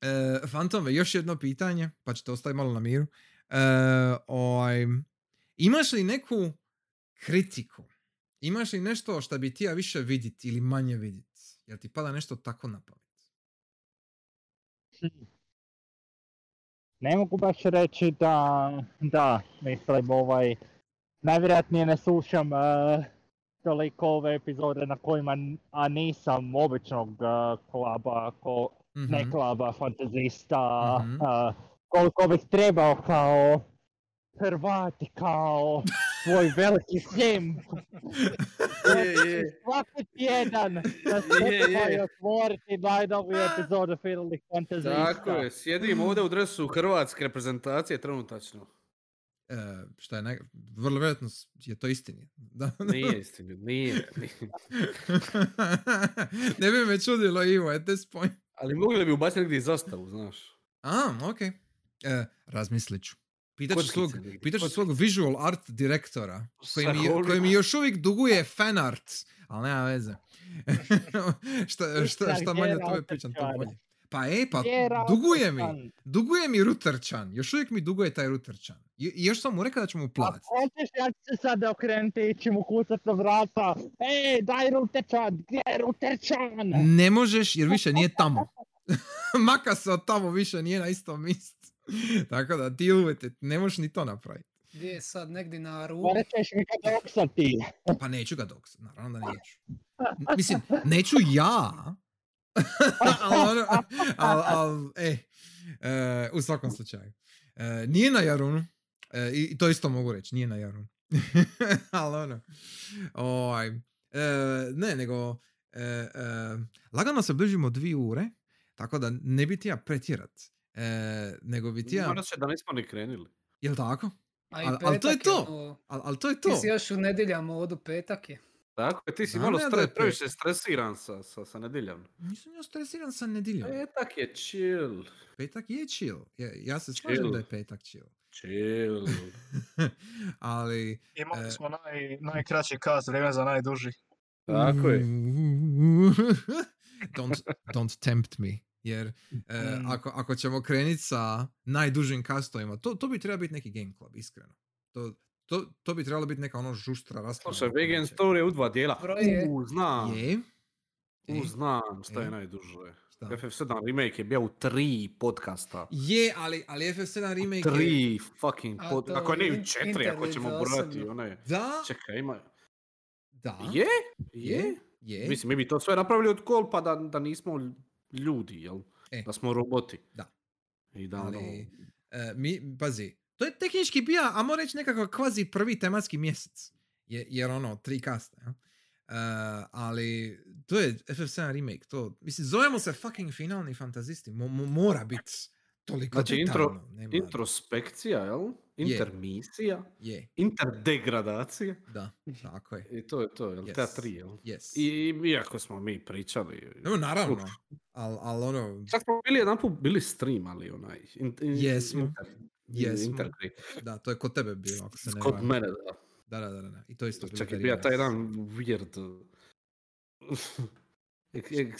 e, Fantome, još jedno pitanje, pa ćete ostaviti malo na miru. E, oj... Imaš li neku kritiku? Imaš li nešto što bi ti ja više vidjeti ili manje vidjeti? Jel ti pada nešto tako na pamet? Ne mogu baš reći da, da, mislim, ovaj, najvjerojatnije ne slušam uh, toliko ove epizode na kojima, a nisam običnog uh, klaba ko, mm-hmm. neklaba, fantazista, mm-hmm. uh, koliko bih trebao kao Hrvati, kao svoj veliki sjem. je, je. Svaki tjedan na Spotify otvoriti najnoviju epizodu Finalnih fantazista. Tako je, sjedim ovdje u dresu hrvatske reprezentacije trenutačno. E, šta je, ne, vrlo vjerojatno je to istinje. Nije istinje, nije. nije. Ne bi me čudilo, Ivo, at this point. Ali mogli bi ubaciti negdje zastavu, znaš. A, okej. Okay. E, razmislit ću. Pitaću svog, pitaću svog visual art direktora, koji mi, koji mi još uvijek duguje fan art, ali nema veze. šta, šta, šta manje tome pričam, to bolje. Pa ej, pa duguje mi, duguje mi Rutrčan, još uvijek mi duguje taj Rutrčan. I još sam mu rekao da ću mu platiti. A hoćeš, ja ću se sada okrenuti i ću mu kucati na vrata. Ej, daj Rutrčan, gdje je Rutrčan? Ne možeš jer više nije tamo. Maka se od tamo, više nije na istom mjestu. Tako da, deal with it, ne možeš ni to napraviti. Gdje je sad negdje na ruku? Pa nećeš mi ga doksati. Pa neću ga doksati, naravno da neću. Mislim, neću ja, ali, ali, ali, eh, eh, u svakom slučaju. Eh, nije na Jarunu, eh, i to isto mogu reći, nije na Jarunu. ali ono, ovaj, eh, ne, nego, eh, eh, lagano se bližimo dvije ure, tako da ne bi ti ja pretjerati. E, nego bi ti ja... Moram se da nismo ni krenili. Jel' tako? Ali al to je to. O... Al, al to je to. Ti si još u nedjeljam od petak je. Tako je, ti si da, malo stres, previše stresiran sa, sa, sa nedjeljom. Nisam još stresiran sa nedjeljom. Petak je chill. Petak je chill. Ja, ja se slažem da je petak chill. Chill. Ali... Imali smo e... naj, najkraći kaz, vrijeme za najduži. Tako je. don't, don't tempt me. Jer eh, mm. ako, ako ćemo krenuti sa najdužim kastovima, to, to bi trebalo biti neki Game Club, iskreno. To, to, to bi trebalo biti neka ono žuštra rasprava. Slušaj, Vegan Story je u dva dijela. U, znam. Je. U, znam šta je, je najduže. Šta? F F sedam Remake je bio u tri podcasta. Je, ali, ali F F sedam Remake u tri je... fucking podcasta. Ako ne u četiri, ako ćemo brojati. One... Da. Čekaj, ima... Da. Je? Je? Je? Je? Mislim, mi bi to sve napravili od kol, pa da, da nismo... ljudi, jel? E. Da smo roboti. Da. I da, ali, no... e, mi, pazi, to je tehnički bio, a moram reći nekako kvazi prvi tematski mjesec. Je, jer ono, tri kaste, ja? E, ali, to je F F sedam remake, to, mislim, zovemo se fucking finalni fantazisti, mo, mo, mora biti toliko znači, intro, introspekcija, jel? Intermisija, yeah. interdegradacija. Da, tako je. I to je to, jel? Yes. Ta tri, jel? Yes. I iako smo mi pričali... No, naravno, ali al, ono... Čak smo bili jedan put, bili stream, ali onaj... In, in, jesmo, inter, jesmo. Inter... Da, to je kod tebe bilo, ako se ne varam. Kod mene, da. Da, da, da, da. I to isto bilo. Čak je bio taj jedan weird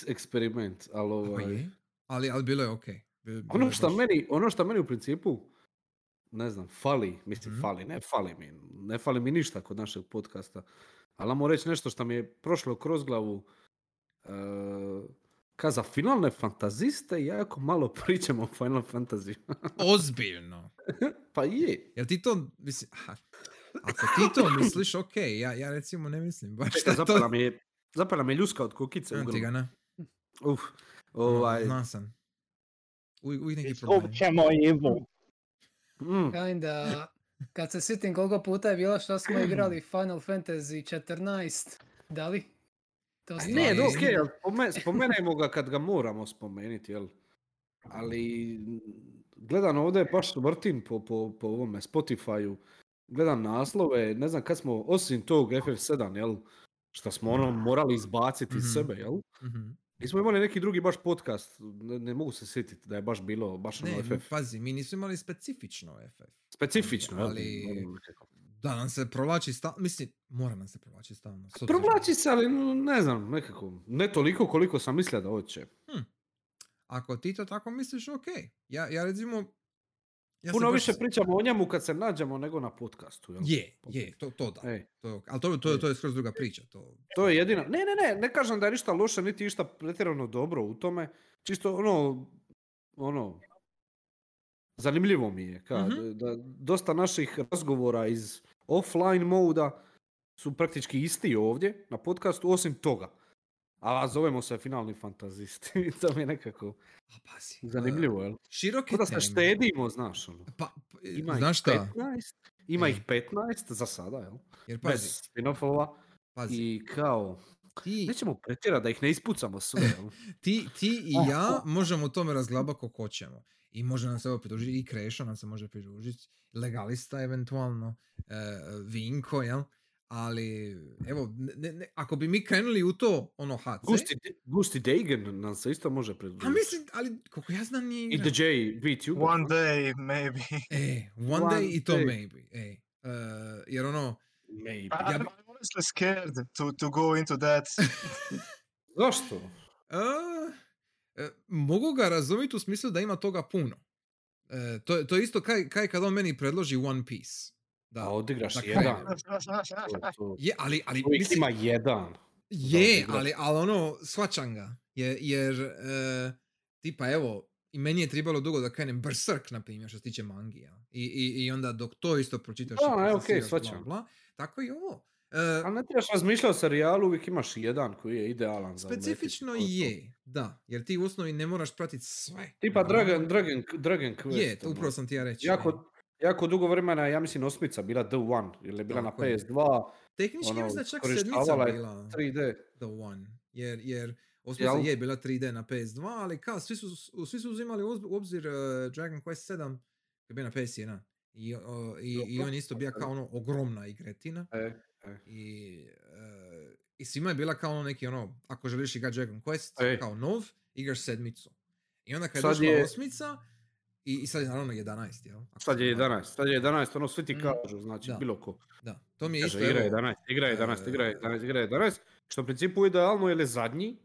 eksperiment, ali ovaj... Ali, ali bilo je okej. Okay. Ono što meni, ono što meni u principu, ne znam, fali, mislim, mm-hmm. fali, ne fali mi, ne fali mi ništa kod našeg podcasta, ali vam moram reći nešto što mi je prošlo kroz glavu, e, kad za finalne fantaziste jako malo pričamo o Final Fantasy. Ozbiljno. Pa je. Jel ti to, mislim, aha, ako ti to misliš, okej, okay, ja, ja recimo ne mislim baš Čeka, zapala to... mi je, zapala mi je ljuska od kukice. Znam ti ga, ne? Uf, ovaj... Znam sam. Uvijek neki problem. Iskupćemo Ivu. Mm. Kinda, kad se sjetim koliko puta je bilo što smo igrali Final Fantasy četrnaest, da li? To znači. Ne, okej, okay, spome, spomenemo ga kad ga moramo spomenuti, jel? Ali, gledam ovdje, baš vrtim po, po, po ovome Spotify-u, gledam naslove, ne znam kad smo, osim tog F F sedam, jel? Što smo ono morali izbaciti iz mm-hmm. sebe, jel? Mm-hmm. Mi smo imali neki drugi baš podcast, ne, ne mogu se sjetiti da je baš bilo baš ono F F. Ne, pazi, mi nismo imali specifično F F. Specifično, ali... Da nam se provlači stalno, mislim, mora nam se provlači stalno. Provlači se, ali ne znam, nekako, ne toliko koliko sam mislio da hoće. Hm. Ako ti to tako misliš, okej. Okay. Ja, ja recimo... Ja puno više pričamo o njemu kad se nađemo nego na podcastu. Jel? Je, je, to, to da. To, ali to, to, to je skroz druga priča. To... to je jedina. Ne, ne, ne, ne kažem da je ništa loše, niti išta pretjerano dobro u tome. Čisto ono, ono, zanimljivo mi je. Ka, mm-hmm. da, da, dosta naših razgovora iz offline moda su praktički isti ovdje na podcastu, osim toga. A zovemo se finalni fantazisti, to mi je nekako zanimljivo, jel? Široke da se štedimo, znaš, ono. Pa, pa, ima znaš ih petnaest, ima e. ih petnaest za sada, jel? Jer pazi. Bez spin-offova. Pazi. I kao, ti... nećemo pretjerati da ih ne ispucamo sve. ti, ti i ja možemo o tome razglabati kako hoćemo. I može nam se ovo pridružiti, i Kreša nam se može pridružiti, Legalista eventualno, e, Vinko, jel? Ali, evo, ne, ne, ako bi mi krenuli u to, ono, H C... Gusti, Gusti Degen nam se isto može predložiti. A mislim, ali, koliko ja znam, nije... I D J, VTuber. One day, maybe. E, one, one day i to maybe. E, uh, jer ono... Maybe. I, I'm honestly scared to, to go into that. Zašto? Uh, mogu ga razumjeti u smislu da ima toga puno. Uh, to, to je isto kaj, kaj kad on meni predloži One Piece. Da, a odigraš dakle, jedan. Je, ali, ali, mislim, ima jedan. Je, ali, ali ono, shvaćam ga. Jer, jer e, tipa, evo, i meni je trebalo dugo da krenem Berserk, na primjer, što se tiče mangija. I, i, i onda dok to isto pročitaš... Da, je, okej, shvaćam. Tako i ovo. E, ali ne trebaš razmišljati o serijalu, uvijek imaš jedan koji je idealan. Specifično za je, da. Jer ti u osnovi ne moraš pratiti sve. Tipa Dragon, Dragon, Dragon Quest. Je, to upravo sam ti ja reći. Jako... Jako dugo vremena, ja mislim, osmica bila The One, ili je bila tako, na P S dva. Tehnički ono, mislim da čak sedmica bila tri D. The One, jer, jer osmica Jel? je bila tri D na P S dva, ali kao, svi su, svi su uzimali u obzir uh, Dragon Quest sedam, koji je bio na P S jedan. I, uh, i, i on isto bio kao ono ogromna igretina. E, e. I, uh, I svima je bila kao ono neki ono, ako želiš igrati Dragon Quest, e. kao nov, igraš sedmicu. I onda kad je došla osmica... I, I sad je naravno jedanaest, jel? Ako sad je jedanaest, sad je jedanaest, ono svi ti kažu, znači da, bilo ko. Da, to mi je isto. Igra jedanaest, igra jedanaest, igra jedanaest, igra jedanaest, što u principu idealno je zadnji,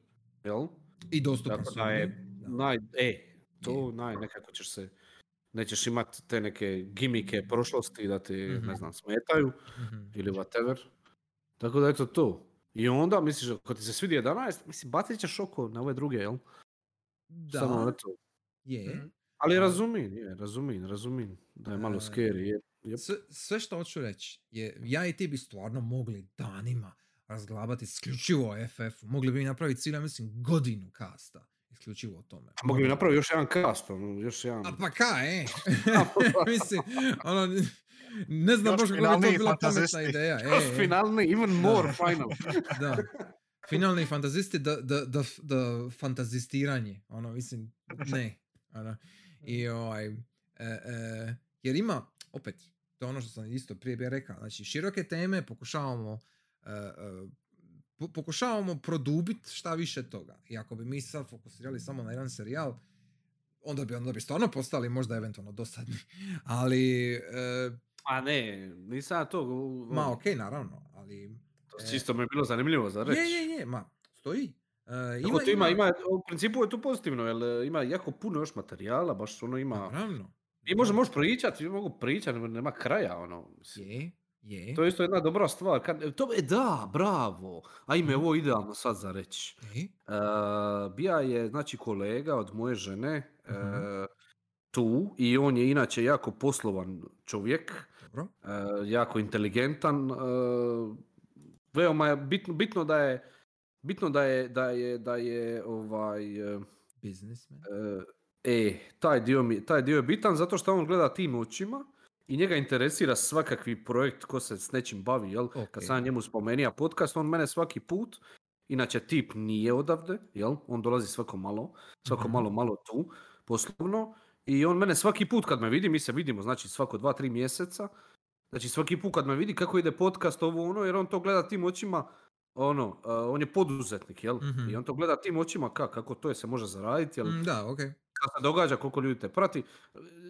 jel? I dostupan su. Tako da je, naj, e, to naj, nekako ćeš se, nećeš imati te neke gimike prošlosti da ti, mm-hmm. ne znam, smetaju, mm-hmm. ili whatever. Tako da eto to. I onda misliš, kad ti se svidi jedanaest, mislim, bacit ćeš oko na ove druge, jel? Da. Samo eto. Je. Mm-hmm. Ali razumijem, je, razumijem, razumijem da je malo scary. Je, je. Sve, sve što hoću reći je, ja i ti bi stvarno mogli danima razglabati isključivo o F F-u. Mogli bi napraviti cijelu, mislim, godinu kasta isključivo o tome. A mogli bi napraviti još jedan kast, ono, još jedan... A pa ka, e? mislim, ono, ne znam baš kako bi to bila pametna ideja. Još e, finalni, even more final. da. Finalni fantazisti, da, da, da, da fantazistiranje. Ono, mislim, ne. Ono. I ovaj, e, e, jer ima, opet, to je ono što sam isto prije bih rekao, znači široke teme pokušavamo e, e, po, pokušavamo produbiti šta više toga. I ako bi mi sad fokusirali samo na jedan serijal, onda bi, onda bi stvarno postali možda eventualno dosadni. Ali... E, a ne, nisam to... Ma okej, okay, naravno, ali... To e, čisto mi je bilo zanimljivo za reći. Je, je, je, ma, stoji. Uh, ima, to ima, ima, u principu je to pozitivno, jer ima jako puno još materijala, baš ono ima... Naravno. I može, može pričati, i mogu pričati, nema kraja, ono. Je, je. To je isto jedna dobra stvar. Kad, to, e, da, bravo. Ajme, mm. ovo idealno sad za reći. E? Uh, bija je, znači, kolega od moje žene mm-hmm. uh, tu, i on je inače jako poslovan čovjek, uh, jako inteligentan. Uh, veoma je bitno, bitno da je Bitno da je, da je, da je ovaj... Biznismen. E, taj dio, mi, taj dio je bitan zato što on gleda tim očima i njega interesira svakakvi projekt ko se s nečim bavi, jel? Okay. Kad sam njemu spomenija podcast, on mene svaki put, inače tip nije odavde, jel? On dolazi svako malo, svako mm-hmm. malo, malo tu, poslovno, i on mene svaki put kad me vidi, mi se vidimo, znači svako dva, tri mjeseca, znači svaki put kad me vidi kako ide podcast, ovo ono, jer on to gleda tim očima. Ono, uh, on je poduzetnik, jel? Mm-hmm. I on to gleda tim očima ka, kako to je se može zaraditi, jel? Mm, da, okej. Okay. Kako se događa, koliko ljudi te prati.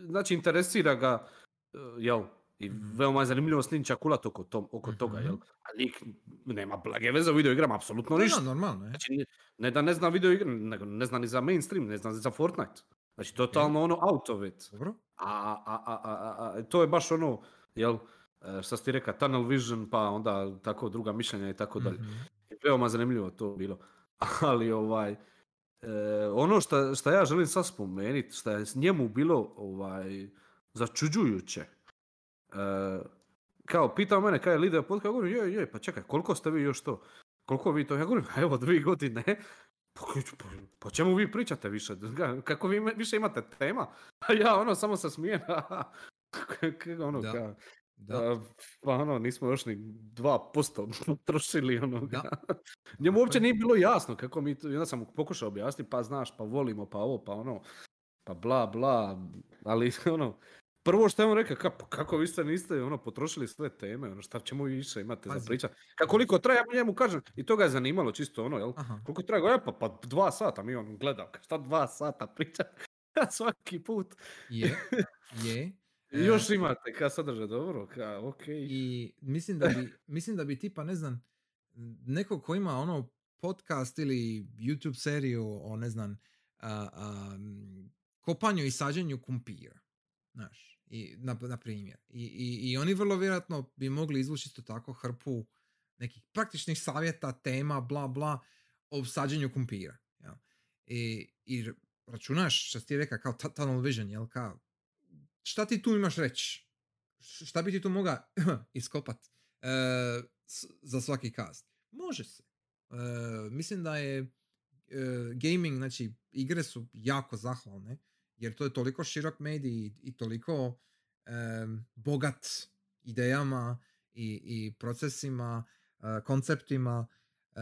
Znači, interesira ga, uh, jel? I mm-hmm. veoma je zanimljivo s njim čakulat oko, tom, oko mm-hmm. toga, jel? Ali lik nema blage veze u videoigrama, apsolutno ništa. Da, normalno, je. Znači, ne da ne zna videoigra, ne, ne zna ni za mainstream, ne zna ni za Fortnite. Znači, totalno okay. ono, out of it. Dobro. A, a, a, a, a to je baš ono, jel? Šta si ti reka, tunnel vision, pa onda tako druga mišljenja i tako dalje. Veoma zanimljivo to bilo. Ali ovaj, eh, ono što, što ja želim sad spomenuti, što je njemu bilo ovaj, začuđujuće. Eh, kao, pitao mene kaj je lider podcast, ja govorim, joj, joj, pa čekaj, koliko ste vi još to? koliko vi to, ja govorim, a evo dvije godine, po, po, po čemu vi pričate više, kako vi više imate tema, a ja ono samo se smijem, ono da. Ka... Da. Pa ono, nismo još ni dva posto trošili onoga. Njemu uopće nije bilo jasno kako mi to, ja sam pokušao objasniti, pa znaš, pa volimo, pa ovo, pa ono, pa bla bla, ali ono, prvo što je on rekao, ka, kako vi ste niste ono, potrošili sve teme, ono, šta ćemo više imate Pazi. Za pričat. Kako koliko traje, ja njemu kažem, i to ga je zanimalo čisto ono, jel? Aha. Koliko traje, ja, pa, pa dva sata, mi on gledao, šta dva sata pričat, svaki put. Je, je. I još imate ka sadržaj, dobro, ka, okej. Okay. I mislim da bi, mislim da bi tipa, ne znam, neko ko ima ono podcast ili YouTube seriju o, ne znam, a, a, kopanju i sađenju kumpira, znaš, i, na, na primjer. I, i, i oni vrlo vjerojatno bi mogli izvući isto tako hrpu nekih praktičnih savjeta, tema, bla, bla, o sađenju kumpira. Ja. I, i računaš, što ti reka, kao tunnel vision, jel, kao, šta ti tu imaš reći? Šta bi ti tu moga iskopat e, s, za svaki cast? Može se. E, mislim da je e, gaming, znači igre su jako zahvalne, jer to je toliko širok medij i, i toliko e, bogat idejama i, i procesima, e, konceptima, e,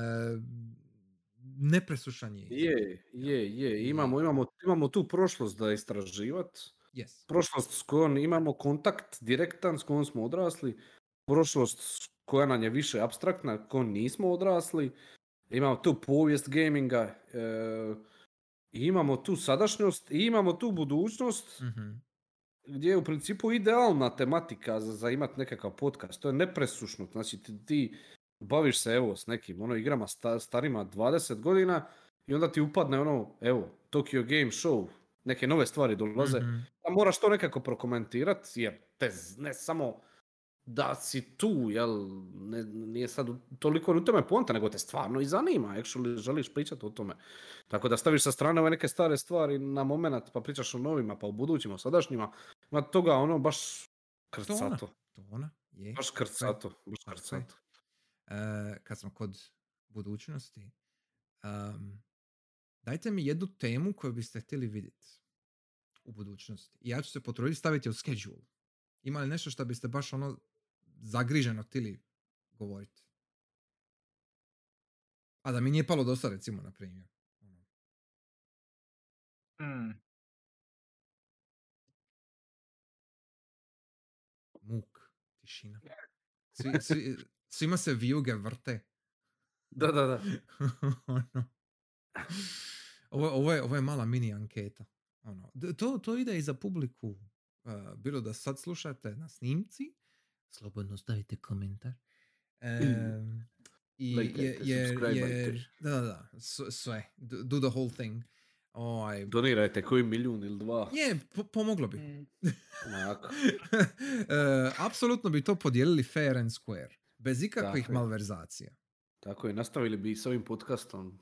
nepresušan je. Je, je, je. Imamo, imamo, imamo tu prošlost da istraživati. Yes. Prošlost s kojom imamo kontakt direktan, s kojom smo odrasli, prošlost koja nam je više apstraktna, kojom nismo odrasli, imamo tu povijest gaminga, e, imamo tu sadašnjost i imamo tu budućnost, mm-hmm. gdje je u principu idealna tematika za, za imati nekakav podcast. To je nepresušno, znači ti, ti baviš se evo s nekim ono, igrama sta, starima dvadeset godina i onda ti upadne ono, evo, Tokyo Game Show, neke nove stvari dolaze, mm-hmm. a moraš to nekako prokomentirati, jer te ne samo da si tu, jel, ne, nije sad toliko u tome poanta, nego te stvarno i zanima, actually želiš pričati o tome. Tako da staviš sa strane ove neke stare stvari na moment, pa pričaš o novima, pa o budućima, o sadašnjima, na toga ono baš krcato. To ona, je. Baš krcato, baš krcato. Uh, kad smo kod budućnosti, um... dajte mi jednu temu koju biste htjeli vidjeti u budućnosti. I ja ću se potruditi staviti u schedule. Ima li nešto što biste baš ono zagriženo htjeli govoriti? A da mi nije palo dosta, recimo, na primjer. Mm. Muk, tišina. Svi, svi, svima se vijuge vrte. Da, da, da. Ono. Ovo, ovo, je, ovo je mala mini anketa. Ono, to, to ide i za publiku. Uh, bilo da sad slušate na snimci, slobodno stavite komentar. Um, i, like je, je, jer, da, da, da, sve. Do, do the whole thing. Oh, I... Donirajte koji milijun ili dva. Je, po, pomoglo bi. Mm. uh, apsolutno bi to podijelili fair and square. Bez ikakvih tako malverzacija. Je. Tako je, nastavili bi s ovim podcastom.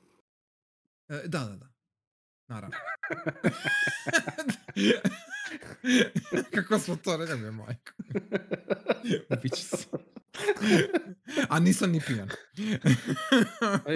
Da, da, da. Naravno. Kako smo to rekli, me majko. Upići se. A nisam ni pijan.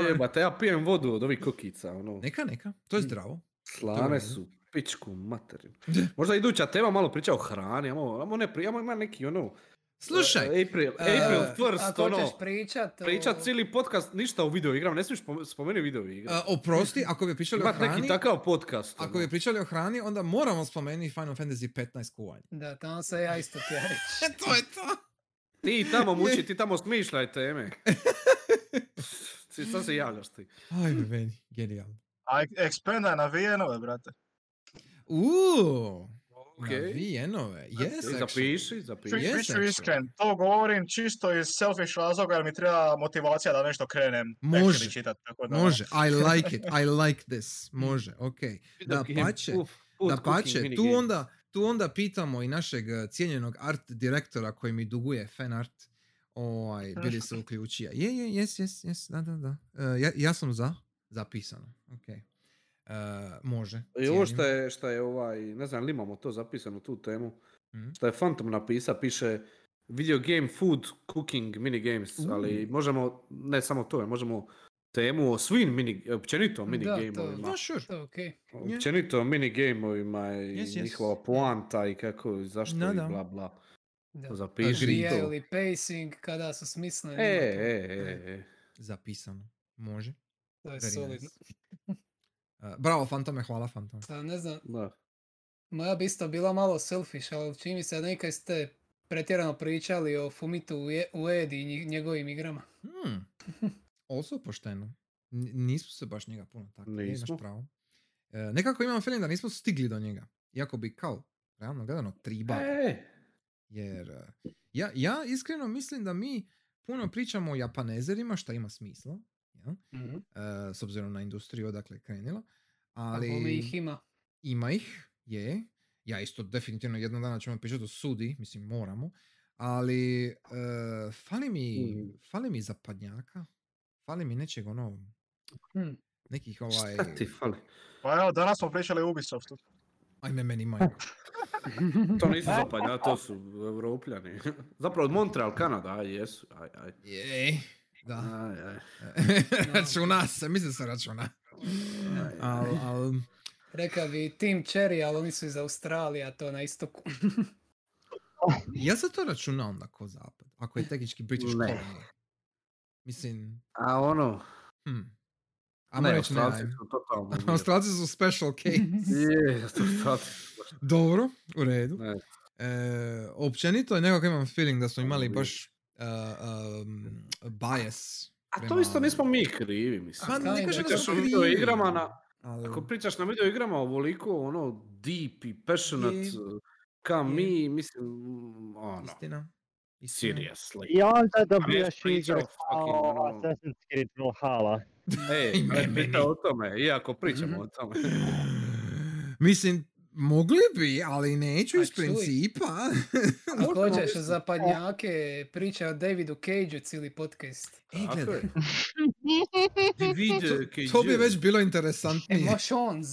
Jebate, ja pijem vodu od ovih kokica. Ono. Neka, neka. To je zdravo. Slane su, pičku materinu. Možda iduća tema malo priča o hrani. Imamo ne, ima neki ono... Slušaj, April, April uh, first, ako ono, ćeš pričat... O... Pričat cijeli podcast, ništa o videoigrama, ne smiješ spomenuti videoigrama. Uh, oprosti, ako bi pričali o hrani... neki takav podcast. Ako ono. Bi pričali o hrani, onda moramo spomenuti Final Fantasy petnaest kuvanje. Da, tamo se ja isto ti reći. To je to. Ti tamo muči, ti tamo smišljaj teme. Šta se javljaš ti? Ajme meni, genijalno. A ekspenda na V N-ove, brate. Uuu. Okay. Na V N-ove, yes, okay. Zapiši, zapiši. Yes, yes, iskren, to govorim čisto iz selfish razloga jer mi treba motivacija da nešto krenem. Može, čitat, tako da... može, I like it, I like this, može, ok. Da pače, da pače, tu onda, tu onda pitamo i našeg cijenjenog art direktora koji mi duguje fan art, ovaj, bili se uključio. Je, je, yes, yes, yes, da, da, da. Uh, ja, ja sam za, zapisano, ok. Uh, može. I ovo što je, što je ovaj, ne znam li imamo to zapisano, tu temu, mm-hmm. što je Phantom napisao, piše video game, food, cooking, mini games, mm. ali možemo, ne samo to, možemo temu o svim mini, općenito mini gameovima. Da, sure. Okay. Općenito mini gameovima i yes, yes. njihova poanta i kako, zašto no, i bla bla. Da. Zapiši to. Ili pacing, kada su smisleni. E, e, e, e. Zapisano. Može. To je solidno. Bravo, Fantome, hvala Fantome. Da, ne znam. Da. Moja bi isto bila malo selfish, ali čini mi se da nekaj ste pretjerano pričali o Fumitu Uedi i njegovim igrama. Hmm. Also pošteno. N- nisu se baš njega puno tako. Nismo. Pravo. E, nekako imam feeling da nismo stigli do njega. Iako bi kao, realno gledano, triba. E. Jer ja, ja iskreno mislim da mi puno pričamo o japanezerima, što ima smisla. Ja? Mm-hmm. E, s obzirom na industriju odakle krenila. Ali kako ih ima? Ima ih, je. Ja isto definitivno jednog dana ćemo pričati o sudi, mislim moramo. Ali e, fali mi, mm. fali mi zapadnjaka. Fali mi nečeg ono, hmm. nekih ovaj... Šta ti fali? Pa evo, danas smo pričali o Ubisoftu. Ajme, meni majko. To nisu zapadnja, to su Europljani. Zapravo od Montreal, Kanada, aj, jesu, aj, aj. Jej, da. Aj, aj. Računa se, mislim se računa. Al, al... Reka bi Team Cherry, ali oni su iz Australije, a to na istoku. Ja se to računa onda ko zapad, ako je tehnički British kolonija. Mislim... A ono... Hmm. A ne, Australci su totalno... Australci su special case. Je, Australci su... Dobro, u redu. E, općenito je nekako imam feeling da su imali baš uh, um, bias. A prema... to isto nismo mi krivi, mislim. A, ne kažem da su krivi. Na, ali... Ako pričaš na video igrama ovoliko, ono, deep i passionate, je, ka je. Mi, mislim, ono... Istina. Seriously. I onda dobijaš igru kao Assassin's Creed Valhalla. Ej, ne pita o tome, iako pričamo mm-hmm. o tome. Mislim, mogli bi, ali neću iz principa. Ako hoćeš za padnjake, priča o Davidu Cage-u cijeli podcast. E, gledaj. To, to bi već bilo interesantnije. Emotions.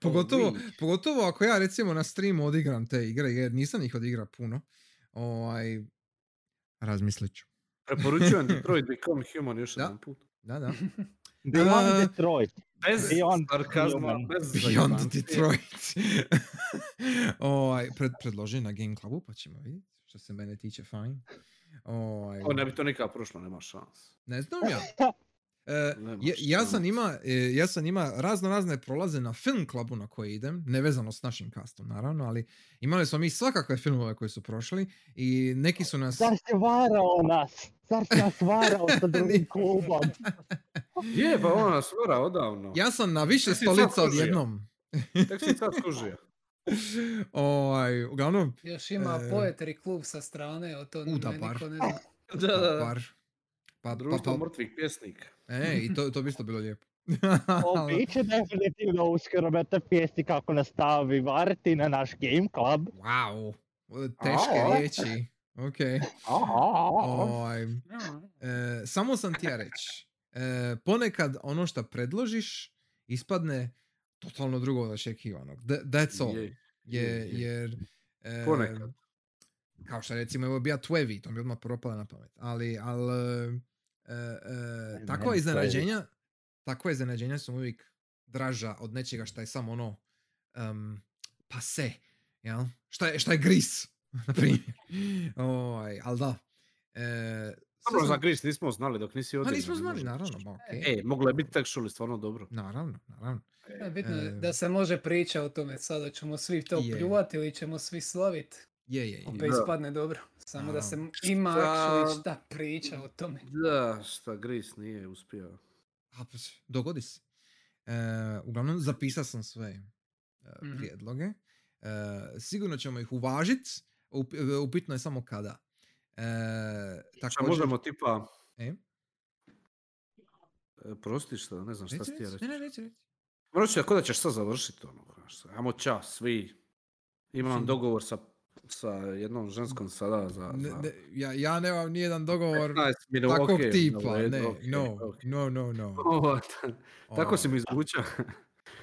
Pogotovo, pogotovo ako ja recimo na streamu odigram te igre, jer nisam ih odigrao puno. Ovaj, razmislit ću. Preporučujem Detroit Become Human još jedan put. Da, da. Beyond uh, Detroit. Bez Beyond sarkazma, bez Beyond zajban. Detroit. Ovaj, pred, predloži na Game Clubu, pa ćemo vidjeti. Što se mene tiče, fajn. Ovaj, o, ne bi to nikada prošlo, nema šans. Ne znam ja. E, ja, ja sam ima, ja sam ima razno razne prolaze na Film Klubu na koje idem, nevezano s našim kastom naravno, ali imali smo mi svakakve filmove koji su prošli i neki su nas... Zar se varao nas? Zar se nas varao sa drugim klubom? Je, pa ona nas varao odavno. Ja sam na više stolica odjednom. Tek si sad skužio. Ovaj, uglavnom... Još ima e... poetri klub sa strane, o to meni niko ne zna. Da, da, da. Pa, društvo pa, pa. Mrtvih pjesnika. E, i to, to bi isto bilo lijepo. O, biće definitivno uskoro meta pjesnik kako nastavi variti na naš Game Club. Wow, teške oh. riječi. Okay. Oh, oh, oh. O, e, samo sam ti ja reći. E, ponekad ono što predložiš ispadne totalno drugo od očekivanog. That's all. Je, je, jer, e, ponekad. Kao što recimo evo bi ja Twevi, to mi odmah propala na pamet, ali, ali e, e, takva iznenađenja takva iznenađenja su uvijek draža od nečega što je samo ono um, pase, jel? Šta je, šta je Gris, na primjer. Oj, ali da. E, dobro, za Gris nismo znali dok nisi odigrao. A nismo znali, naravno. Ba, okay. E, moglo je biti tek šuli stvarno dobro. Naravno, naravno. E, bitno je da se može priča o tome sada, ćemo svi to yeah. pljuvati ili ćemo svi slaviti. Je, je, je. Opet ispadne dobro. Samo da se ima actually šta priča o tome. Da, šta Gris nije uspio. A, dogodi se. E, uglavnom, zapisao sam sve mm-hmm. prijedloge. E, sigurno ćemo ih uvažiti. Upitno je samo kada. E, također... Možemo tipa... E? E, prosti šta, ne znam šta ti ja reći. Ne, ne, reći, reći. Reći, ako da ćeš sad završiti ono. Ajmo čas, svi. Imam Sim. dogovor sa sa jednom ženskom sada za... za... Ne, ne, ja, ja nemam nijedan dogovor takvog okay, tipa, ne, okay, no, okay. no, no, no. O, ta, tako oh. si mi izvučao.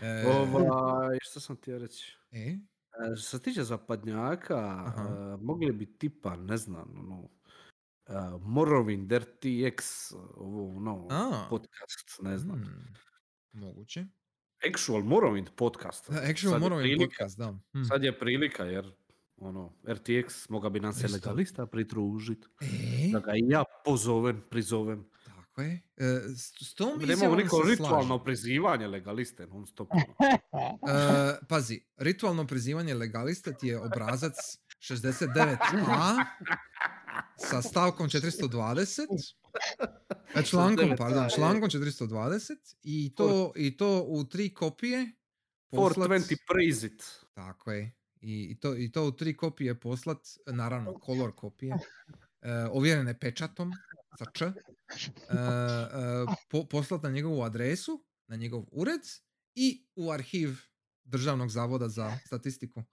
E... Ovaj, što sam ti ja reći? E? E, što se tiče zapadnjaka, e, mogli bi tipa, ne znam, ono, e, Morrowind R T X, ovo, no, A. podcast, ne znam. Hmm. Moguće. Actual Morrowind podcast. Da, actual sad Morrowind prilika, podcast, da. Hmm. Sad je prilika, jer ono, R T X moga bi nam se Legalista pritružiti. E? Da ga ja pozovem, prizovem. Tako je. E, s tom izjavom se slažem. Neko ritualno prizivanje Legaliste non stop. E, pazi, ritualno prizivanje Legaliste ti je obrazac šezdeset devet a sa stavkom četiristo dvadeset. E, člankom, pardon, člankom četiristo dvadeset i to, i to u tri kopije poslat... četiristo dvadeset praise it. Tako je. I to, i to u tri kopije poslat, naravno, color kopije, e, ovjerene pečatom, sa č, e, po, poslat na njegovu adresu, na njegov ured i u arhiv Državnog zavoda za statistiku.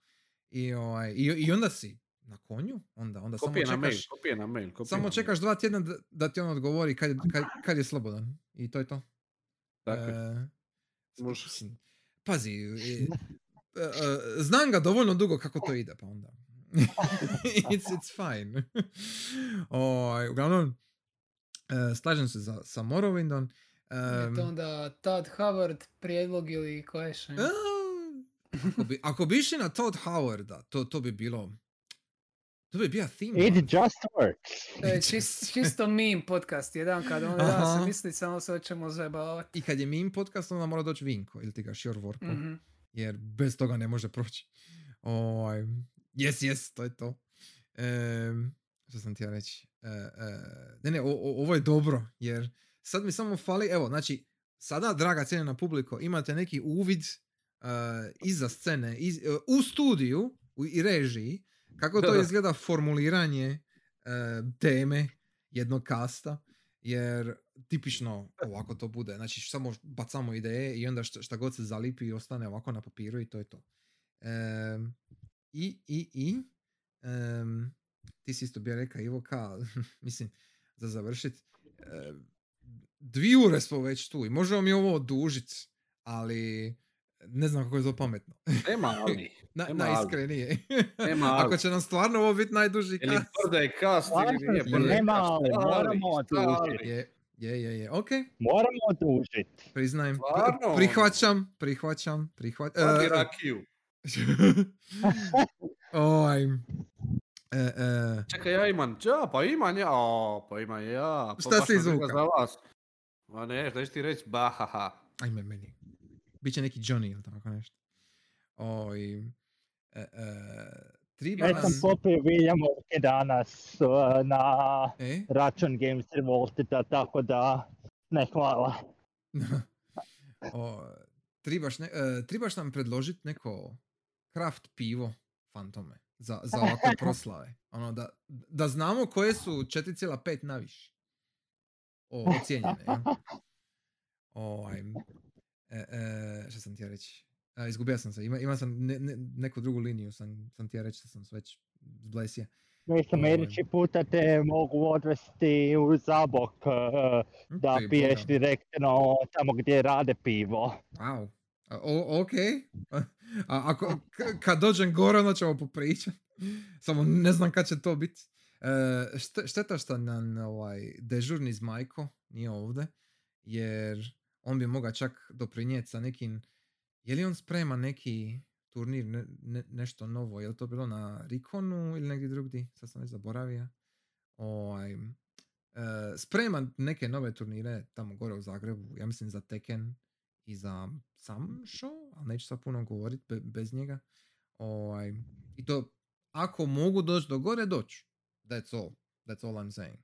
I, ovaj, i, i onda si na konju, onda, onda kopije samo čekaš, na mail, na mail, samo na čekaš mail. Dva tjedna da, da ti on odgovori kad, kad, kad je slobodan. I to je to. Tako. E, pazi, e, znam ga dovoljno dugo kako to ide, pa onda. it's, it's fine. O, uglavnom, slažem se za, sa Morrowindom. Um, je to onda Todd Howard prijedlog ili koje še? Ako bi, ako bi išli na Todd Howarda, to, to bi bilo... To bi bio theme. It just works. E, čist, čisto meme podcast. Jedan kad onda da se misli samo se hoćemo zajebavati. I kad je meme podcast, onda mora doći Vinko ili ti ga Sure Worko. Mm-hmm. Jer bez toga ne može proći. O, yes, yes, to je to. E, što sam ti ja reći? E, e, ne, ne, o, o, ovo je dobro, jer sad mi samo fali, evo, znači, sada, draga cijenjena publiko, imate neki uvid uh, iza scene, iz, uh, u studiju u, i režiji, kako to izgleda formuliranje uh, teme jednog kasta, jer tipično ovako to bude, znači samo bacamo ideje i onda šta, šta god se zalipi i ostane ovako na papiru i to je to. Um, I, i, i, um, ti si isto bio rekao, Ivo, ka, mislim, za završit, um, dvi ure smo već tu i možemo mi ovo odužiti, ali ne znam kako je to pametno. Nema ali. Na, Ema najiskrenije. Ema ali. Ako će nam stvarno ovo biti najduži kast. Ili brda je kast ili nije brda je kast. Nema ali, moramo to učiti. Je, je, je, okej. Okay. Moramo to učiti. Priznajem. Stvarno. Prihvaćam, prihvaćam, prihvaćam. Hvala uh, rakiju. Oj. E, e. Čekaj, ja imam, ja, pa imam ja, o, pa imam ja. Pa šta se izvuka? Ma ne, šta ćeš ti reći? Bahaha. Ajme meni. Biće neki Johnny ili tako nešto. Oj, e, e, tribanas... Ja sam popio Williamovke danas uh, na e? račun Games Revoltita, tako da ne hvala. o, tribaš, ne, e, tribaš nam predložiti neko craft pivo Fantome za, za ovakve proslave. Ono, da, da znamo koje su četiri zarez pet naviše ocijenjene. Ja? Oj... E, e, šta sam ti ja reći? E, izgubio sam se. Ima, ima sam ne, ne, neku drugu liniju. Sam, sam ti ja reći da sam već zblesija. Mislim, sljedeći puta te mogu odvesti u Zabok uh, da okay, piješ boga. Direktno tamo gdje rade pivo. Wow. O, ok. A, ako, k- kad dođem gore, onda ćemo popričati. Samo ne znam kad će to biti. E, št- šteta što nam ovaj, dežurni Zmajko nije ovdje. Jer... on bi mogao čak doprinijeti sa nekim, je li on sprema neki turnir, ne, ne, nešto novo, je li to bilo na Rikonu ili negdje drugdje, sad sam već zaboravio. Oj, e, sprema neke nove turnire tamo gore u Zagrebu, ja mislim za Tekken i za sam show, ali neću sad puno govoriti be, bez njega. Oj, i to, ako mogu doći do gore, doći. That's all, that's all I'm saying.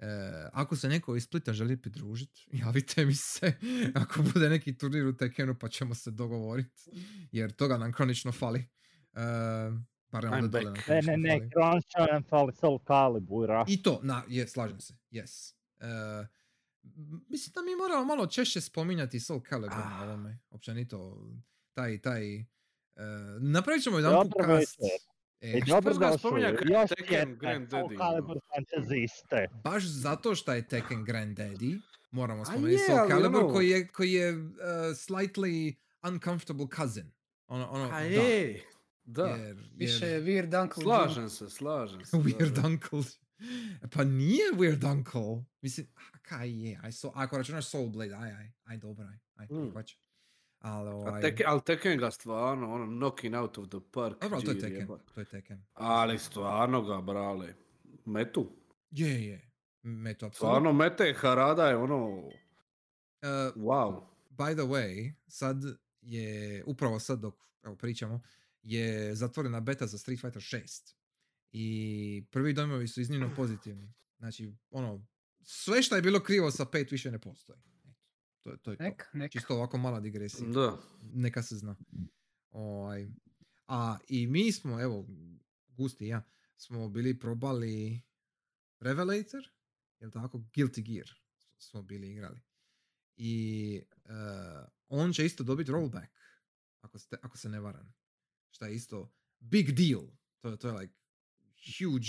E, ako se neko iz Splita želi pridružiti, javite mi se. Ako bude neki turnir u Tekenu, pa ćemo se dogovoriti. Jer toga nam kronično fali. E, pa onda nam kronično ne, ne, ne, fali. Kronično nam fali Soul Calibura. I to, na, je, slažem se. Yes. E, mislim da mi moramo malo češće spominjati Soul Calibur na ovome. Općenito, taj, taj... E, napravit ćemo jedan podcast. E, dobro da spominja Tekken Grand Daddy. No. Baš zato što je Tekken Grand Daddy, moramo spomenuti Soul Calibur, no. koji je, koji je uh, slightly uncomfortable cousin. Ono, ono, da. Da, jer, više jer... Weird Uncle slažem Jim. se, slažem se. Weird Uncle. Pa nije Weird Uncle. Mislim, a kaj je? Aj, so, ako računaš Soul Blade, aj, aj, aj, dobro, aj, aj, mm. hoće. Ali ovaj... Tek, al Tekken ga stvarno, ono, knocking out of the park. Dobro, to je Tekken, to je Tekken. Ali stvarno ga brale. Metu. Je, yeah, je. Yeah. Metu, apsolutno. Stvarno, mete, Harada je ono... Uh, wow. By the way, sad je, upravo sad dok evo, pričamo, je zatvorena beta za Street Fighter šest. I prvi dojmovi su iznimno pozitivni. Znači, ono, sve što je bilo krivo sa pet više ne postoji. To, to je to. Nek, nek. Čisto ovako mala digresija. Da. Neka se zna. Oj. A i mi smo, evo, Gusti i ja, smo bili probali Revelator, jel tako, Guilty Gear smo bili igrali. I uh, on će isto dobiti rollback, ako, ste, ako se ne varam. Šta je isto big deal. To, to je like huge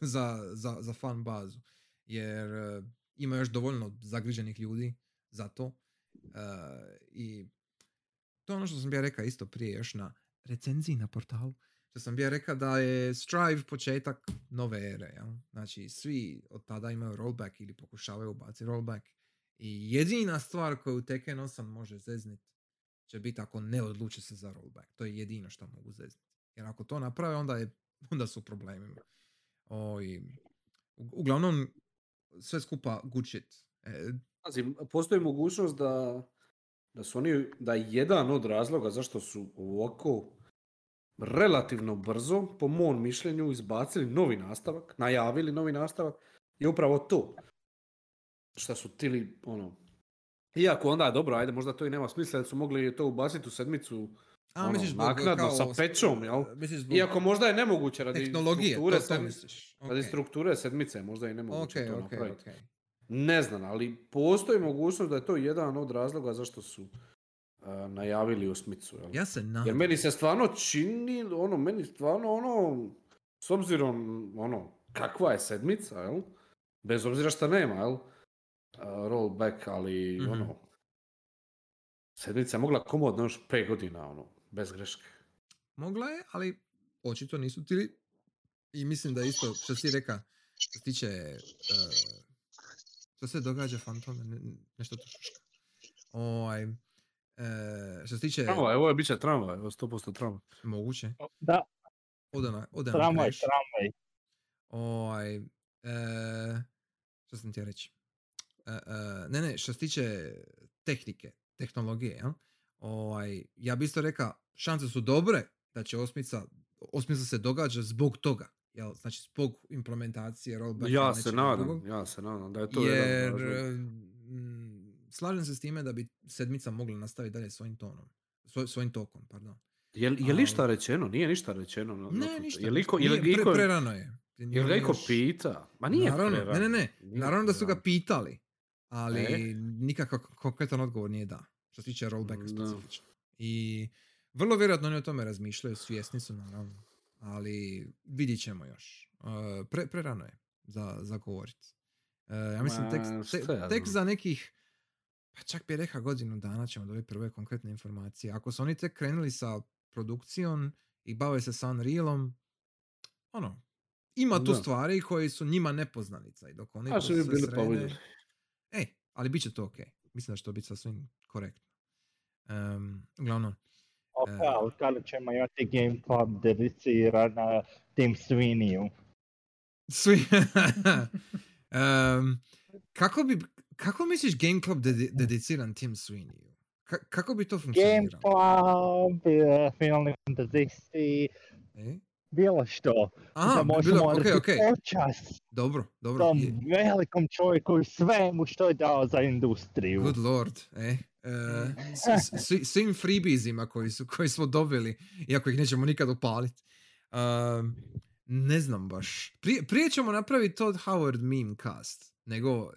za, za, za fan bazu. Jer uh, ima još dovoljno zagriženih ljudi za to. Uh, I to je ono što sam bio rekao isto prije još na recenziji na portalu. Što sam bio rekao da je Strive početak nove ere. Ja? Znači svi od tada imaju rollback ili pokušavaju ubaciti rollback. I jedina stvar koju u Tekken osam može zezniti će biti ako ne odluče se za rollback. To je jedino što mogu zezniti. Jer ako to naprave, onda, je, onda su problemima. O, i, u, uglavnom, sve skupa gučit. E, Postoji mogućnost da, da su oni, da jedan od razloga zašto su ovako relativno brzo, po mom mišljenju, izbacili novi nastavak, najavili novi nastavak, je upravo to. Šta su tili, ono... Iako onda je dobro, ajde, možda to i nema smisla, jer su mogli to ubaciti u sedmicu A, ono, misliš, naknadno, sa pečom, jel? Misliš, Iako možda je nemoguće radi strukture, to, to misliš. Okay. Radi strukture sedmice, možda i nemoguće okay, to okay, napraviti. Okay. Ne znam, ali postoji mogućnost da je to jedan od razloga zašto su uh, najavili osmicu, jel? Ja se nadam. Jer meni se stvarno čini, ono, meni stvarno, ono, s obzirom, ono, kakva je sedmica, jel? Bez obzira šta nema, jel? Uh, rollback, ali mm-hmm. ono sedmica je mogla komodno još pet godina, ono, bez greške. Mogla je, ali očito nisu tili i mislim da isto, što si reka, što tiče uh, što se događa Phantom, ne, nešto to šuška. Ovaj, uh, što se tiče... Tramvaj, ovo je bit će tramvaj, sto posto tramvaj. Moguće. Da. Ode na, ode na tramvaj, greš. Tramvaj. Ovaj, uh, što sam ti reći? Uh, uh, ne, ne, što se tiče tehnike, tehnologije, ja? Ovaj, ja bih isto rekao, šanse su dobre da će osmica, osmica se događa zbog toga, jel? Znači zbog implementacije rollbacka. Ja se nadam, drugog. ja se nadam da je to Jer, m, slažem se s time da bi sedmica mogla nastaviti dalje svojim tonom, svoj, svojim tokom, pardon. Je, je li šta rečeno? Nije ništa rečeno. No, ne, ništa. Je liko, nije, pre, pre, prerano je. Je li neko pita? Ma nije naravno, prerano. Ne, ne, ne. Nije naravno da su ga pitali. Ali e? nikakav konkretan odgovor nije da. Što se tiče rollbacka specifično. I vrlo vjerojatno oni o tome razmišljaju, svjesni su naravno. Ali vidit ćemo još. Pre, prerano je za, za govoriti. Ja mislim tek, te, tek za nekih pa čak bi rekao godinu dana ćemo dobiti prve konkretne informacije. Ako su oni tek krenuli sa produkcijom i bave se sa Unrealom, ono, ima tu da. stvari koje su njima nepoznanica i dok oni to sve bili srede... Ej, ali bit će to okej. Okay. Mislim da će to biti sasvim korektno. Um, uglavnom... Opa, uh, od kada ćemo imati Game Club dedicira na Tim Sweeneyu? Svi... um, kako bi... Kako misliš Game Club ded- dediciran Tim Sweeneyu? Ka- kako bi to funkcioniralo? Game Club, uh, Final Fantasy... E? Bilo što. Aha, da možemo odreći okay, okay. počas dobro, dobro. tom je. velikom čovjeku i svemu što je dao za industriju. Good lord. Eh? Uh, s, s, s, svim freebiesima koji, su, koji smo dobili, iako ih nećemo nikad upaliti. Uh, ne znam baš. Prije, prije ćemo napraviti Todd Howard meme cast, nego uh,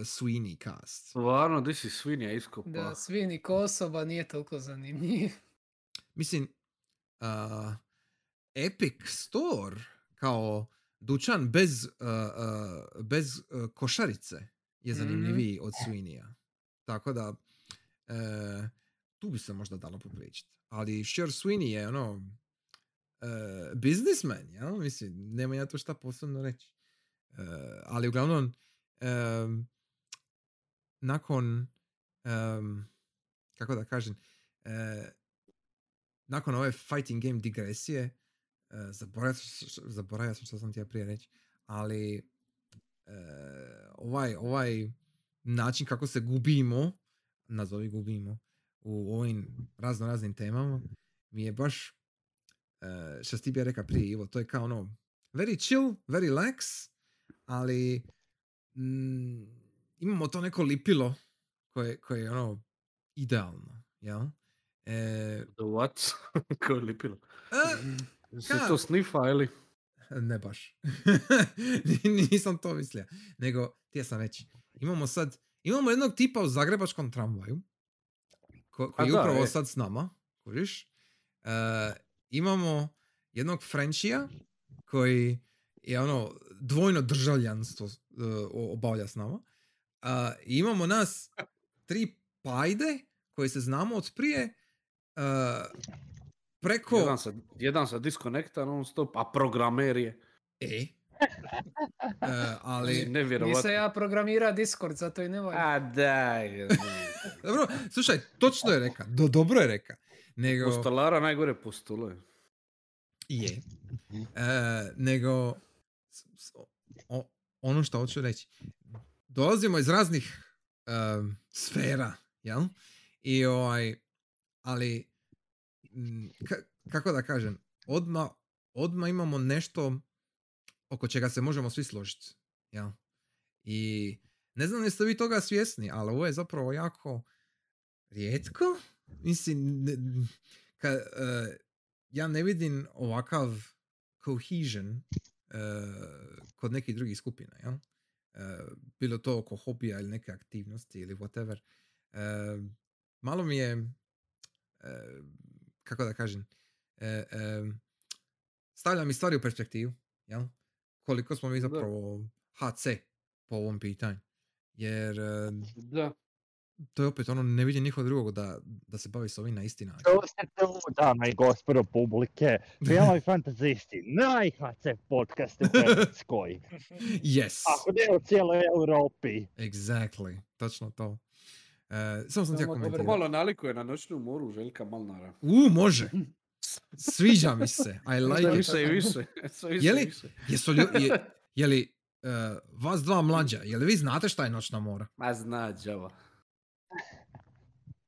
Sweeney cast. Stvarno, ti si Sweeney iskopa. Da, Sweeney ko osoba nije toliko zanimljiv. Mislim... Uh, Epic Store kao dućan bez, uh, uh, bez uh, košarice je zanimljiviji mm. od Sweeneya. Tako da uh, tu bi se možda dalo popričati. Ali sure Sweeney je ono uh, biznismen, jel? Mislim, nema ja to šta posebno reći. Uh, ali uglavnom, um, nakon, um, kako da kažem, uh, nakon ove fighting game digresije, uh, zaboravio, zaboravio sam što sam ti ja prije reći, ali uh, ovaj, ovaj način kako se gubimo, nazovi gubimo, u ovim razno raznim temama, mi je baš, uh, što ti bi ja rekao prije, Ivo, to je kao ono, very chill, very lax, ali mm, imamo to neko lipilo koje, koje je ono idealno, jel? E, The what? Koje lipilo? A, se ka? To snifa, ili? Ne baš. Nisam to mislio. Nego, tija sam reći, imamo sad, imamo jednog tipa u zagrebačkom tramvaju, Ko, koji je upravo e. sad s nama, kužiš. Uh, imamo jednog Frenchija koji je ono dvojno državljanstvo uh, obavlja s nama. Uh, imamo nas tri pajde koji se znamo od prije uh, preko... Jedan sa, jedan sa diskonekta non stop, a programer je. E? Uh, ali... Nisam ja programira Discord, zato i ne volim. A daj... Dobro, slušaj, točno je reka, do, dobro je reka. Nego... Postolara najgore postolo je. Je. E, nego, o, ono što hoću reći, dolazimo iz raznih um, sfera, jel? I ovaj, ali, ka, kako da kažem, odmah odma imamo nešto oko čega se možemo svi složiti, jel? I... Ne znam jeste vi toga svjesni, ali ovo je zapravo jako rijetko. Mislim, ne, ka, uh, ja ne vidim ovakav cohesion uh, kod nekih drugih skupina. Ja? Uh, bilo to oko hobija ili neke aktivnosti ili whatever. Uh, malo mi je, uh, kako da kažem, uh, uh, stavlja mi stvari u perspektivu. Ja? Koliko smo mi zapravo ha ce po ovom pitanju. Jer da. To je opet ono, ne vidim nikog drugog da, da se bavi s ovim na isti način. To ste tu, dame i gospodo publike, Prijavljaj fantazisti, najhace podcast u Hrvatskoj. Yes. Ako ne u cijeloj Europi. Exactly, točno to. Uh, samo sam ti ja komentirao. Malo nalikuje na noćnu moru Željka Malnara. U, može. Sviđa mi se. I like it. Sve više i više. Sve više i više. Jesu ljudi, je, je li... Uh, vas dva mlađa, je li vi znate šta je noćna mora? Ma zna, džavo.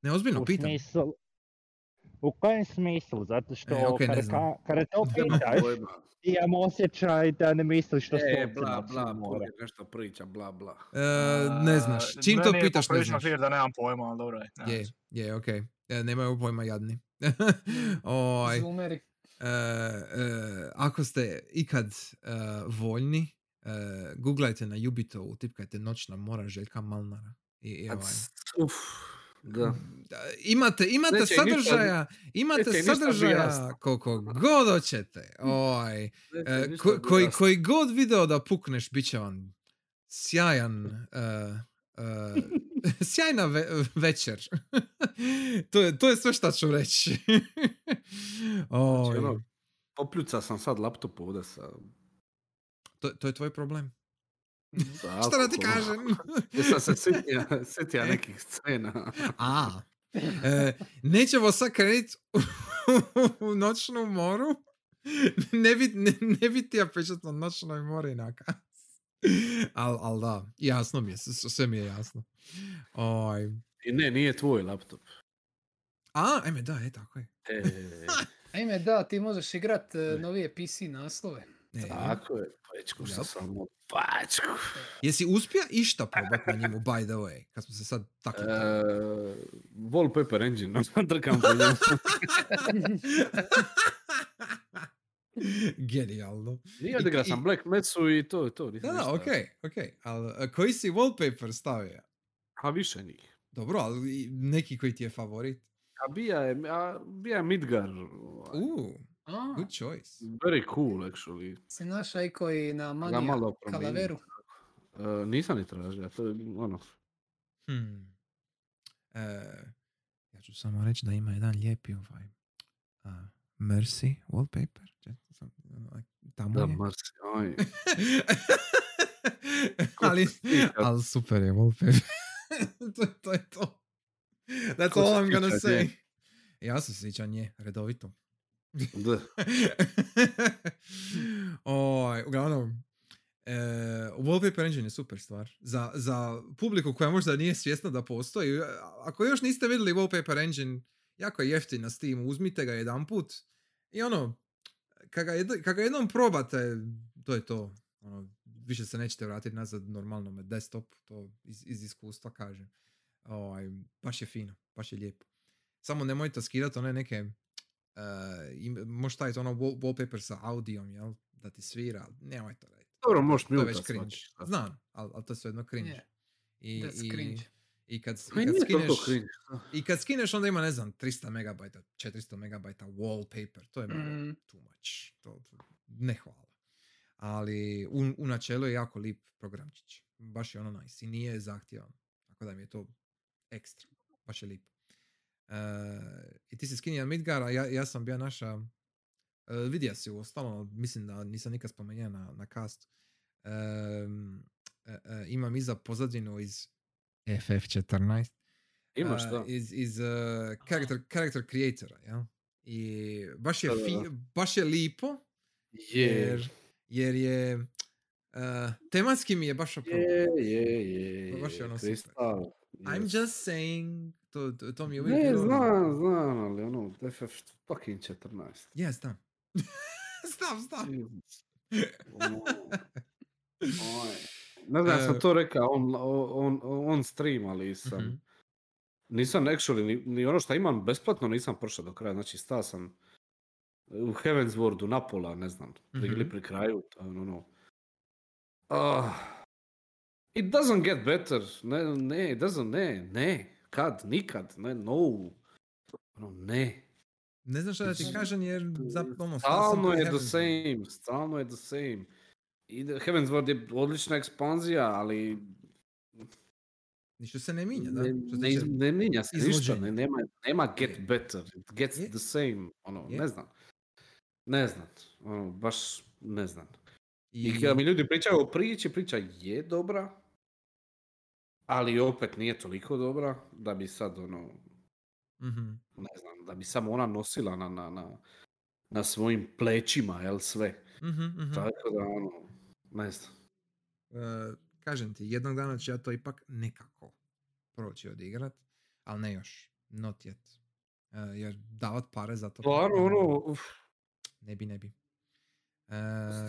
Ne, ozbiljno, pitam. Smislu, u kojem smislu? Zato što e, okay, kada, ka, kada to pitaš, imam osjećaj da ne misliš što e, stoji bla, bla, mora. Nešto priča, bla, bla. E, ne znaš, čim to pitaš ne znaš. Ne, ne, pričam da nemam pojma, ali dobro je. Je, yeah, je, yeah, okej. Okay. E, nemaju pojma jadni. Oj. Zumeri. E, e, ako ste ikad e, voljni, Uh, googlajte na Jubito, utipkajte noćna mora Željka Malnara. I, i ovaj. Uf, da. Imate, imate neće sadržaja, ništa, imate sadržaja koliko god hoćete. Ovaj. Uh, ko, koji, koji god video da pukneš, bit će vam sjajan, uh, uh, sjajna ve- večer. to, je, to je sve šta ću reći. Znači, opljuca sam sad laptop ovdje sa... To, to je tvoj problem. Šta da ti kažem? Jesam se sjetio, sjetio nekih scena. A, e, nećemo sad krenuti u noćnu moru. Ne bi, ne, ne bi ti ja pričat na noćnoj mori inaka. Al, al da, jasno mi je, sve mi je jasno. Oj. I ne, nije tvoj laptop. A, ajme da, je tako je. E... ajme da, ti možeš igrat uh, novije P C naslove. E, tako je, pačku sam samo pačku. Jesi uspio išta probat na njemu, by the way, kad smo se sad tako... Uh, Wallpaper Engine, drkam po njemu. Genijalno. Nije odigra sam Black Metsu i to, to. Da, da, okej, okej. Ali koji si wallpaper stavio? A više njih. Dobro, ali neki koji ti je favorit? A bija je, a bija je Midgar. Uh. Ah, good choice. Very cool, actually. Si naša i koji na manija kalaveru. Uh, nisam ni tražio, to je ono. Hmm. Uh, ja ću samo reći da ima jedan lijepi ovaj. Uh, Mercy Wallpaper? Tamo da, je. Mercy, oj. ali, ali super je Wallpaper. to, to je to. That's Ko all I'm gonna say. Nje? Ja se sjećam nje, redovito. Da. Oj, uglavnom, e, Wallpaper Engine je super stvar. Za, za publiku koja možda nije svjesna da postoji. Ako još niste vidjeli Wallpaper Engine, jako je jeftin na Steamu, uzmite ga jedan put. I ono, kada ga, ga jednom probate, to je to. Ono, više se nećete vratiti nazad normalnom desktopu, to iz, iz iskustva kažem. Oj, baš je fino, baš je lijepo. Samo nemojte skidati one neke, uh, možeš staviti ono wall, wallpaper sa audijom, jel? Da ti svira, nemoj to raditi. Dobro, možeš mi utati. Znam, ali al to je sve jedno cringe. Yeah. I, That's i, cringe. I kad, i kad skineš, i kad skineš onda ima, ne znam, tristo megabajta, četiristo megabajta wallpaper, to je mm. too much. To, to, ne hvala. Ali u, u načelu je jako lip programčić. Baš je ono nice i nije zahtjevan. Tako da mi je to ekstra. Baš je lipo. Uh, I ti si skinija Midgara, ja, ja sam bio naša... Uh, vidio si u ostalom, mislim da nisam nikad spomenuo na, na cast. Uh, uh, uh, imam iza pozadinu iz F F četrnaest. Imaš uh, to? Iz, iz uh, character, character creatora, ja? I baš je, fi, baš je lipo. Jer... Yeah. Jer je... Uh, tematski mi je baš opravo. Je, je, je. Baš je ono super. I'm just saying... To, to, to mi je uvijek... Ne, znam, znam, ali ono... F F fucking četrnaest. Ja, znam. Znam, znam. Ne znam, sam to rekao on, on, on stream, ali sam... Uh-huh. Nisam actually, ni, ni ono što imam besplatno nisam prošao do kraja. Znači, stao sam u Heaven's Worldu, napola, ne znam, uh-huh. ili pri kraju, ono... Uh, it doesn't get better. Ne, ne, it doesn't, ne, ne. Kad, nikad, ne, no. No, ne. Ne znam šta da ti kažem jer zapravo... Stalno je the same, stalno je the same. Heaven's World je odlična ekspanzija, ali... Ništa se ne minja, da? Ne, ne, iz, ne minja se ništa, ne, nema, nema get yeah. better. It gets yeah. the same, ono, yeah. ne znam. Ne znam, ono, baš ne znam. I, I kada mi ljudi pričaju o priči, priča je dobra, ali opet nije toliko dobra da bi sad ono, mm-hmm. ne znam, da bi samo ona nosila na, na, na, na svojim plećima, jel sve. Mm-hmm. Tako da ono, ne znam. Uh, kažem ti, jednog dana ću ja to ipak nekako proći odigrat, ali ne još, not yet. Uh, jer davat pare za to... Stvarno ono... Uf. Ne bi, ne bi. Uh,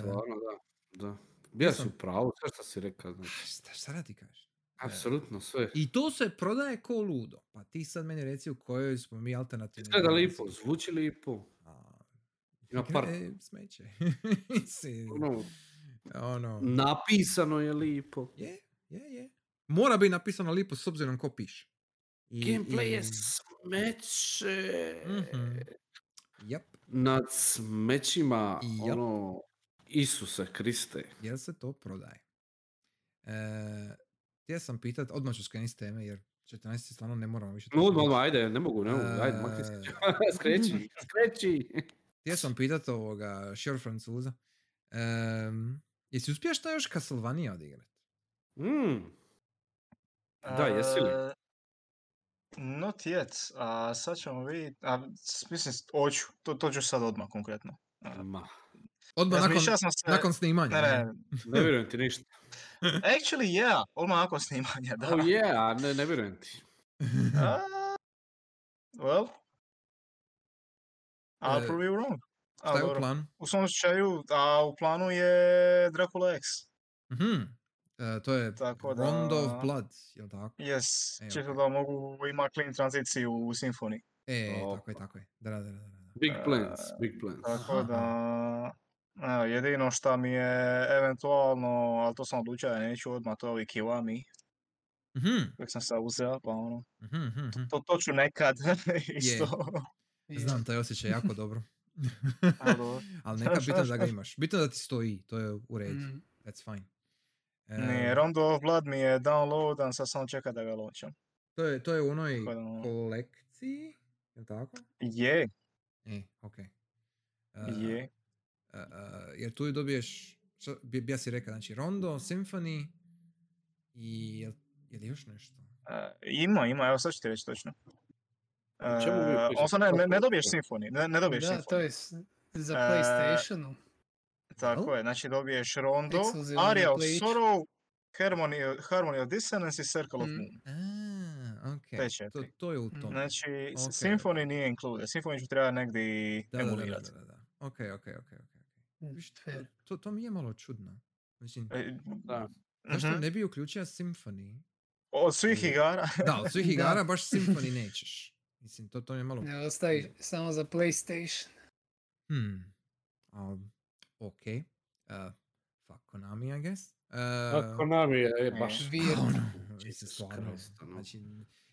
Stvarno, da. Da. Ja sam pravo, sve što si rekao. Znači. Šta, šta da ti kažeš? Apsolutno sve. I to se prodaje ko ludo. Pa ti sad meni reci u kojoj smo mi alternativni. Izgleda lipo, zvuči lipo. Ima par... E, smeće. ono, ono... Napisano je lipo. Je, je, je. Mora biti napisano lipo s obzirom ko piše. Gameplay je smeće. Mm-hmm. Yep. Nad smećima, yep. ono... Isuse Kriste. Jel se to prodaje? Htio e, sam pitat, odmah ću skrenuti s teme, jer četrnaest stvarno ne moramo više... No, odmah, odmah, ajde, ne mogu, ne mogu, e, ajde, makti se. Skreći, skreći. Htio sam pitat ovoga, Šer Francuza. E, jesi uspješ to još Castlevania odigrat? Mm. Da, jesi li? Uh, not yet, a sad ćemo vidjeti, a mislim, oću, to, to ću sad odmah konkretno. Ma. Odmah nakon, sam se... nakon snimanja. Ne, ne. Ne vjerujem ti ništa. Actually, yeah. Odmah nakon snimanja, da. Oh, yeah. Ne, ne vjerujem ti. uh, well. I'll uh, prove you wrong. Šta je u plan? U svom slučaju, a u planu je Dracula X. Mhm. Uh, to je tako da... Round of Blood, jel tako? Yes. E, često okay. da mogu imati clean tranziciju u Symphony. E, oh. tako je, tako je. Da, da, da. da. Big plans, uh, big plans. Tako da... Evo, jedino što mi je eventualno, ali to sam odlučio da neću odmah, to je Kiwami. Mm-hmm. Kako sam se uzeo, pa ono. Mm-hmm. To, to, to ću nekad, isto. Yeah. Znam, taj osjećaj jako dobro. ali nekad bitno da ga imaš. Bitno da ti stoji, to je u redu. Mm. That's fine. Um, ne, Rondo of Blood mi je downloadan, sad samo čekam da ga launcham. To je, to je u onoj kolekciji, je li tako? Je. Yeah. E, okej. Okay. Je. Uh, uh, jer tu dobiješ, što bi ja si rekao, znači Rondo, Symphony i je, je li još nešto? Uh, ima, ima, evo sad ću ti reći točno. Uh, Osnovno, ne, ne dobiješ Symphony, ne, ne dobiješ da, Symphony. Da, to je za PlayStation. Uh, tako oh? je, znači dobiješ Rondo, Aria of Sorrow, Harmony, Harmony of Dissonance i Circle of Moon. Ah, okay. To, to je u tom. Znači, okay. Symphony nije included. Symphony ću treba negdje emulirati. Da, da, da, da. Ok, ok, ok. okay. Viš, to, to mi je malo čudno. Mislim, e, da. Zašto mm-hmm. ne bi uključio Symphony? Od svih igara. Da, od svih igara baš Symphony nećeš. Mislim, to, to mi je malo... Ne, ostaviš samo za PlayStation. Hmm. Um, ok. Uh, fuck Konami, I guess. Uh, Konami je baš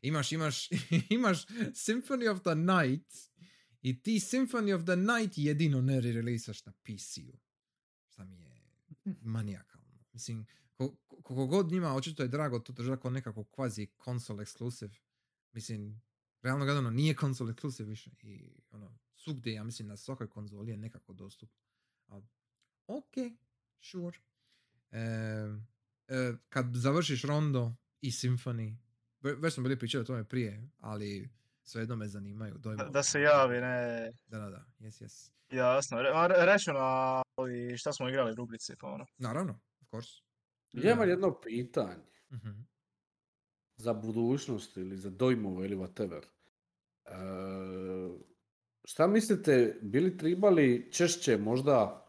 imaš, imaš, imaš Symphony of the Night i ti Symphony of the Night jedino ne re-releasaš na P C-u. Šta mi je manijakalno. Mislim, koliko god njima očito je drago to drža kao nekako kvazi konsol ekskluziv. Mislim, realno gledano nije konsol ekskluziv više i ono, svugdje, ja mislim, na svakoj konzoli je nekako dostupno. Ali, ok, sure. E, e, kad završiš Rondo i Symphony, već smo bili pričali o tome prije, ali svejedno me zanimaju. Da, da se javi, ne? Da, da, da, jes, jes. Jasno, Re, reću na šta smo igrali rubrice, pa ono. Naravno, of course. Ja imam jedno pitanje. Uh-huh. Za budućnost ili za dojmove ili whatever. E, šta mislite, bili tribali češće možda...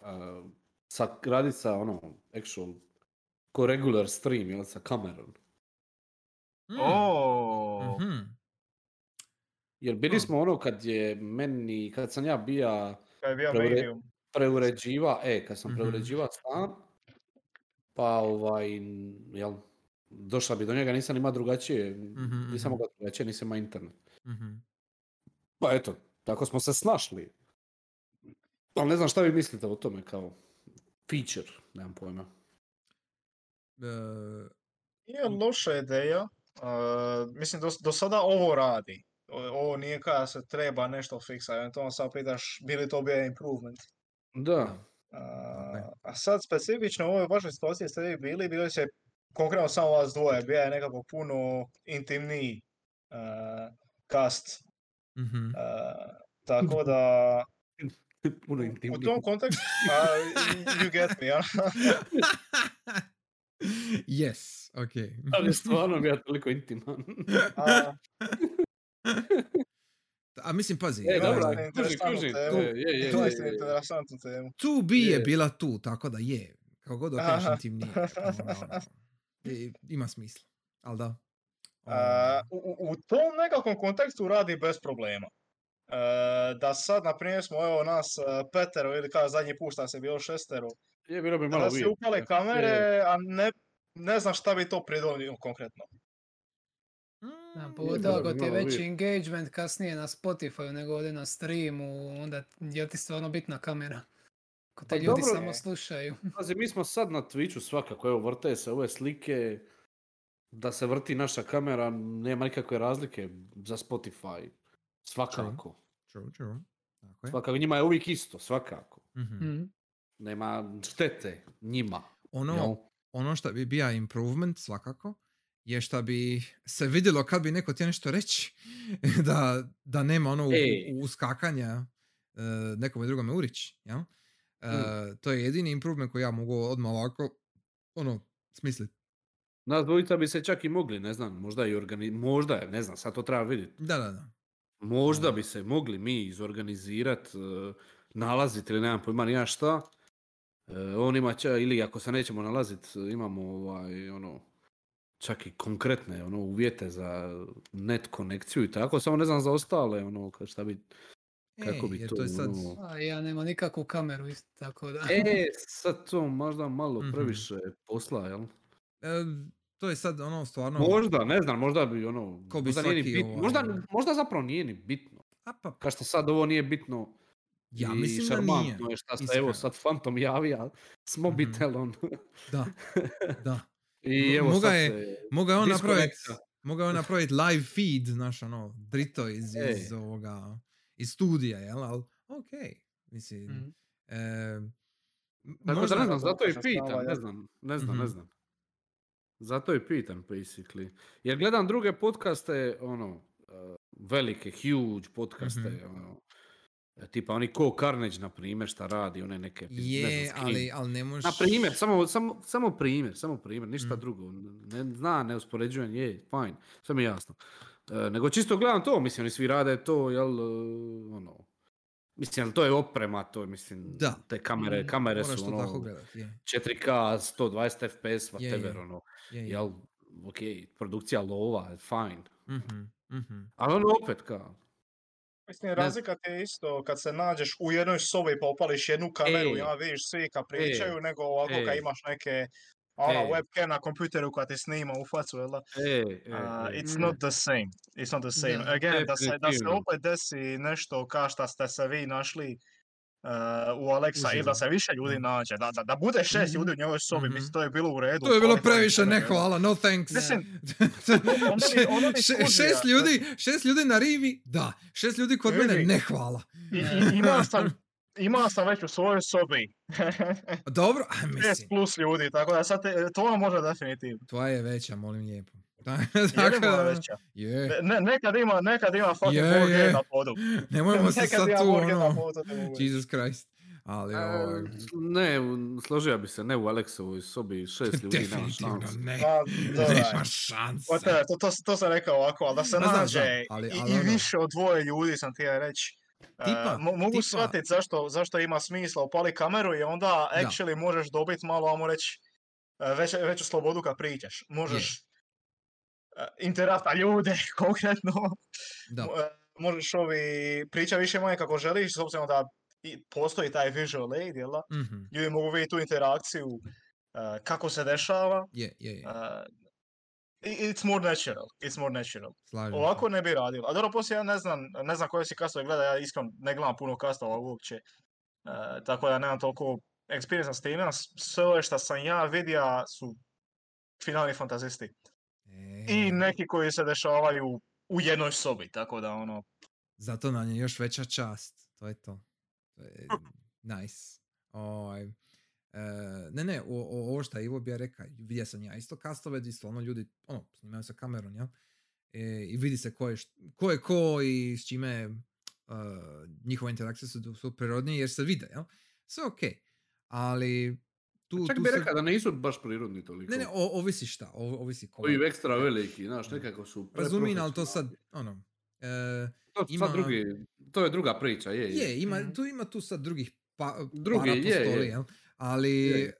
E, sa, radit sa ono, actual, ko regular stream, jel, sa kamerom. Mm. Oh. Mm-hmm. Jer bili smo ono kad je meni, kad sam ja bija preure, preuređiva, e, kad sam mm-hmm. preuređiva stan, pa ovaj, jel, došla bi do njega, nisam ima drugačije, mm-hmm. nisam mogao drugačije, nisam ima internet. Mm-hmm. Pa eto, tako smo se snašli. Ali ne znam šta vi mislite o tome, kao feature, nemam pojma. Uh, Nije loša ideja. Uh, mislim, do, do sada ovo radi. Ovo nije kada se treba nešto fiksa. Eventualno sad pitaš, bili to bio improvement? Da. Uh, okay. A sad specifično u ovoj vašoj situaciji ste vi bili, bilo se konkretno samo vas dvoje. Bija je nekako puno intimniji uh, cast. Mm-hmm. Uh, tako da... Puno intimniji. U tom kontekstu, uh, you get me, ja? Yes, okej. Okay. Ali stvarno mi je toliko intiman. a... a mislim, pazi. E, dobra, je interesantnu temu. Tu bi je bila tu, tako da je. Kao god okreneš intimnije. Ima smisla, ali da. Um... Uh, u, u tom nekakvom kontekstu radi bez problema. Uh, da sad, na primjer, smo evo nas uh, petero ili kao zadnji put šta se bilo šestero. Je, bilo bi malo da se upale kamere, je. a ne, ne znam šta bi to pridonio konkretno. Mm, Pogotovo ti je veći engagement kasnije na Spotify nego ovdje na streamu, onda je ti stvarno bitna kamera. Ko te pa ljudi dobro, samo je. slušaju. Pazi, mi smo sad na Twitchu svakako, evo vrte se ove slike, da se vrti naša kamera, nema nikakve razlike za Spotify. Svakako. True, true. Tako je. Svakako, njima je uvijek isto, svakako. Mm-hmm. Nema štete njima. Ono, no. ono što bi bio improvement, svakako, je što bi se vidjelo kad bi neko ti nešto reći, da, da nema ono u, uskakanja uh, nekome drugome urići. Ja? Uh, mm. To je jedini improvement koji ja mogu odmah ovako ono, smisliti. Nas dvojica bi se čak i mogli, ne znam, možda i organi... možda, ne znam, sad to treba vidjeti. Da, da, da. Možda bi se mogli mi izorganizirati, uh, nalaziti ili nemam pojma nija šta. Uh, on ima čak, ili ako se nećemo nalaziti, imamo ovaj, ono, čak i konkretne ono, uvjete za net konekciju i tako. Samo ne znam za ostale, ono, šta bi, kako e, bi to... to sad... ono... A, ja nema nikakvu kameru, isto tako da... E, sad to možda malo mm-hmm. previše posla, jel? E... To je sad ono stvarno... Možda, ne znam, možda bi ono... Bi možda, nije ni bitno, ovaj... možda, možda zapravo nije ni bitno. Kao što sad ovo nije bitno ja, i mislim šarmantno je šta se evo sad Phantom javija s mobitelom. Mm-hmm. Da, da. I evo moga sad je, se... Mogao on napraviti napravit live feed, znaš ono, drito iz, e. iz ovoga, iz studija, jel? Al, ok, Mislim... Mm. E, tako možda, da ne znam, zato i pitam, stava, ne znam, ne znam, mm-hmm. ne znam. Zato i pitam, basically. Jer gledam druge podcaste, ono, velike, huge podcaste, mm-hmm. ono, tipa oni ko Carnage, na primjer, šta radi, one neke... Je, ne znam, ali, ali ne možeš... Na primjer, samo, samo, samo primjer, samo primjer, ništa mm-hmm. drugo. Ne zna, ne uspoređujem, je, fajn, sve mi je jasno. E, nego čisto gledam to, mislim, oni svi rade to, jel, ono... Mislim, to je oprema, to je, mislim, da. Te kamere, kamere moraš su, ono, četiri ka, sto dvadeset ef pe es, whatever, ono, je, je. Jel, ok, produkcija lova, fine. Mm-hmm, mm-hmm. Ali ono, opet, kao... Mislim, razlika ti je isto, kad se nađeš u jednoj sobi pa opališ jednu kameru, ja vidiš svi kad pričaju, e, nego ovako e. kad imaš neke, ono, e. webcam na kompjuteru koja ti snima u facu, jel da? E, e, uh, it's not the same. It's not the same. Ne, Again, da se, da se opet desi nešto kao što ste se vi našli uh, u Alexa ili da se više ljudi nađe. Da, da, da bude šest mm-hmm. ljudi u njegovoj sobi, mislim, to je bilo u redu. To je bilo previše, ne hvala, no thanks. Mislim, ono mi, ono mi kuži, šest, ljudi, šest ljudi na rivi, da. Šest ljudi kod ljudi. Mene, ne hvala. I, i, imao sam... Imao sam već u svojoj sobi. Dobro, a mislim. šest plus ljudi, tako da sad te, to vam može definitivno. Tvoja je veća, molim lijepo. Tako je veća. Yeah. Ne, nekad ima, nekad ima fucking yeah, Borg yeah. na podu. Nemojmo se sad tu, ono, Jesus Christ. Ali, ovo... E, ne, složio bi se, ne u Alexovoj sobi šest ljudi nema šanse. Ne, nema šanse. To, to, to sam rekao ovako, ali da se nađe ali, ali, i, i više od dvoje ljudi sam ti ja reći. Tipa, uh, mogu tipa. shvatiti zašto, zašto ima smisla, upali kameru i onda actually da. možeš dobiti malo, ajmo reći, već, veću slobodu kad pričaš. Možeš yeah. interata ljude konkretno, da. možeš ovi pričati više manje kako želiš, s obzirom da postoji taj visual aid, jel da? Mm-hmm. Ljudi mogu vidjeti tu interakciju, uh, kako se dešava. Yeah, yeah, yeah. Uh, It's more natural, it's more natural. Slažim. Ovako ne bi radilo. A dobro, poslije ja ne znam, ne znam koje si kastove gleda, ja iskreno ne gledam puno kastova uopće. Uh, tako da nemam toliko experience s time. Sve ove što sam ja vidio su finalni fantazisti. E... I neki koji se dešavaju u jednoj sobi, tako da ono... Zato nam je još veća čast, to je to. Nice. Oh, I... Uh, ne, ne, o, o, ovo što je Ivo bi ja rekao, vidio sam ja isto kastove, isto ono ljudi, ono, snimaju sa kamerom, ja? E, i vidi se ko je, ko je ko i s čime uh, njihove interakcije su, su prirodnije jer se vide, ja? Sve okej, okay. ali tu... Čak tu bi se... rekao da nisu baš prirodni toliko. Ne, ne, o, ovisi šta, o, ovisi ko. Ovi ekstra veliki, znaš, nekako su... Razumijem, ali to sad, ono... Uh, to, ima... sad drugi, to je druga priča, je. Je, je ima, mm-hmm. tu ima tu sad drugih pa, drugi, para postoli, jel? Ali e,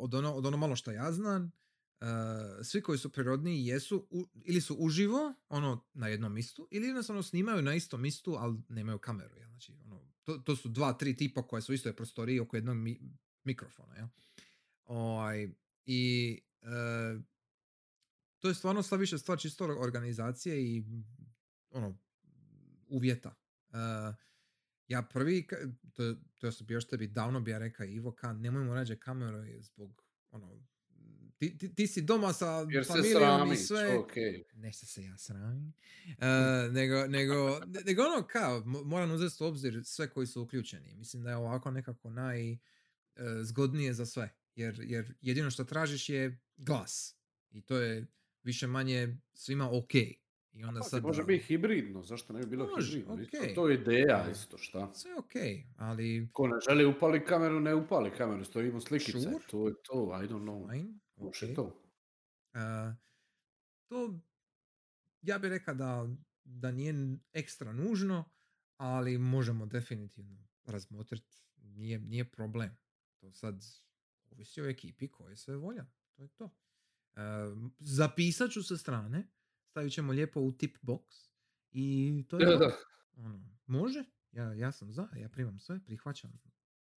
od, ono, od ono malo što ja znam, e, svi koji su prirodni jesu u, ili su uživo ono na jednom mistu ili jednostavno snimaju na istom mistu, ali nemaju kameru. Ja? Znači, ono, to, to su dva, tri tipa koja su u istoj prostoriji oko jednog mi, mikrofona. Ja? O, i e, to je stvarno sve više stvar čisto organizacije i ono uvjeta. E, Ja prvi, to, to sam bio što bi davno bi ja rekao, Ivo, ka, nemojmo rađe kameru zbog, ono, ti, ti, ti si doma sa jer familijom i sve. Okay. Nešto se ja sramim. Uh, nego, nego, nego ono kao, moram uzeti u obzir sve koji su uključeni. Mislim da je ovako nekako najzgodnije uh, za sve. Jer, jer jedino što tražiš je glas. I to je više manje svima okej. I onda sad, može biti hibridno, zašto ne bi bilo može, hibridno? Okay. To je ideja isto, šta? Sve je okej, ali... Ko ne želi upali kameru, ne upali kameru, stojimo slikice. Sure? To je to, I don't know. Fine. Može okay. to. Uh, to, ja bih rekao da, da nije ekstra nužno, ali možemo definitivno razmotriti. Nije, nije problem. To sad ovisi o ekipi koja je sve volja. To je to. Uh, zapisat ću sa strane. Stavit ćemo lijepo u tip box i to je da, da. Ono, može, ja, ja sam za, ja primam sve, prihvaćam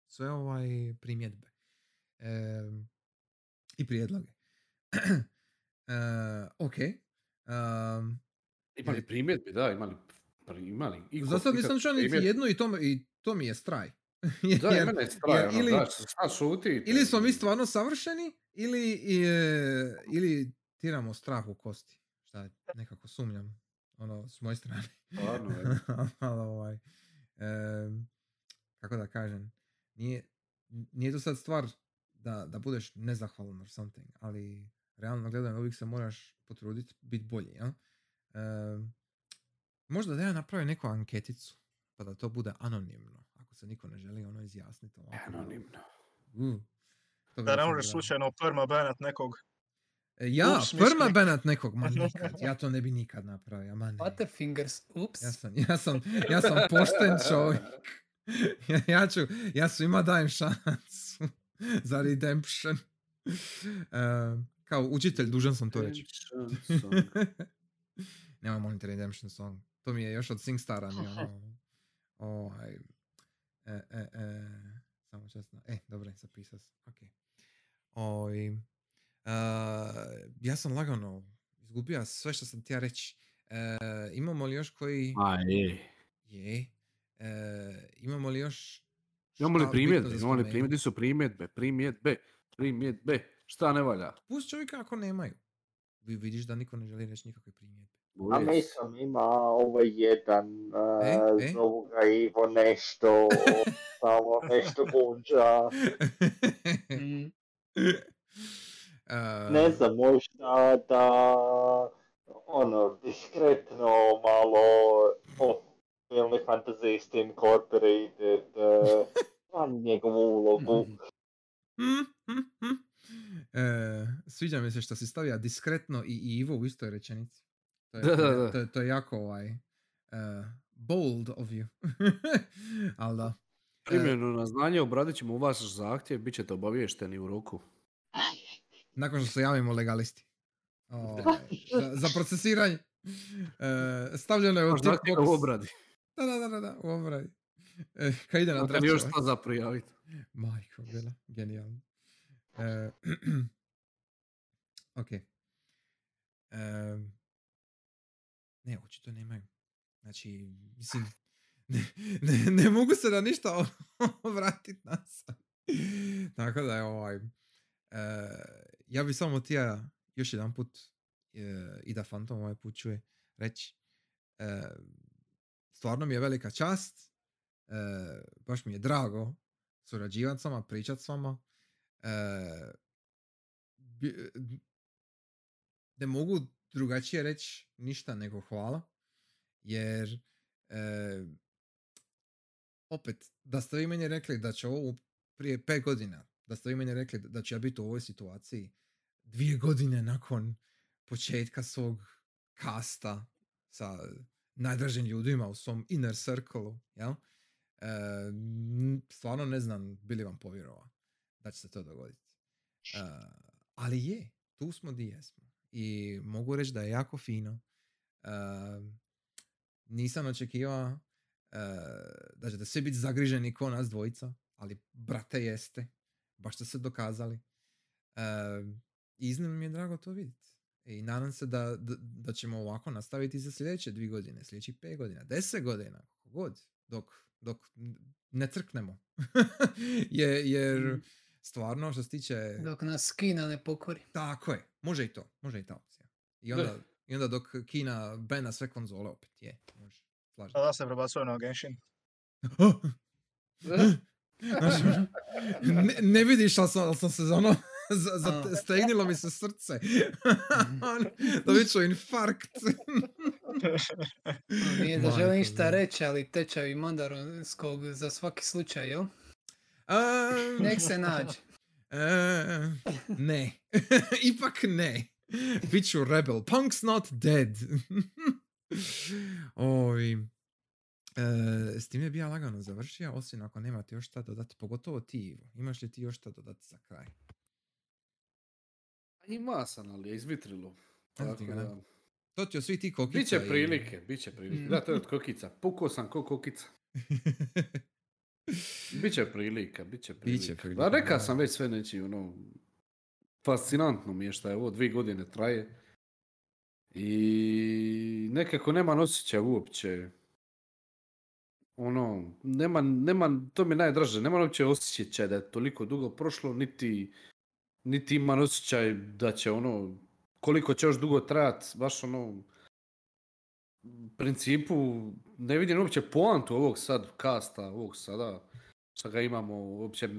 sve ovaj primjedbe e, i prijedloge. E, ok. E, imali primjedbe, da, imali. imali. Zato nisam čuo niti jednu i to, i to mi je straj. jer, da, i mene je straj, jer, ono, ili, da, šta šuti. Ili smo mi stvarno savršeni, ili, i, ili tiramo strah u kosti. Da, nekako sumnjam, ono, s moje strane. Stvarno, je. ovaj, e, kako da kažem, nije, nije to sad stvar da, da budeš nezahvalan or something, ali realno gledano uvijek se moraš potruditi biti bolji, ja? E, možda da ja napravim neku anketicu, pa da to bude anonimno, ako se niko ne želi ono izjasniti. Ovako, anonimno. Uh, da ne možeš slučajno permabanat nekog. Ja, permabanat nekog, man nikad. Ja to ne bi nikad napravio, man. Butterfingers, ups. Ja sam, ja sam, ja sam pošten čovjek. Ja, ja ću, ja svima dajem šansu za redemption. Uh, kao učitelj, dužan sam to reći. Nemam molim te redemption song. To mi je još od Singstara. Oh, I, e, e, e, samo časno. E, dobro, zapisao sam. Okay. Oj, uh, ja sam lagano izgubio sve što sam ti ja reći. Uh, imamo li još koji... A, je. Je. Uh, imamo li još... Imamo li primjedbe? Imamo li primjedbe? Su primjedbe, primjedbe, primjedbe. Šta ne valja? Pusti čovjeka ako nemaju. Vi vidiš da niko ne želi reći nikakve primjedbe. A nisam, ima ovaj jedan, uh, e, e? zovu ga Ivo nešto, samo nešto bunđa. Mm. Uh, ne znam, možda da, ono, diskretno malo Final Fantasy Steam Incorporated, uh, njegovu ulogu. Mm, mm, mm. E, sviđa mi se što si stavio diskretno i Ivo u istoj rečenici. To je, to, je, to je jako ovaj uh, bold of you. Ali da. Primjenu na znanje obradit ćemo u vaš zahtjev, bit ćete obaviješteni u roku. Nakon što se javimo legalisti. O, za, za procesiranje. Uh, stavljeno je u tipbox. U obradi. Da, da, da, da, u obradi. E, kaj ide na dračeva. Još šta za prijaviti. Majko, bila, genijalno. E, ok. Um, Ne, očito nemaju. Znači, mislim, ne, ne, ne mogu se da ništa vratiti nazad. Tako da je ovaj... Uh, ja bih samo tija još jedan put uh, i da Phantom ovaj put čuje reći. Uh, stvarno mi je velika čast. Uh, baš mi je drago surađivati s vama, pričati s vama. Uh, bi, ne mogu drugačije reći ništa nego hvala, jer e, opet, da ste vi meni rekli da će ovo prije pet godina, da ste vi meni rekli da će ja biti u ovoj situaciji dvije godine nakon početka svog kasta sa najdražim ljudima u svom inner circle-u, jel? E, stvarno ne znam bili vam povjerovao da će se to dogoditi. E, ali je, tu smo di jesmo. I mogu reći da je jako fino. Uh, nisam očekivao uh, da ćete svi biti zagriženi ko nas dvojica, ali brate jeste. Baš ste se dokazali. Uh, iznimno mi je drago to vidjeti. I nadam se da, da, da ćemo ovako nastaviti za sljedeće dvije godine, sljedećih pet godina, deset godina, kako god, dok, dok ne crknemo. Je, jer... Stvarno, što se tiče... Dok nas Kina ne pokori. Tako je. Može i to. Može i ta opcija. I onda, i onda dok Kina bena sve konzole opet. Je. Može. Slažem. Tada se prebacuje na Genshin. Oh. ne, ne vidiš, ali sam, sam se ono... Stegnilo mi se srce. Dobit ću infarkt. Nije da želim ništa reći, ali tečaj mandarinskog za svaki slučaj, jel? Um, Nek se nađe. Uh, ne. Ipak ne. Biću rebel. Punk's not dead. Ovi. Uh, s tim je bio lagano završio, osim ako nemate još šta dodati. Pogotovo ti, Ivo. Imaš li ti još šta dodati za kraj? Ima sam, ali je izvitrilo. Tako da... To ti je svi ti kokica. Biće prilike, i... biće prilike. Mm. Da, to je od kokica. Pukao sam ko kokica. Biće prilika, biće prilika. Biće prilika. Da, rekao sam već sve neći, ono, fascinantno mi je što je ovo, dvije godine traje i nekako nema osjećaja uopće, ono, nema, nema, to mi je najdraže, nema uopće osjećaja da je toliko dugo prošlo, niti, niti ima osjećaj da će, ono, koliko će još dugo trajati, baš ono, u principu ne vidim uopće poantu ovog sad kasta, ovog sada Sad ga imamo, uopće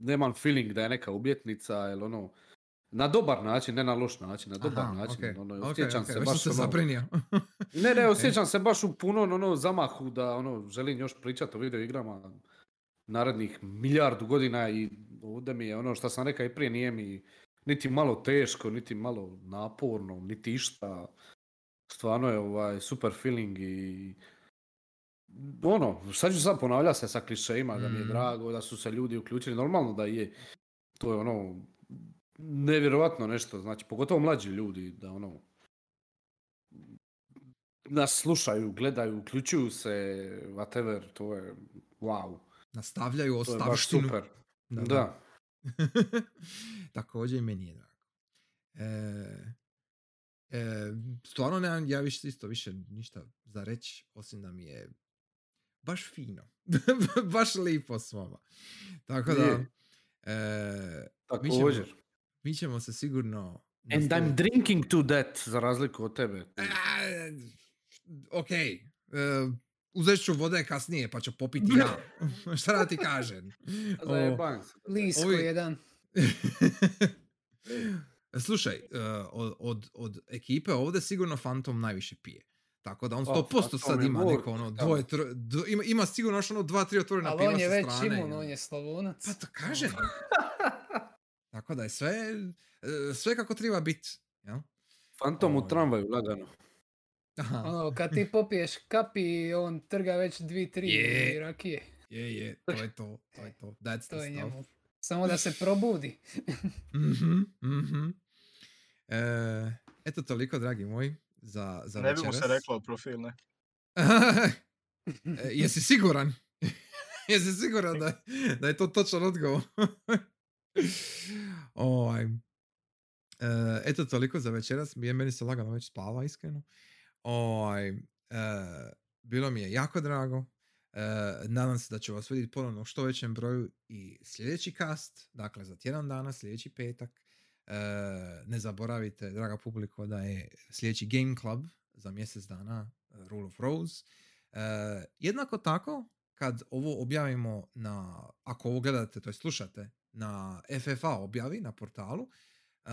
nemam feeling da je neka umjetnica, jer ono, na dobar način, ne na loš način, na dobar Aha, način. Okay. Ono, osjećam okay, okay. se baš se ono, ne, ne, osjećam e. se baš u punom ono, zamahu da ono, želim još pričati o video igrama narednih milijardu godina i ovdje mi je ono što sam rekao i prije, nije mi niti malo teško, niti malo naporno, niti išta. Stvarno je ovaj super feeling i ono, sad ću sad ponavlja se sa klišejima, mm. da mi je drago, da su se ljudi uključili, normalno da je, to je ono, nevjerojatno nešto, znači, pogotovo mlađi ljudi, da ono, nas slušaju, gledaju, uključuju se, whatever, to je, wow. Nastavljaju ostavštinu. To je baš super, da. da. Također i meni je drago. E... E, stvarno nemam, ja više isto više ništa za reći, osim da mi je baš fino, baš lipo s vama. Tako da, e, mi, ćemo, mi ćemo se sigurno... And I'm drinking to that, za razliku od tebe. E, ok, e, uzet ću vode kasnije pa ću popiti ja. Šta da ti kažem? Zajebam se. Lisko Ovi... jedan. Slušaj, od, od, od ekipe ovdje sigurno Phantom najviše pije. Tako da on sto posto oh, sad ima neko ono dvoje, tro, do, ima, ima sigurno još ono dva, tri otvorena piva sa strane. Ali on je već imun, on je Slavonac. Pa to kažem. Tako da je sve, sve kako treba biti. Ja? Phantom o, u tramvaju, lagano. Ono, kad ti popiješ kapi, on trga već dvi, tri yeah. rakije. Je, yeah, je, yeah. to je to, to je to. That's to the stuff. Njemu. Samo da se probudi. mm-hmm, mm-hmm. E, eto toliko, dragi moji, za, za ne večeras. Ne bi mu se reklo profil, ne? e, jesi siguran? jesi siguran da, da je to točan odgovor? oh, e, eto toliko za večeras. Meni se lagano već spava, iskreno. Oh, e, bilo mi je jako drago. Uh, nadam se da ću vas vidjeti ponovno u što većem broju i sljedeći cast, dakle za tjedan dana, sljedeći petak. Uh, ne zaboravite, draga publiko, da je sljedeći Game Club za mjesec dana, uh, Rule of Rose. Uh, jednako tako, kad ovo objavimo na, ako ovo gledate, to je slušate, na F F A objavi na portalu, uh,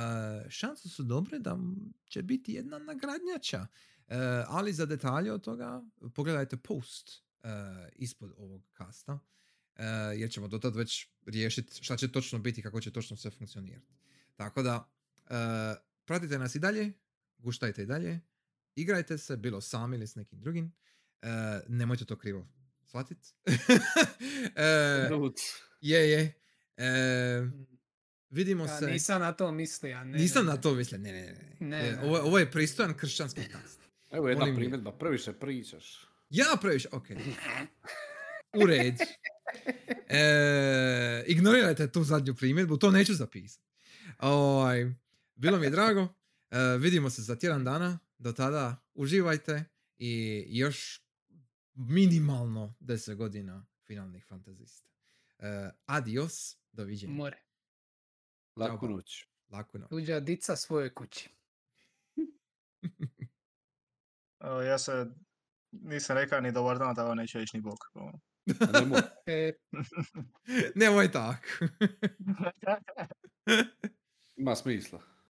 šanse su dobre da će biti jedna nagradnjača. Uh, ali za detalje od toga, pogledajte post Uh, ispod ovog kasta, uh, jer ćemo do tad već riješiti šta će točno biti, kako će točno sve funkcionirati. Tako da, uh, pratite nas i dalje, guštajte i dalje, igrajte se, bilo sami ili s nekim drugim, uh, nemojte to krivo shvatiti. uh, je, je. Uh, vidimo ja, se... Nisam na to mislio. Ne, nisam ne, na to mislio, ne, ne, ne. ne, ne. Ovo, ovo je pristojan kršćanski kast. Evo jedna Molim primjedba, je. Prvi se pričaš. Ja previše, ok. U red. E, ignorirajte tu zadnju primjedbu, to neću zapisati. Oj, bilo mi je drago. E, vidimo se za tjedan dana. Do tada uživajte i još minimalno deset godina finalnih fantazista. E, adios, doviđenja. More. Laku noć. Laku noć. Tuđa dica svoje kući. Ja se... Nisam rekao ni dobar dan, da vam neće reći ni bok. Nemoj. Nemoj tako. Ima smisla.